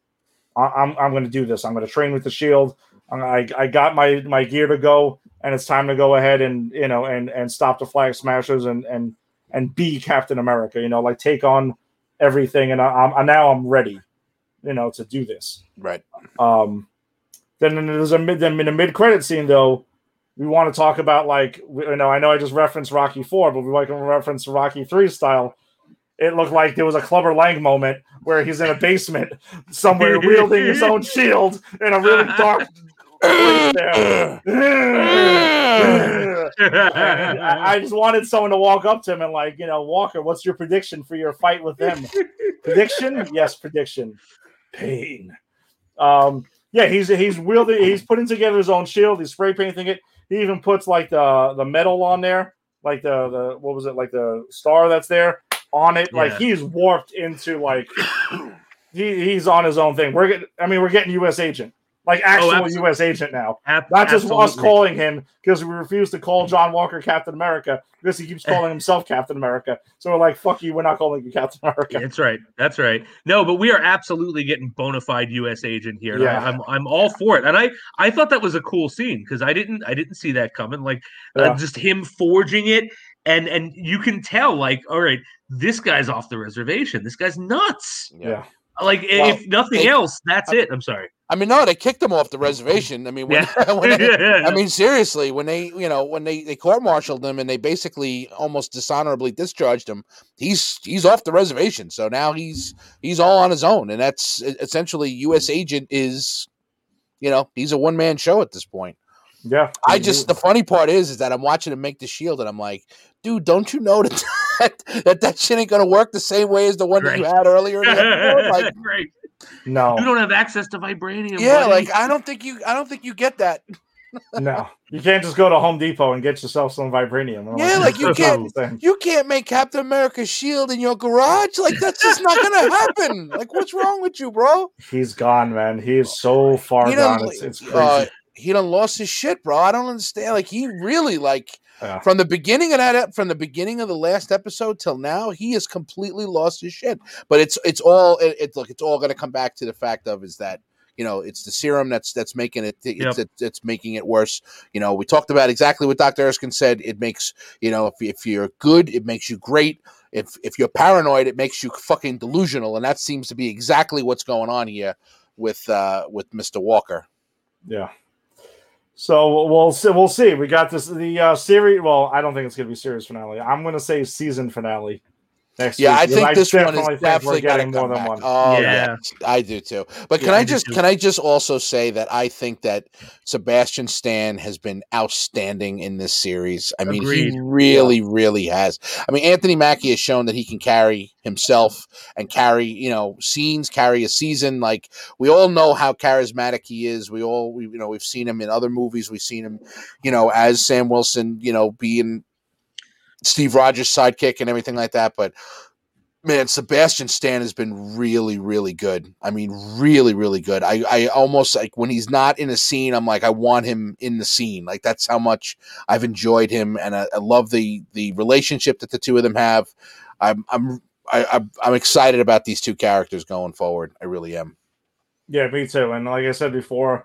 I, I'm I'm going to do this. I'm going to train with the shield. I I got my, my gear to go, and it's time to go ahead and, you know, and, and stop the Flag Smashers and, and, and be Captain America, you know, like take on everything. And I, I'm now I'm ready, you know, to do this. Right. Um, then there's a mid, then in the mid credit scene though, we want to talk about, like, you know, I know I just referenced Rocky Four, but we like to reference Rocky Three style. It looked like there was a Clubber Lang moment where he's in a basement somewhere wielding his own shield in a really dark place there. I, I just wanted someone to walk up to him and, like, you know, Walker, what's your prediction for your fight with them? Prediction? Yes, prediction. Pain. Um, yeah, he's he's wielding, he's putting together his own shield. He's spray painting it. He even puts, like, the the metal on there, like the the what was it, like the star that's there. On it, yeah. Like he's warped into, like, he, he's on his own thing. We're getting, I mean, we're getting U S agent, like actual oh, U S agent now, Ab- not just absolutely. us calling him because we refuse to call John Walker Captain America because he keeps calling himself Captain America. So we're like, fuck you, we're not calling you Captain America. That's right, that's right. No, but we are absolutely getting bona fide U S agent here. Yeah. I, I'm I'm all for it, and I, I thought that was a cool scene because I didn't I didn't see that coming. Like yeah. uh, just him forging it. And and you can tell, like, all right, this guy's off the reservation. This guy's nuts. Yeah. Like, well, if nothing they, else, that's I, it. I'm sorry. I mean, no, they kicked him off the reservation. I mean, when, yeah. when they, I mean, seriously, when they, you know, when they, they court-martialed him and they basically almost dishonorably discharged him, he's he's off the reservation. So now he's he's all on his own, and that's essentially U S agent is, you know, he's a one-man show at this point. Yeah, I just the funny part is is that I'm watching him make the shield, and I'm like, dude, don't you know that that, that, that shit ain't gonna work the same way as the one right. that you had earlier? In the episode? Like, right. No, you don't have access to vibranium. Yeah, buddy. Like I don't think you, I don't think you get that. No, you can't just go to Home Depot and get yourself some vibranium. Yeah, like, like you can't, you can't make Captain America's shield in your garage. Like that's just not gonna happen. Like, what's wrong with you, bro? He's gone, man. He is so far gone. It's, it's crazy. Uh, He done lost his shit, bro. I don't understand. Like he really, like yeah. from the beginning of that, from the beginning of the last episode till now, he has completely lost his shit. But it's it's all it, it look. It's all going to come back to the fact of is that you know it's the serum that's that's making it it's yep. it, it's making it worse. You know, we talked about exactly what Doctor Erskine said. It makes you know if if you're good, it makes you great. If if you're paranoid, it makes you fucking delusional. And that seems to be exactly what's going on here with uh, with Mister Walker. Yeah. So we'll see. We'll see. We got this the uh, series. Well, I don't think it's going to be series finale. I'm going to say season finale. Next yeah, week. I think I this one is definitely getting more than one. Oh yeah. yeah, I do too. But yeah, can I, I just too. can I just also say that I think that Sebastian Stan has been outstanding in this series. I mean, Agreed. he really, yeah. really has. I mean, Anthony Mackie has shown that he can carry himself and carry, you know, scenes, carry a season. Like we all know how charismatic he is. We all, we, you know, we've seen him in other movies. We've seen him, you know, as Sam Wilson, you know, being Steve Rogers' sidekick and everything like that, but man, Sebastian Stan has been really, really good. I mean, really, really good. I, I almost like when he's not in a scene, I'm like, I want him in the scene. Like that's how much I've enjoyed him, and I, I love the the relationship that the two of them have. I'm I'm I, I'm I'm excited about these two characters going forward. I really am. Yeah, me too. And like I said before,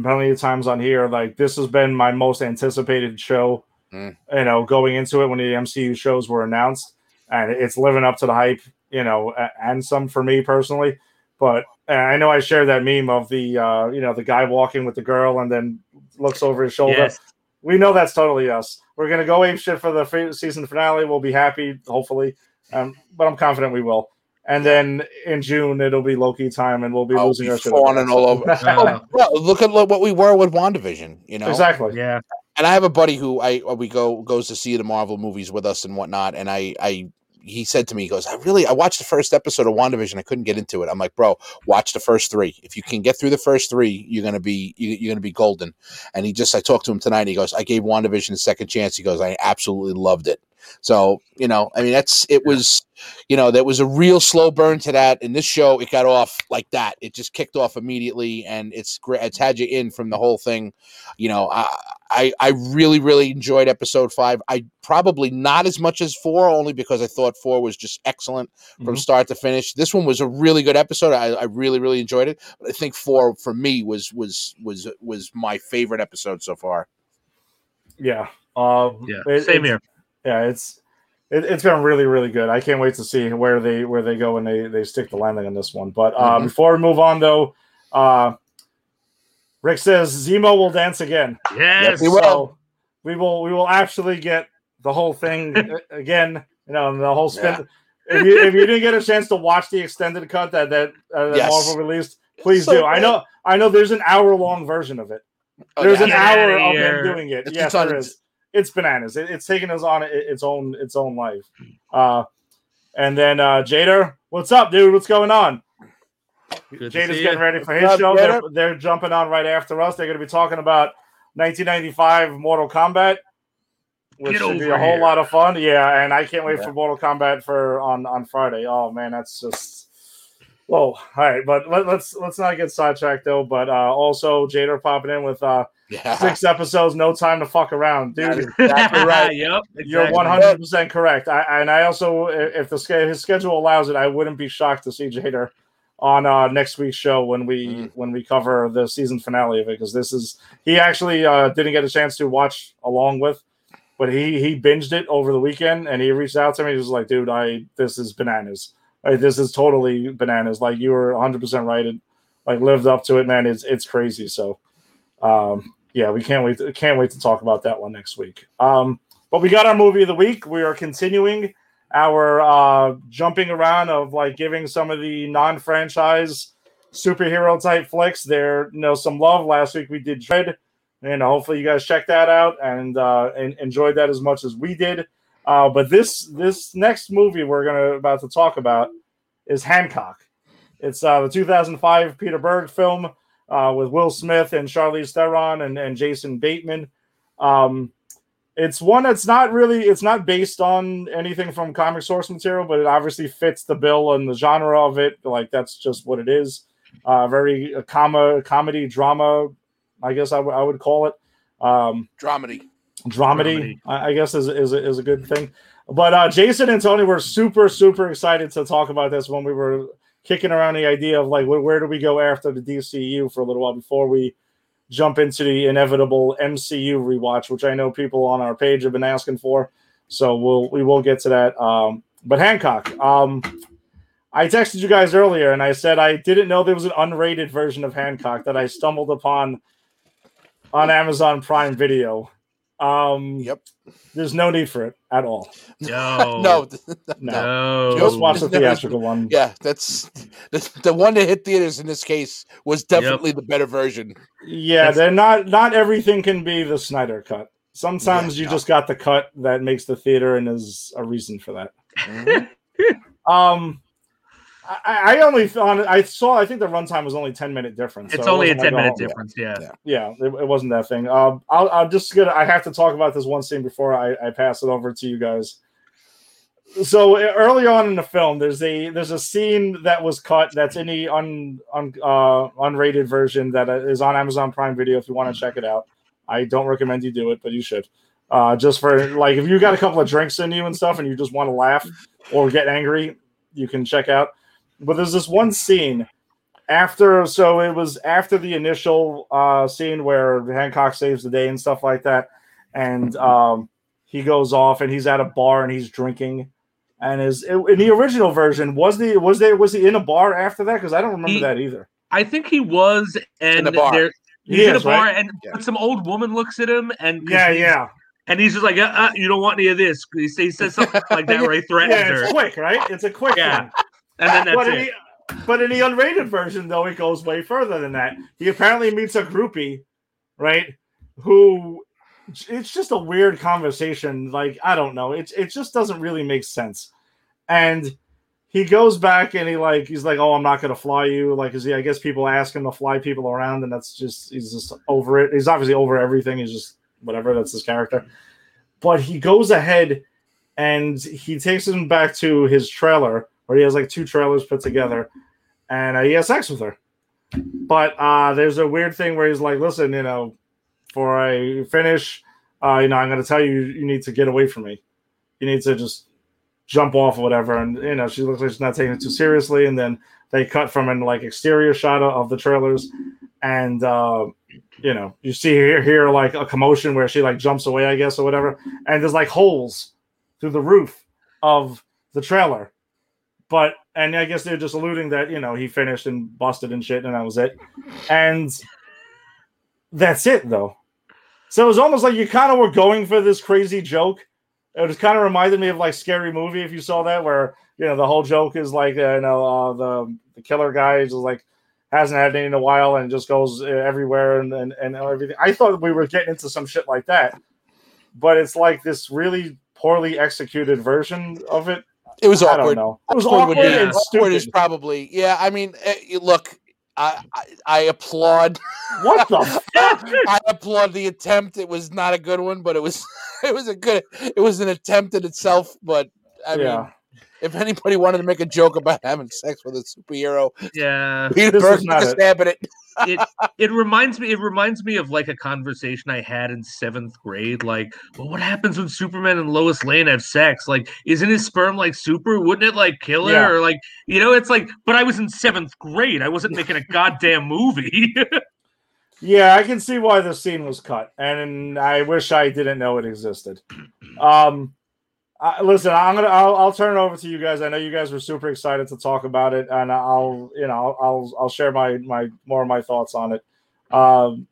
plenty of times on here, like this has been my most anticipated show. Mm. You know, going into it when the M C U shows were announced, and it's living up to the hype, you know, and some for me personally. But I know I shared that meme of the, uh, you know, the guy walking with the girl and then looks over his shoulder. Yes. We know that's totally us. We're going to go ape shit for the season finale. We'll be happy, hopefully. Um, but I'm confident we will. And then in June, it'll be Loki time, and we'll be oh, losing our shit. All over. uh, well, look at what we were with WandaVision, you know? Exactly. Yeah. And I have a buddy who I we go goes to see the Marvel movies with us and whatnot. And I, I he said to me, he goes, I really, I watched the first episode of WandaVision. I couldn't get into it. I'm like, bro, watch the first three. If you can get through the first three, you're going to be, you're going to be golden. And he just, I talked to him tonight. And he goes, I gave WandaVision a second chance. He goes, I absolutely loved it. So, you know, I mean, that's, it was, you know, there was a real slow burn to that. In this show, it got off like that. It just kicked off immediately. And it's great. It's had you in from the whole thing. You know, I, I, I really, really enjoyed episode five. I probably not as much as four, only because I thought four was just excellent from mm-hmm. start to finish. This one was a really good episode. I, I really, really enjoyed it. But I think four for me was, was, was, was my favorite episode so far. Yeah. Um, yeah. It, Same here. Yeah, it's it, it's been really, really good. I can't wait to see where they where they go and they, they stick the landing on this one. But uh, mm-hmm. before we move on, though, uh, Rick says Zemo will dance again. Yes, we will. So we will. We will actually get the whole thing again. You know, the whole spin. Yeah. If, you, if you didn't get a chance to watch the extended cut that that, uh, that yes. Marvel released, please so do. Great. I know. I know. There's an hour long version of it. Oh, there's yeah. an hour of him doing it. It's yes, there on, is. It's bananas. It, it's taken us on it, its own its own life. Uh, and then uh, Jader, what's up, dude? What's going on? Good Jader's getting ready for his up, show. They're, they're jumping on right after us. They're going to be talking about nineteen ninety-five Mortal Kombat, which should be a whole here. lot of fun. Yeah, and I can't wait yeah. for Mortal Kombat for on, on Friday. Oh man, that's just whoa. All right, but let, let's let's not get sidetracked though. But uh, also Jader popping in with. Uh, Yeah. Six episodes, no time to fuck around, dude. You're exactly right. Yep, exactly. You're one hundred percent correct. I, and I also, if the his schedule allows it, I wouldn't be shocked to see Jader on uh, next week's show when we mm. when we cover the season finale of it, because this is he actually uh, didn't get a chance to watch along with, but he he binged it over the weekend and he reached out to me. He was like, "Dude, I this is bananas. Like, this is totally bananas. Like you were one hundred percent right. It like lived up to it, man. It's it's crazy." So. Um, Yeah, we can't wait. To, can't wait to talk about that one next week. Um, but we got our movie of the week. We are continuing our uh, jumping around of like giving some of the non-franchise superhero type flicks there, you know, some love. Last week we did Dread, and hopefully you guys checked that out and, uh, and enjoyed that as much as we did. Uh, but this this next movie we're gonna about to talk about is Hancock. It's uh, the two thousand five Peter Berg film. Uh, with Will Smith and Charlize Theron and, and Jason Bateman. Um, it's one that's not really, it's not based on anything from comic source material, but it obviously fits the bill and the genre of it. Like, that's just what it is. Uh, very uh, com- comedy, drama, I guess I, w- I would call it. Um, Dramedy. Dramedy, Dramedy. I-, I guess, is, is, a, is a good thing. But uh, Jason and Tony were super, super excited to talk about this when we were kicking around the idea of like, where do we go after the D C U for a little while before we jump into the inevitable M C U rewatch, which I know people on our page have been asking for. So we'll, we will get to that. Um, but Hancock, um, I texted you guys earlier and I said, I didn't know there was an unrated version of Hancock that I stumbled upon on Amazon Prime Video. Um, yep. There's no need for it at all. No. no, no, no. Just watch the theatrical one. Yeah, that's the, the one that hit theaters in this case was definitely yep. the better version. Yeah, that's, they're not not everything can be the Snyder cut. Sometimes yeah, you no. just got the cut that makes the theater, and there's a reason for that. Mm-hmm. um, I, I only found I saw I think the runtime was only ten minute difference. It's so only it a ten minute difference, yeah. yeah. Yeah, it, it wasn't that thing. Um, I'll, I'll just get. I have to talk about this one scene before I, I pass it over to you guys. So early on in the film, there's a there's a scene that was cut that's in the un, un uh, unrated version that is on Amazon Prime Video. If you want to check it out, I don't recommend you do it, but you should. Uh, just for like if you got a couple of drinks in you and stuff, and you just want to laugh or get angry, you can check out. But there's this one scene after, so it was after the initial uh, scene where Hancock saves the day and stuff like that. And um, he goes off and he's at a bar and he's drinking. And is in the original version, was the was there was he in a bar after that? Because I don't remember he, that either. I think he was and in a bar. There, he's he is, in a bar right? and yeah. some old woman looks at him and yeah, yeah. And he's just like, uh, uh, you don't want any of this. He says something like that, right? Threatens yeah, it's her. quick, right? It's a quick yeah. one. And then that's but, in it. The, but in the unrated version, though, it goes way further than that. He apparently meets a groupie, right? Who it's just a weird conversation. Like, I don't know. It, it just doesn't really make sense. And he goes back and he like he's like, oh, I'm not gonna fly you. Like, is he? I guess people ask him to fly people around, and that's just he's just over it. He's obviously over everything. He's just whatever. That's his character. But he goes ahead and he takes him back to his trailer, where he has like two trailers put together, and uh, he has sex with her. But uh, there's a weird thing where he's like, listen, you know, before I finish, uh, you know, I'm going to tell you, you need to get away from me. You need to just jump off or whatever. And, you know, she looks like she's not taking it too seriously. And then they cut from an like exterior shot of the trailers. And, uh, you know, you see here, here like a commotion where she like jumps away, I guess, or whatever. And there's like holes through the roof of the trailer. But, and I guess they're just alluding that, you know, he finished and busted and shit, and that was it. And that's it, though. So it was almost like you kind of were going for this crazy joke. It just kind of reminded me of, like, Scary Movie, if you saw that, where, you know, the whole joke is, like, uh, you know, uh, the, the killer guy just, like, hasn't had anything in a while and just goes everywhere and, and, and everything. I thought we were getting into some shit like that. But it's, like, this really poorly executed version of it. It was awkward. I don't know. It was awkward, awkward, would be, and awkward is probably. Yeah, I mean, look, I I, I applaud. What the fuck? I applaud the attempt. It was not a good one, but it was it was a good. It was an attempt at itself, but I yeah. mean, if anybody wanted to make a joke about having sex with a superhero, yeah, Peter Berg took a stab at it. It it reminds me. It reminds me of like a conversation I had in seventh grade. Like, well, what happens when Superman and Lois Lane have sex? Like, isn't his sperm like super? Wouldn't it like kill her? Yeah. Or like, you know, it's like. But I was in seventh grade. I wasn't making a goddamn movie. Yeah, I can see why the scene was cut, and I wish I didn't know it existed. Um, I, listen, I'm gonna. I'll, I'll turn it over to you guys. I know you guys were super excited to talk about it, and I'll, you know, I'll, I'll share my, my more of my thoughts on it. Um,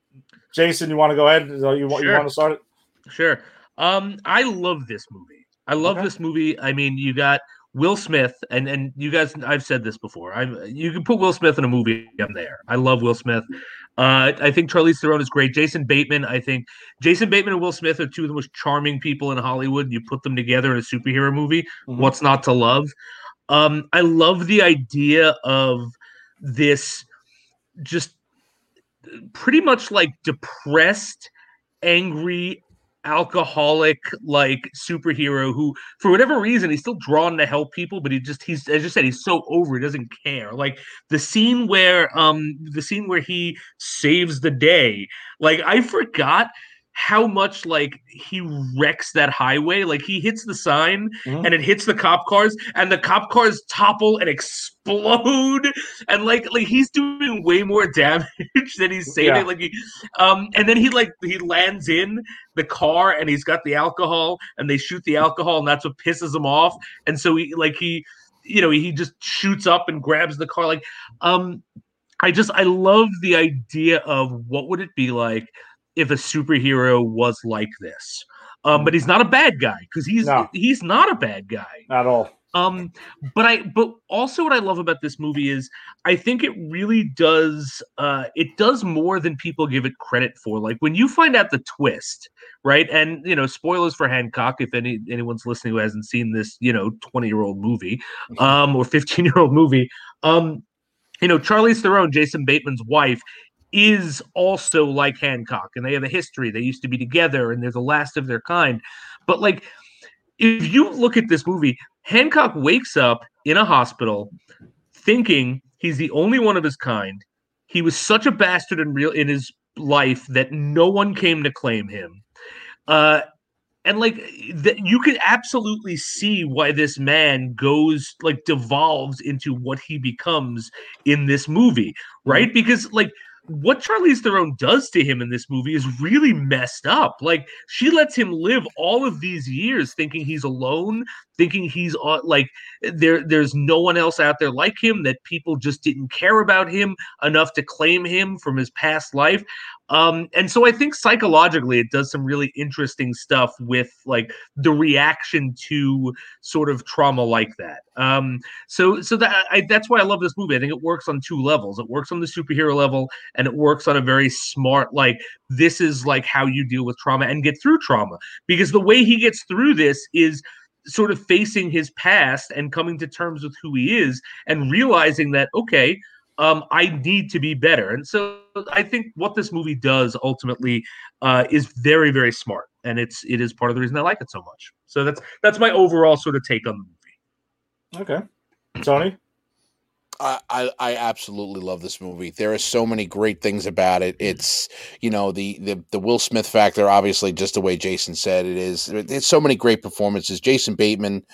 Jason, you want to go ahead? You want, you want to start it? Sure. Um, I love this movie. I love okay. this movie. I mean, you got Will Smith, and and you guys. I've said this before. I'm. You can put Will Smith in a movie. I'm there. I love Will Smith. Uh, I think Charlize Theron is great. Jason Bateman, I think. Jason Bateman and Will Smith are two of the most charming people in Hollywood. You put them together in a superhero movie, mm-hmm. What's not to love? Um, I love the idea of this just pretty much like depressed, angry, alcoholic like superhero who for whatever reason he's still drawn to help people, but he just he's as you said he's so over, he doesn't care. Like the scene where um the scene where he saves the day, like I forgot how much like he wrecks that highway. Like he hits the sign mm. and it hits the cop cars and the cop cars topple and explode, and like like he's doing way more damage than he's saving. Yeah. Like he, um and then he like he lands in the car and he's got the alcohol and they shoot the alcohol and that's what pisses him off, and so he like he you know he just shoots up and grabs the car. Like um I just I love the idea of what would it be like if a superhero was like this. Um, but he's not a bad guy, because he's no. he's not a bad guy. At all. Um, but I but also what I love about this movie is I think it really does uh, it does more than people give it credit for. Like when you find out the twist, right? And you know, spoilers for Hancock if any anyone's listening who hasn't seen this, you know, twenty-year-old movie, um, or fifteen-year-old movie. Um, you know, Charlize Theron, Jason Bateman's wife, is also like Hancock, and they have a history. They used to be together, and they're the last of their kind. But like, if you look at this movie, Hancock wakes up in a hospital thinking he's the only one of his kind. He was such a bastard in real in his life that no one came to claim him. Uh, and like, th- you can absolutely see why this man goes like devolves into what he becomes in this movie, right? Because like, what Charlize Theron does to him in this movie is really messed up. Like she lets him live all of these years thinking he's alone, thinking he's uh, like there. There's no one else out there like him, that people just didn't care about him enough to claim him from his past life. Um, and so I think psychologically it does some really interesting stuff with like the reaction to sort of trauma like that. Um, so so that I, that's why I love this movie. I think it works on two levels. It works on the superhero level, and it works on a very smart, like this is like how you deal with trauma and get through trauma. Because the way he gets through this is sort of facing his past and coming to terms with who he is and realizing that, okay, um, I need to be better. And so I think what this movie does ultimately uh, is very, very smart. And it's, it is part of the reason I like it so much. So that's, that's my overall sort of take on the movie. Okay. Tony? I, I, I absolutely love this movie. There are so many great things about it. It's, you know, the, the, the Will Smith factor, obviously, just the way Jason said it is. It's so many great performances. Jason Bateman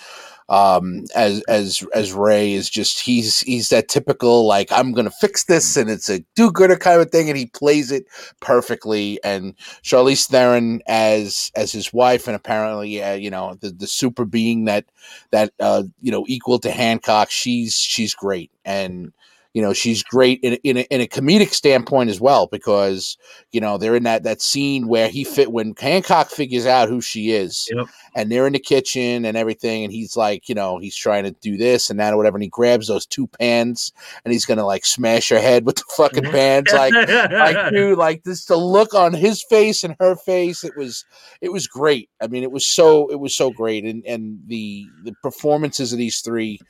um, as as as Ray is just, he's he's that typical, like, I'm going to fix this, and it's a do-gooder kind of thing, and he plays it perfectly. And Charlize Theron as as his wife, and apparently, uh, you know, the, the super being that, that uh, you know, equal to Hancock, she's she's great. And, you know, she's great in, in, a, in a comedic standpoint as well, because, you know, they're in that, that scene where he fit when Hancock figures out who she is, yep. and they're in the kitchen and everything. And he's like, you know, he's trying to do this and that or whatever. And he grabs those two pans and he's going to like smash her head with the fucking pans. Like, like, dude, like this, the look on his face and her face. It was, it was great. I mean, it was so, it was so great. And, and the, the performances of these three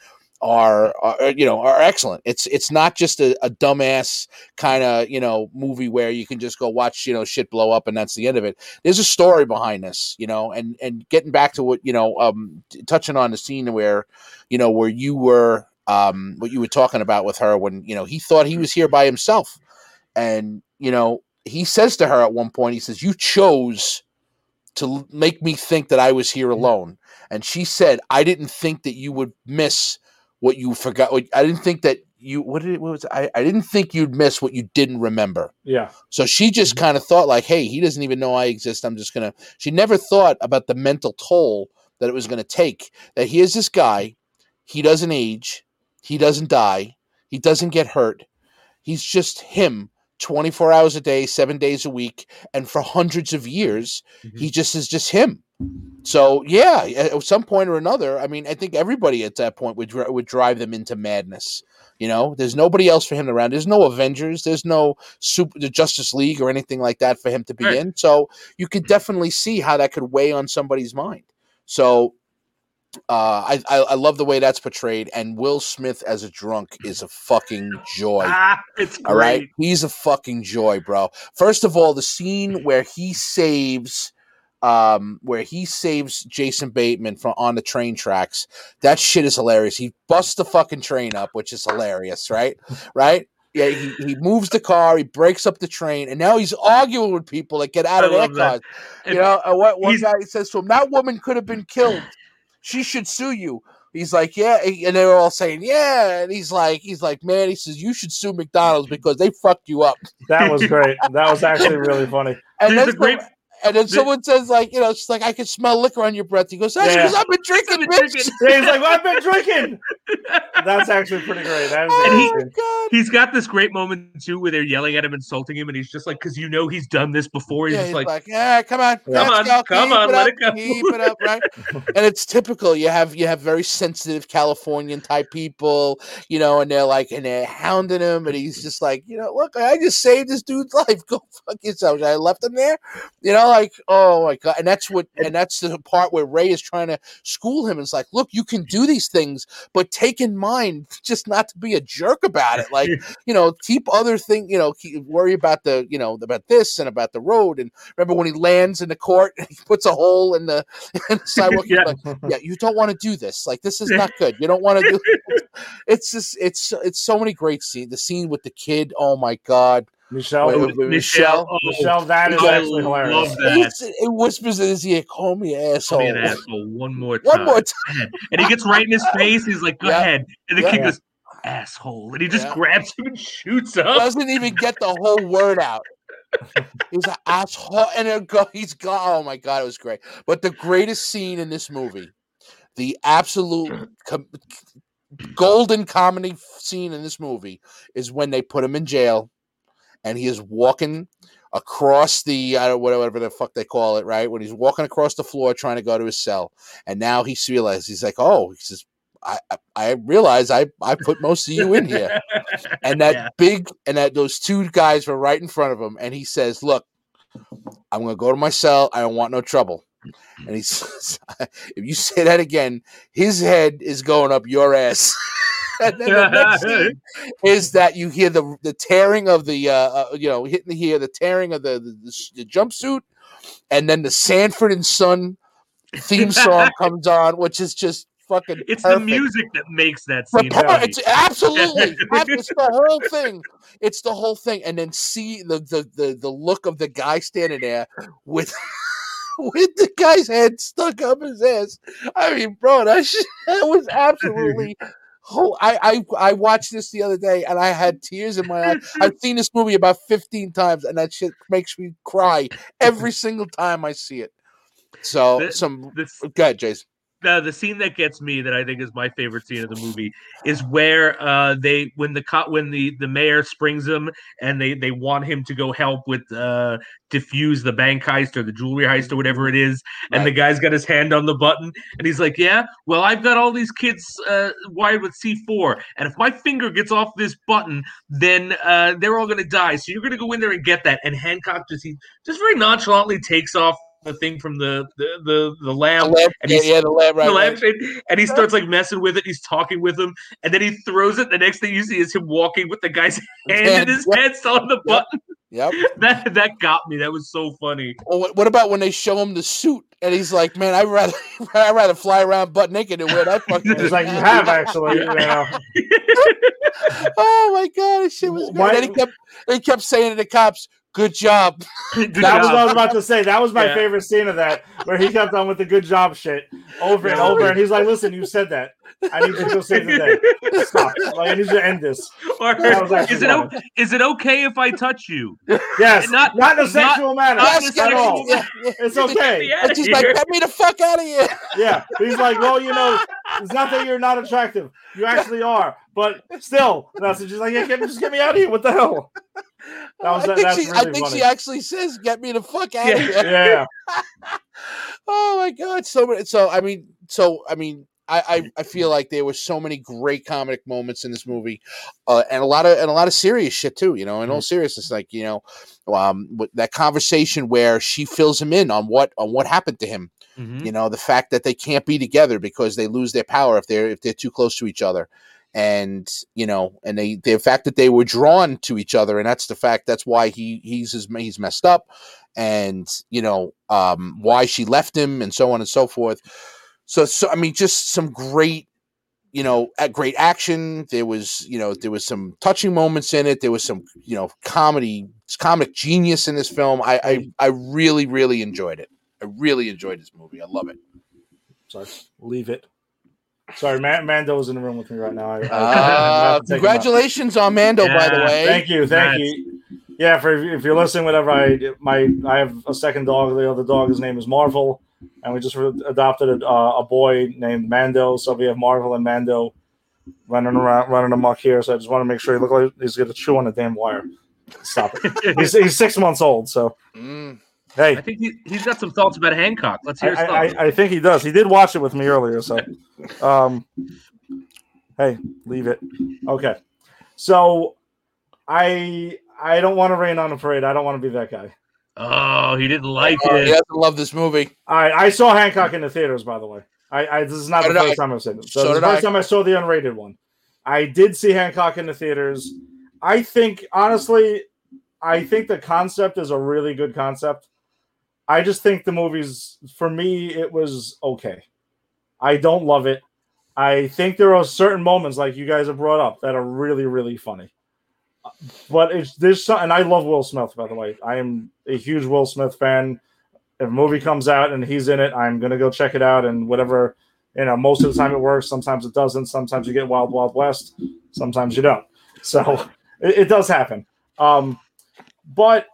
Are, are you know are excellent. It's it's not just a, a dumbass kind of you know movie where you can just go watch you know shit blow up and that's the end of it. There's a story behind this, you know. And and getting back to what you know, um, touching on the scene where you know where you were, um, what you were talking about with her when you know he thought he was here by himself, and you know he says to her at one point, he says, "You chose to make me think that I was here alone," and she said, "I didn't think that you would miss." What you forgot? I didn't think that you. What did it? What was it? I? I didn't think you'd miss what you didn't remember. Yeah. So she just kind of thought like, "Hey, he doesn't even know I exist. I'm just gonna." She never thought about the mental toll that it was gonna take. That here's this guy. He doesn't age. He doesn't die. He doesn't get hurt. He's just him. twenty-four hours a day, seven days a week, and for hundreds of years, mm-hmm. he just is just him. So, yeah, at some point or another, I mean, I think everybody at that point would would drive them into madness. You know, there's nobody else for him around. There's no Avengers. There's no super, the Justice League or anything like that for him to be right. in. So you could definitely see how that could weigh on somebody's mind. So uh, I, I I love the way that's portrayed. And Will Smith as a drunk is a fucking joy. Ah, it's great. All right? He's a fucking joy, bro. First of all, the scene where he saves... Um, where he saves Jason Bateman from on the train tracks. That shit is hilarious. He busts the fucking train up, which is hilarious, right? Right? Yeah, he, he moves the car, he breaks up the train, and now he's arguing with people that get out of their cars. You know, and what one guy says to him, "That woman could have been killed. She should sue you." He's like, "Yeah," and they were all saying, "Yeah," and he's like, "He's like, man," he says, "You should sue McDonald's because they fucked you up." That was great. That was actually really funny. And that's great. And then someone says, like, you know, she's like, "I can smell liquor on your breath." He goes, "That's because yeah. I've been drinking, bitch." Yeah, he's like, "Well, I've been drinking." That's actually pretty great. That is and he, God. He's got this great moment, too, where they're yelling at him, insulting him, and he's just like, because you know he's done this before. He's, yeah, he's like, like, "Yeah, come on. Come on, go. Come on, let up, it go. Keep it up," right? And it's typical. You have you have very sensitive Californian-type people, you know, and they're like, and they're hounding him, and he's just like, you know, "Look, I just saved this dude's life. Go fuck yourself. I left him there." You know? Like, oh my God. And that's what, and that's the part where Ray is trying to school him. It's like, look, you can do these things, but take in mind just not to be a jerk about it. Like, you know, keep other things, you know, keep, worry about the, you know, about this and about the road. And remember when he lands in the court and he puts a hole in the, in the sidewalk. Yeah. Like, yeah, you don't want to do this. Like, this is not good. You don't want to do this. It's just, it's, it's so many great scenes. The scene with the kid. Oh my God. Michelle, wait, wait, wait, Michelle, Michelle, oh, Michelle, that is I actually hilarious. That. It whispers in his ear, "Call me asshole. Call me an asshole one more time." One more time. And he gets right in his face. He's like, "Go yeah. ahead." And the yeah. kid goes, "Asshole." And he just yeah. grabs him and shoots up. Doesn't even get the whole word out. He's an asshole. And go, he's gone. Oh my God, it was great. But the greatest scene in this movie, the absolute com- golden comedy scene in this movie, is when they put him in jail. And he is walking across the, I don't whatever the fuck they call it, right? When he's walking across the floor trying to go to his cell. And now he's realized, he's like, oh, he says, I, I, I realize I, I put most of you in here. And that yeah. big, and that those two guys were right in front of him. And he says, look, I'm going to go to my cell. I don't want no trouble. And he says, if you say that again, his head is going up your ass. And then the next scene is that you hear the the tearing of the, uh, uh, you know, hitting here, the tearing of the, the, the, the jumpsuit. And then the Sanford and Son theme song comes on, which is just fucking It's perfect. The music that makes that scene. Repo- it's absolutely. It's the whole thing. It's the whole thing. And then see the the the, the look of the guy standing there with... with the guy's head stuck up his ass. I mean, bro, that shit, that was absolutely. Oh, I, I I watched this the other day and I had tears in my eyes. I've seen this movie about fifteen times and that shit makes me cry every single time I see it. So the, some this, go ahead, Jason. The, the scene that gets me, that I think is my favorite scene of the movie, is where uh, they when the co- when the, the mayor springs him and they, they want him to go help with. Uh, diffuse the bank heist or the jewelry heist or whatever it is, and right. The guy's got his hand on the button and he's like, yeah, well, I've got all these kids uh, wired with C four, and if my finger gets off this button, then uh, they're all going to die, so you're going to go in there and get that. And Hancock just he just very nonchalantly takes off the thing from the the the, the lamp, the and yeah, yeah, the lamp, right, the lamp right. And he starts like messing with it, he's talking with him, and then he throws it. The next thing you see is him walking with the guy's hand, hand. in his yep. head still on the yep. button. Yep, that that got me. That was so funny. Well, what, what about when they show him the suit and he's like, "Man, I rather I rather fly around butt naked than wear that fucking." He's like, "You have actually." You know. Oh my god, that shit was great. And he kept he kept saying to the cops, "Good job." Good that job. was what I was about to say. That was my yeah. favorite scene of that, where he kept on with the "good job" shit over and over, and he's like, "Listen, you said that. I need you to go save the day. Stop. Like, I need you to end this." Or, is, it o- is it okay if I touch you? Yes. Not, not in a sexual not, manner not at sexual all. Yeah, yeah. It's okay. It's just like, get me the fuck out of here. Yeah. He's like, well, you know, it's not that you're not attractive. You actually are. But still, that's just like, yeah, get, just get me out of here. What the hell? That was, I think, that's she, really I think she actually says, get me the fuck out yeah. of here. Yeah. Oh, my God. So, so, I mean, so, I mean, I, I feel like there were so many great comedic moments in this movie, uh, and a lot of and a lot of serious shit too. You know, in mm-hmm. all seriousness, like you know, um, with that conversation where she fills him in on what on what happened to him. Mm-hmm. You know, the fact that they can't be together because they lose their power if they're if they're too close to each other, and you know, and they the fact that they were drawn to each other, and that's the fact that's why he he's his, he's messed up, and you know, um, why she left him, and so on and so forth. So, so I mean, just some great, you know, great action. There was, you know, there was some touching moments in it. There was some, you know, comedy, comic genius in this film. I, I, I really, really enjoyed it. I really enjoyed this movie. I love it. Sorry, leave it. Sorry, Man- Mando's in the room with me right now. I, I, uh, congratulations on Mando, yeah, by the way. Thank you, thank That's- you. Yeah, for if you're listening, whatever. I my I have a second dog. The other dog, his name is Marvel. And we just adopted a, uh, a boy named Mando, so we have Marvel and Mando running around, running amok here. So I just want to make sure he look like he's gonna chew on a damn wire. Stop it! he's, he's six months old, so mm. hey, I think he, he's got some thoughts about Hancock. Let's hear. His I, I, I think he does. He did watch it with me earlier, so um, hey, leave it. Okay, so I I don't want to rain on a parade. I don't want to be that guy. Oh, he didn't like oh, it. He doesn't love this movie. I, I saw Hancock in the theaters, by the way. I, I this is not so the first I. time I've seen it. So, so this is the first I. time I saw the unrated one. I did see Hancock in the theaters. I think, honestly, I think the concept is a really good concept. I just think the movie's, for me, it was okay. I don't love it. I think there are certain moments, like you guys have brought up, that are really, really funny. But it's there's something, and I love Will Smith, by the way. I am a huge Will Smith fan. If a movie comes out and he's in it, I'm going to go check it out. And whatever, you know, most of the time it works. Sometimes it doesn't. Sometimes you get Wild Wild West. Sometimes you don't. So it, it does happen. Um, but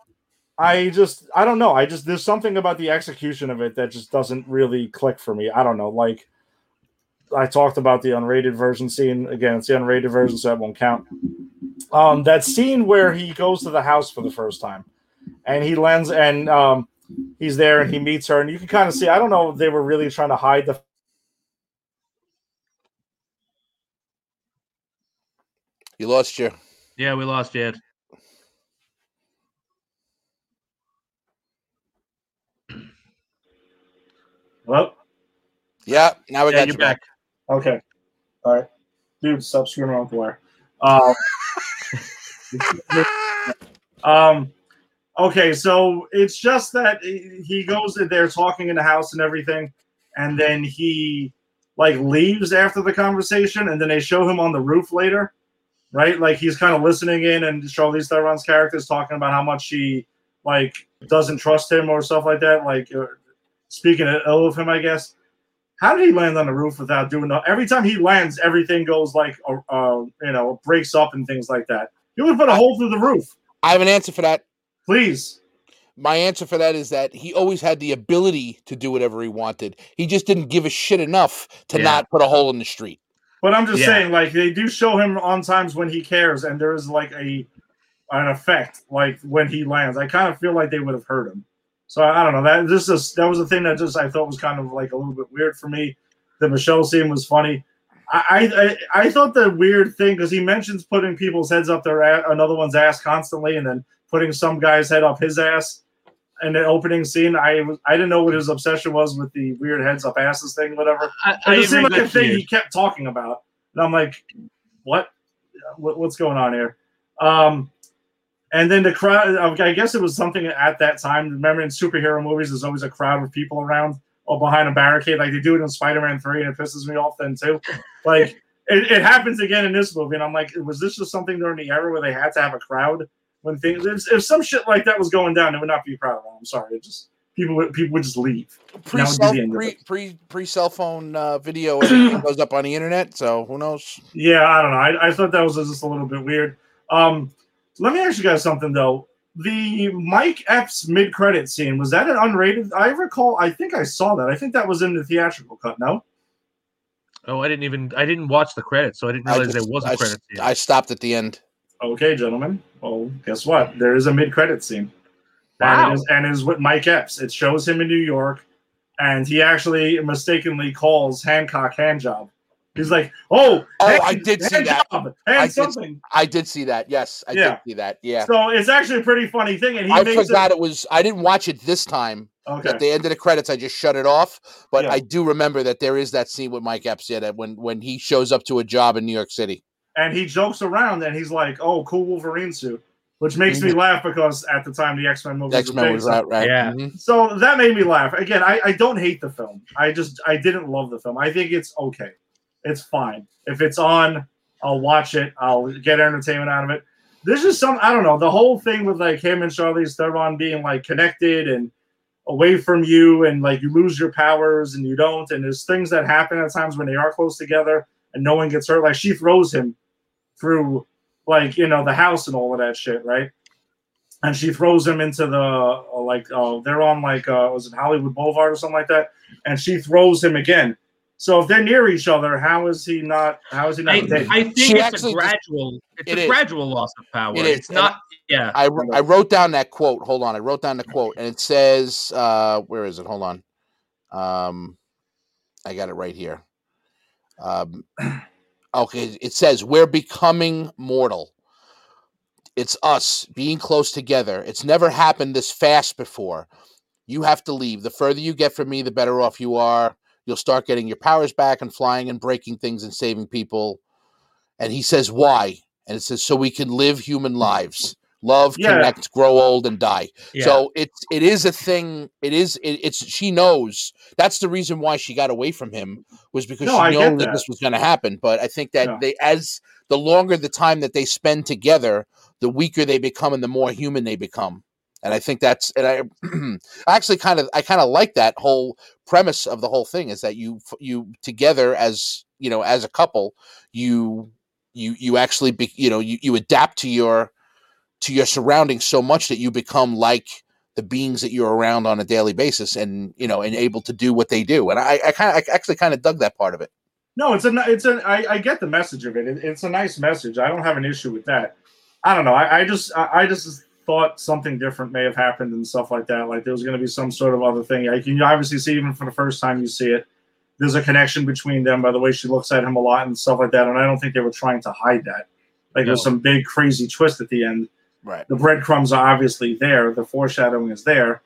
I just, I don't know. I just, there's something about the execution of it that just doesn't really click for me. I don't know. Like I talked about the unrated version scene. Again, it's the unrated version, so that won't count. Um, that scene where he goes to the house for the first time and he lands and um, he's there and he meets her and you can kind of see, I don't know if they were really trying to hide the. You lost you. Yeah, we lost you, Ed. Hello? Yeah, now we yeah, got you back. back. Okay. All right. Dude, stop screwing around with the wire. Um, um, okay, so it's just that he goes in there talking in the house and everything, and then he, like, leaves after the conversation, and then they show him on the roof later, right? Like, he's kind of listening in, and Charlize Theron's character is talking about how much she, like, doesn't trust him or stuff like that, like, speaking ill of him, I guess. How did he land on the roof without doing that? Every time he lands, everything goes like, uh, uh, you know, breaks up and things like that. You would put a hole through the roof. I have an answer for that. Please. My answer for that is that he always had the ability to do whatever he wanted. He just didn't give a shit enough to yeah. not put a hole in the street. But I'm just yeah. saying, like, they do show him on times when he cares, and there is, like, a an effect, like, when he lands. I kind of feel like they would have hurt him. So I don't know. That this is that was a thing that just I thought was kind of like a little bit weird for me. The Michelle scene was funny. I I, I thought the weird thing because he mentions putting people's heads up their ass, another one's ass constantly, and then putting some guy's head up his ass in the opening scene. I I didn't know what his obsession was with the weird heads up asses thing, whatever. I, I it just seemed like a thing you. he kept talking about, and I'm like, what? what what's going on here? Um, And then the crowd, I guess it was something at that time. Remember in superhero movies, there's always a crowd of people around or behind a barricade. Like they do it in Spider-Man Three, and it pisses me off then too. Like it, it happens again in this movie. And I'm like, was this just something during the era where they had to have a crowd when things, if, if some shit like that was going down, it would not be a crowd. I'm sorry. It just, people would, people would just leave. Pre-cell, pre, pre, pre-cell phone uh, video goes up on the internet. So who knows? Yeah. I don't know. I, I thought that was just a little bit weird. Um, Let me ask you guys something, though. The Mike Epps mid-credit scene, was that an unrated? I recall, I think I saw that. I think that was in the theatrical cut, no? Oh, I didn't even, I didn't watch the credits, so I didn't realize I just, there was a I, credit scene. I stopped at the end. Okay, gentlemen. Well, guess what? There is a mid-credit scene. Wow. And it is, and it is with Mike Epps. It shows him in New York, and he actually mistakenly calls Hancock Handjob. He's like, oh, oh, hand, I did see that. Job, I, something. Did, I did see that. Yes, I yeah. did see that. Yeah. So it's actually a pretty funny thing. And he I makes forgot it... it was. I didn't watch it this time. Okay. At the end of the credits, I just shut it off. But yeah. I do remember that there is that scene with Mike Epps yeah, that when when he shows up to a job in New York City, and he jokes around and he's like, "Oh, cool Wolverine suit," which makes mm-hmm. me laugh because at the time the X-Men movies X-Men were big, was out, right? Yeah. Mm-hmm. So that made me laugh. Again, I, I don't hate the film. I just I didn't love the film. I think it's okay. It's fine. If it's on, I'll watch it. I'll get entertainment out of it. This is some, I don't know, the whole thing with like him and Charlize Theron being like connected and away from you and like you lose your powers and you don't. And there's things that happen at times when they are close together and no one gets hurt. Like she throws him through like, you know, the house and all of that shit, right? And she throws him into the, uh, like, uh, they're on like, uh, was it Hollywood Boulevard or something like that? And she throws him again. So if they're near each other, how is he not? How is he not? I, I think she it's a gradual. Just, it's it a is. gradual loss of power. It it's not. Yeah. I, I wrote down that quote. Hold on. I wrote down the quote, and it says, uh, "Where is it? Hold on. Um, I got it right here. Um, okay. It says, "We're becoming mortal. It's us being close together. It's never happened this fast before. You have to leave. The further you get from me, the better off you are. You'll start getting your powers back and flying and breaking things and saving people." And he says, why? And it says, so we can live human lives, love, yeah. connect, grow old, and die. Yeah. So it's, it is a thing. It is, it, it's, she knows that's the reason why she got away from him was because no, she knew that, that this was going to happen. But I think that yeah. they, as the longer the time that they spend together, the weaker they become and the more human they become. And I think that's, and I, I actually kind of, I kind of like that whole premise of the whole thing is that you, you together as, you know, as a couple, you, you, you actually, be, you know, you, you adapt to your, to your surroundings so much that you become like the beings that you're around on a daily basis and, you know, and able to do what they do. And I, I kind of, I actually kind of dug that part of it. No, it's a, it's a, I, I get the message of it. it. It's a nice message. I don't have an issue with that. I don't know. I, I just, I, I just, thought something different may have happened and stuff like that. Like there was going to be some sort of other thing. I can obviously see even for the first time you see it, there's a connection between them by the way she looks at him a lot and stuff like that. And I don't think they were trying to hide that. Like no. There's some big crazy twist at the end. Right. The breadcrumbs are obviously there. The foreshadowing is there.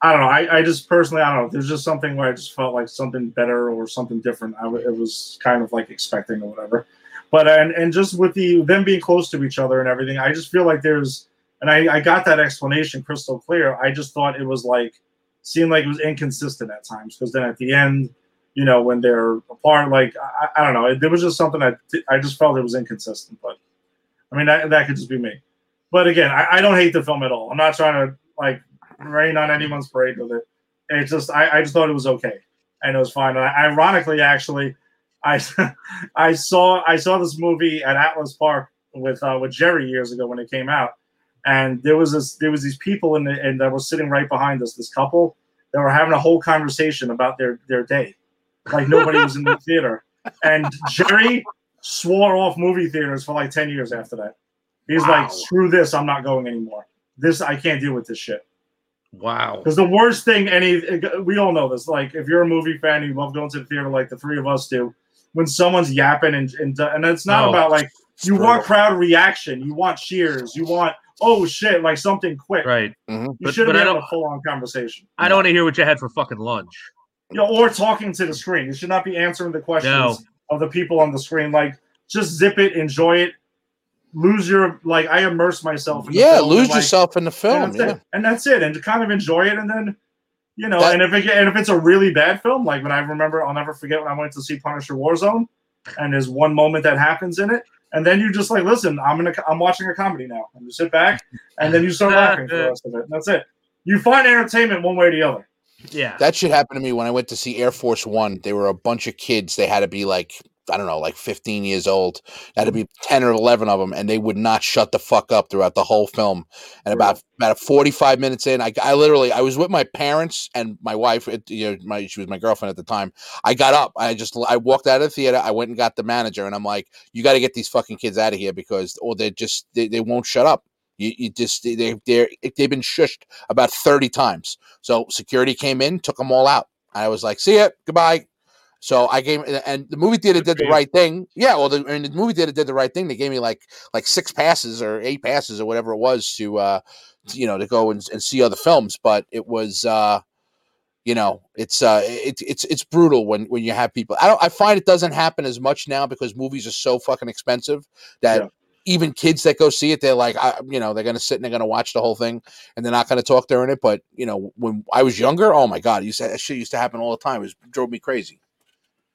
I don't know. I, I just personally, I don't know. There's just something where I just felt like something better or something different. I w- it was kind of like expecting or whatever. But and and just with the them being close to each other and everything, I just feel like there's and I, I got that explanation crystal clear. I just thought it was like seemed like it was inconsistent at times because then at the end, you know, when they're apart, like I, I don't know, it, it was just something that I just felt it was inconsistent. But I mean, that, that could just be me. But again, I, I don't hate the film at all. I'm not trying to like. Rain on anyone's parade with it. It's just I, I just thought it was okay and it was fine. And I, ironically, actually, I I saw I saw this movie at Atlas Park with uh, with Jerry years ago when it came out, and there was this there was these people in the, and that was sitting right behind us. This couple that were having a whole conversation about their their day, like nobody was in the theater. And Jerry swore off movie theaters for like ten years after that. He's wow. like, screw this, I'm not going anymore. This I can't deal with this shit. Wow. Because the worst thing any we all know this. Like if you're a movie fan and you love going to the theater like the three of us do, when someone's yapping and and, and it's not oh, about like you brutal. want crowd reaction, you want cheers, you want oh shit, like something quick. Right. Mm-hmm. You should have had a full on conversation. I don't want to hear what you had for fucking lunch. You know, or talking to the screen. You should not be answering the questions no. of the people on the screen. Like just zip it, enjoy it. Lose your like, I immerse myself in the yeah, film. Lose like, yourself in the film, and that's, yeah. and that's it, and to kind of enjoy it. And then, you know, that, and if it, and if it's a really bad film, like when I remember, I'll never forget when I went to see Punisher Warzone, and there's one moment that happens in it, and then you just like, listen, I'm gonna, I'm watching a comedy now, and you sit back, and then you start laughing for the rest of it, and that's it. You find entertainment one way or the other. Yeah, that shit happened to me when I went to see Air Force One. They were a bunch of kids. They had to be like. I don't know, like fifteen years old. That'd be ten or eleven of them, and they would not shut the fuck up throughout the whole film. And about about forty-five minutes in, I, I literally, I was with my parents and my wife. It, you know, my, she was my girlfriend at the time. I got up. I just, I walked out of the theater. I went and got the manager, and I'm like, "You got to get these fucking kids out of here because, or they just, they, they won't shut up. You, you just, they, they're, they've been shushed about thirty times." So security came in, took them all out. I was like, "See ya, goodbye." So I gave, and the movie theater did the right thing. Yeah, well, the, I mean, the movie theater did the right thing. They gave me like like six passes or eight passes or whatever it was to, uh, to you know, to go and, and see other films. But it was, uh, you know, it's uh, it, it's it's brutal when, when you have people. I don't. I find it doesn't happen as much now because movies are so fucking expensive that. Yeah. Even kids that go see it, they're like, I, you know, they're going to sit and they're going to watch the whole thing and they're not going to talk during it. But, you know, when I was younger, oh, my God, it used to, that shit used to happen all the time. It was, drove me crazy.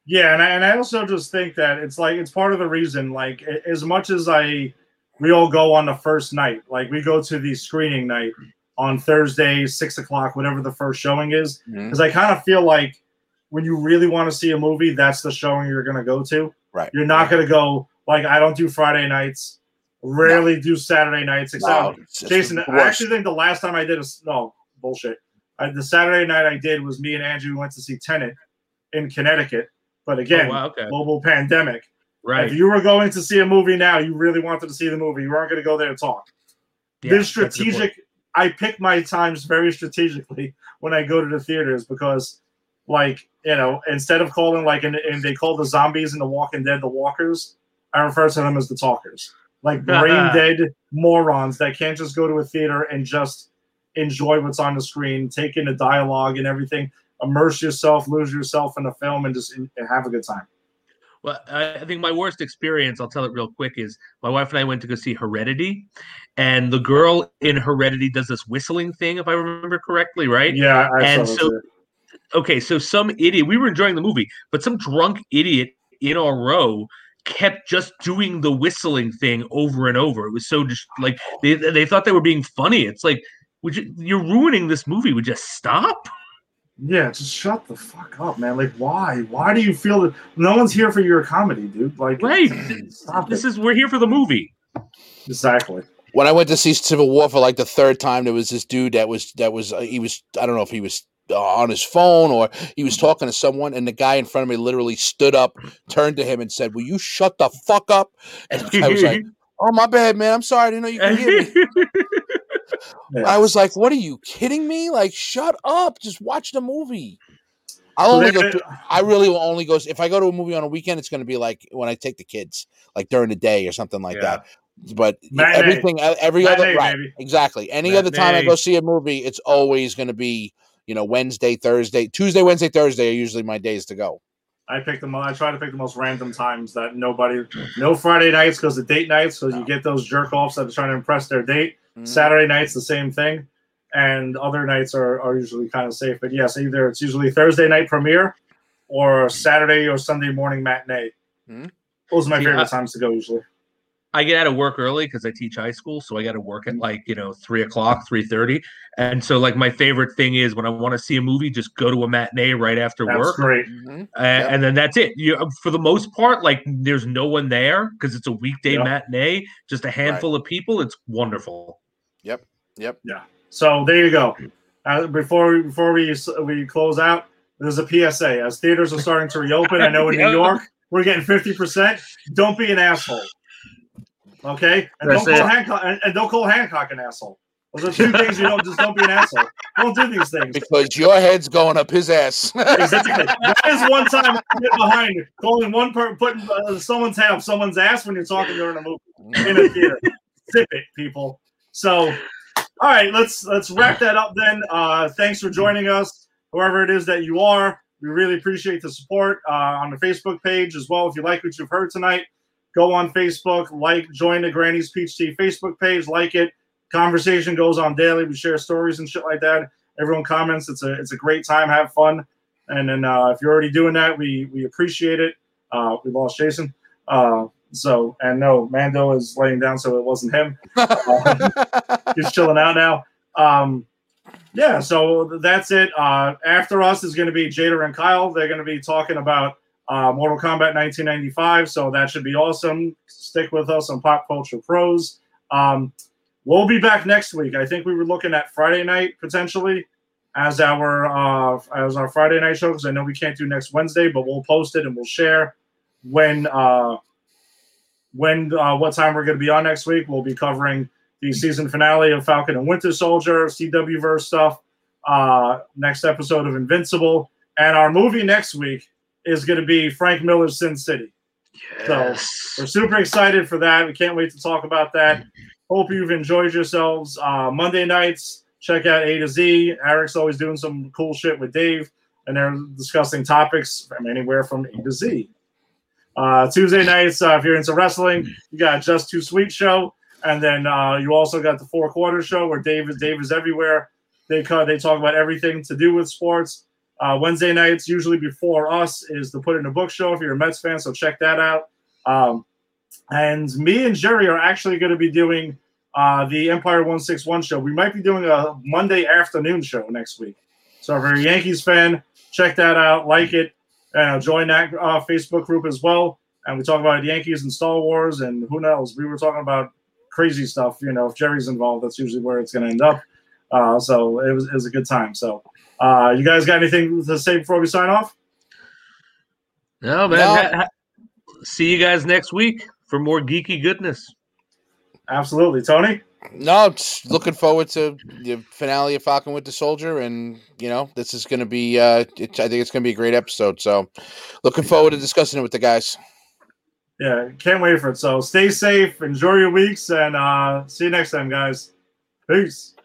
Yeah, and I, and I also just think that it's like it's part of the reason, like, as much as I we all go on the first night, like we go to the screening night on Thursday, six o'clock, whatever the first showing is, because mm-hmm. I kind of feel like when you really want to see a movie, that's the showing you're going to go to. Right. You're not going to go like I don't do Friday nights. Rarely no. do Saturday nights. Except wow, Jason, I actually think the last time I did a no bullshit. I, the Saturday night I did was me and Andrew went to see Tenet in Connecticut. But again, oh, wow, okay. global pandemic. Right. If you were going to see a movie now, you really wanted to see the movie. You weren't going to go there and talk. Yeah, this strategic. I pick my times very strategically when I go to the theaters because, like you know, instead of calling like and, and they call the zombies in The Walking Dead the walkers, I refer to them as the talkers. Like brain-dead morons that can't just go to a theater and just enjoy what's on the screen, take in the dialogue and everything, immerse yourself, lose yourself in the film, and just and have a good time. Well, I think my worst experience, I'll tell it real quick, is my wife and I went to go see Heredity, and the girl in Heredity does this whistling thing, if I remember correctly, right? Yeah, I and saw so, it. Okay, so some idiot, we were enjoying the movie, but some drunk idiot in our row kept just doing the whistling thing over and over. It was so just like they they thought they were being funny. It's like, would you, you're ruining this movie. Would you stop? Yeah, just shut the fuck up, man. Like, why? Why do you feel that no one's here for your comedy, dude? Like, right? Stop this it. Is we're here for the movie. Exactly. When I went to see Civil War for like the third time, there was this dude that was that was uh, he was I don't know if he was. on his phone or he was talking to someone and the guy in front of me literally stood up, turned to him and said, "Will you shut the fuck up?" And I was like, "Oh, my bad, man. I'm sorry. I didn't know you could hear me." Yes. I was like, "What are you kidding me? Like, shut up. Just watch the movie." I'll only go to, I really will only go. If I go to a movie on a weekend, it's going to be like when I take the kids, like during the day or something like yeah. that. But Matinee. everything, every Matinee, other, right, exactly. Any Matinee. other time I go see a movie, it's always going to be you know, Wednesday, Thursday, Tuesday, Wednesday, Thursday are usually my days to go. I pick them. I try to pick the most random times that nobody, no Friday nights because the date nights, because no. you get those jerk offs that are trying to impress their date. Mm-hmm. Saturday nights, the same thing, and other nights are, are usually kind of safe. But yes, either it's usually Thursday night premiere or Saturday or Sunday morning matinee. Mm-hmm. Those are my yeah, favorite I, times to go usually. I get out of work early because I teach high school, so I got to work at like you know three o'clock, three thirty, and so like my favorite thing is when I want to see a movie, just go to a matinee right after that's work. That's great, mm-hmm. uh, yep. and then that's it. You, for the most part, like there's no one there because it's a weekday yep. matinee, just a handful right. of people. It's wonderful. Yep, yep, yeah. So there you go. Uh, before before we we close out, there's a P S A. As theaters are starting to reopen, I know in New York we're getting fifty percent. Don't be an asshole. Okay, and don't, call Hancock, and, and don't call Hancock an asshole. Those are two things you don't just don't be an asshole. Don't do these things because your head's going up his ass. Exactly. That is one time I get behind you, calling one per putting uh, someone's head up someone's ass when you're talking during a movie in a theater. Sip it, people. So, all right, let's let's wrap that up then. Uh, thanks for joining us, whoever it is that you are. We really appreciate the support uh, on the Facebook page as well. If you like what you've heard tonight. Go on Facebook, like, join the Granny's Peach Tea Facebook page, like it. Conversation goes on daily. We share stories and shit like that. Everyone comments. It's a it's a great time. Have fun. And then uh, if you're already doing that, we we appreciate it. Uh, we lost Jason. Uh, so and no, Mando is laying down, so it wasn't him. Uh, he's chilling out now. Um, yeah, so that's it. Uh, after us is going to be Jada and Kyle. They're going to be talking about Uh, Mortal Kombat nineteen ninety-five, so that should be awesome. Stick with us on Pop Culture Pros. Um, we'll be back next week. I think we were looking at Friday night potentially as our uh, as our Friday night show because I know we can't do next Wednesday, but we'll post it and we'll share when uh, when uh, what time we're going to be on next week. We'll be covering the season finale of Falcon and Winter Soldier, C W verse stuff, uh, next episode of Invincible, and our movie next week is going to be Frank Miller's Sin City. Yes. So we're super excited for that. We can't wait to talk about that. Hope you've enjoyed yourselves. Uh, Monday nights, check out A to Z. Eric's always doing some cool shit with Dave, and they're discussing topics from anywhere from A to Z. Uh, Tuesday nights, uh, if you're into wrestling, you got Just Too Sweet show, and then uh, you also got the Four Quarter show where Dave is, Dave is everywhere. They, they talk about everything to do with sports. Uh, Wednesday nights, usually before us, is the Put in a Book show if you're a Mets fan, so check that out. Um, and me and Jerry are actually going to be doing uh, the Empire one sixty-one show. We might be doing a Monday afternoon show next week. So if you're a Yankees fan, check that out, like it, and uh, join that uh, Facebook group as well. And we talk about Yankees and Star Wars and who knows. We were talking about crazy stuff. You know, if Jerry's involved, that's usually where it's going to end up. Uh, so it was, it was a good time. So. Uh, you guys got anything to say before we sign off? No, man. No. Ha- ha- see you guys next week for more geeky goodness. Absolutely. Tony? No, just looking forward to the finale of Falcon Winter Soldier. And, you know, this is going to be, uh, it, I think it's going to be a great episode. So looking forward to discussing it with the guys. Yeah, can't wait for it. So stay safe, enjoy your weeks, and uh, see you next time, guys. Peace.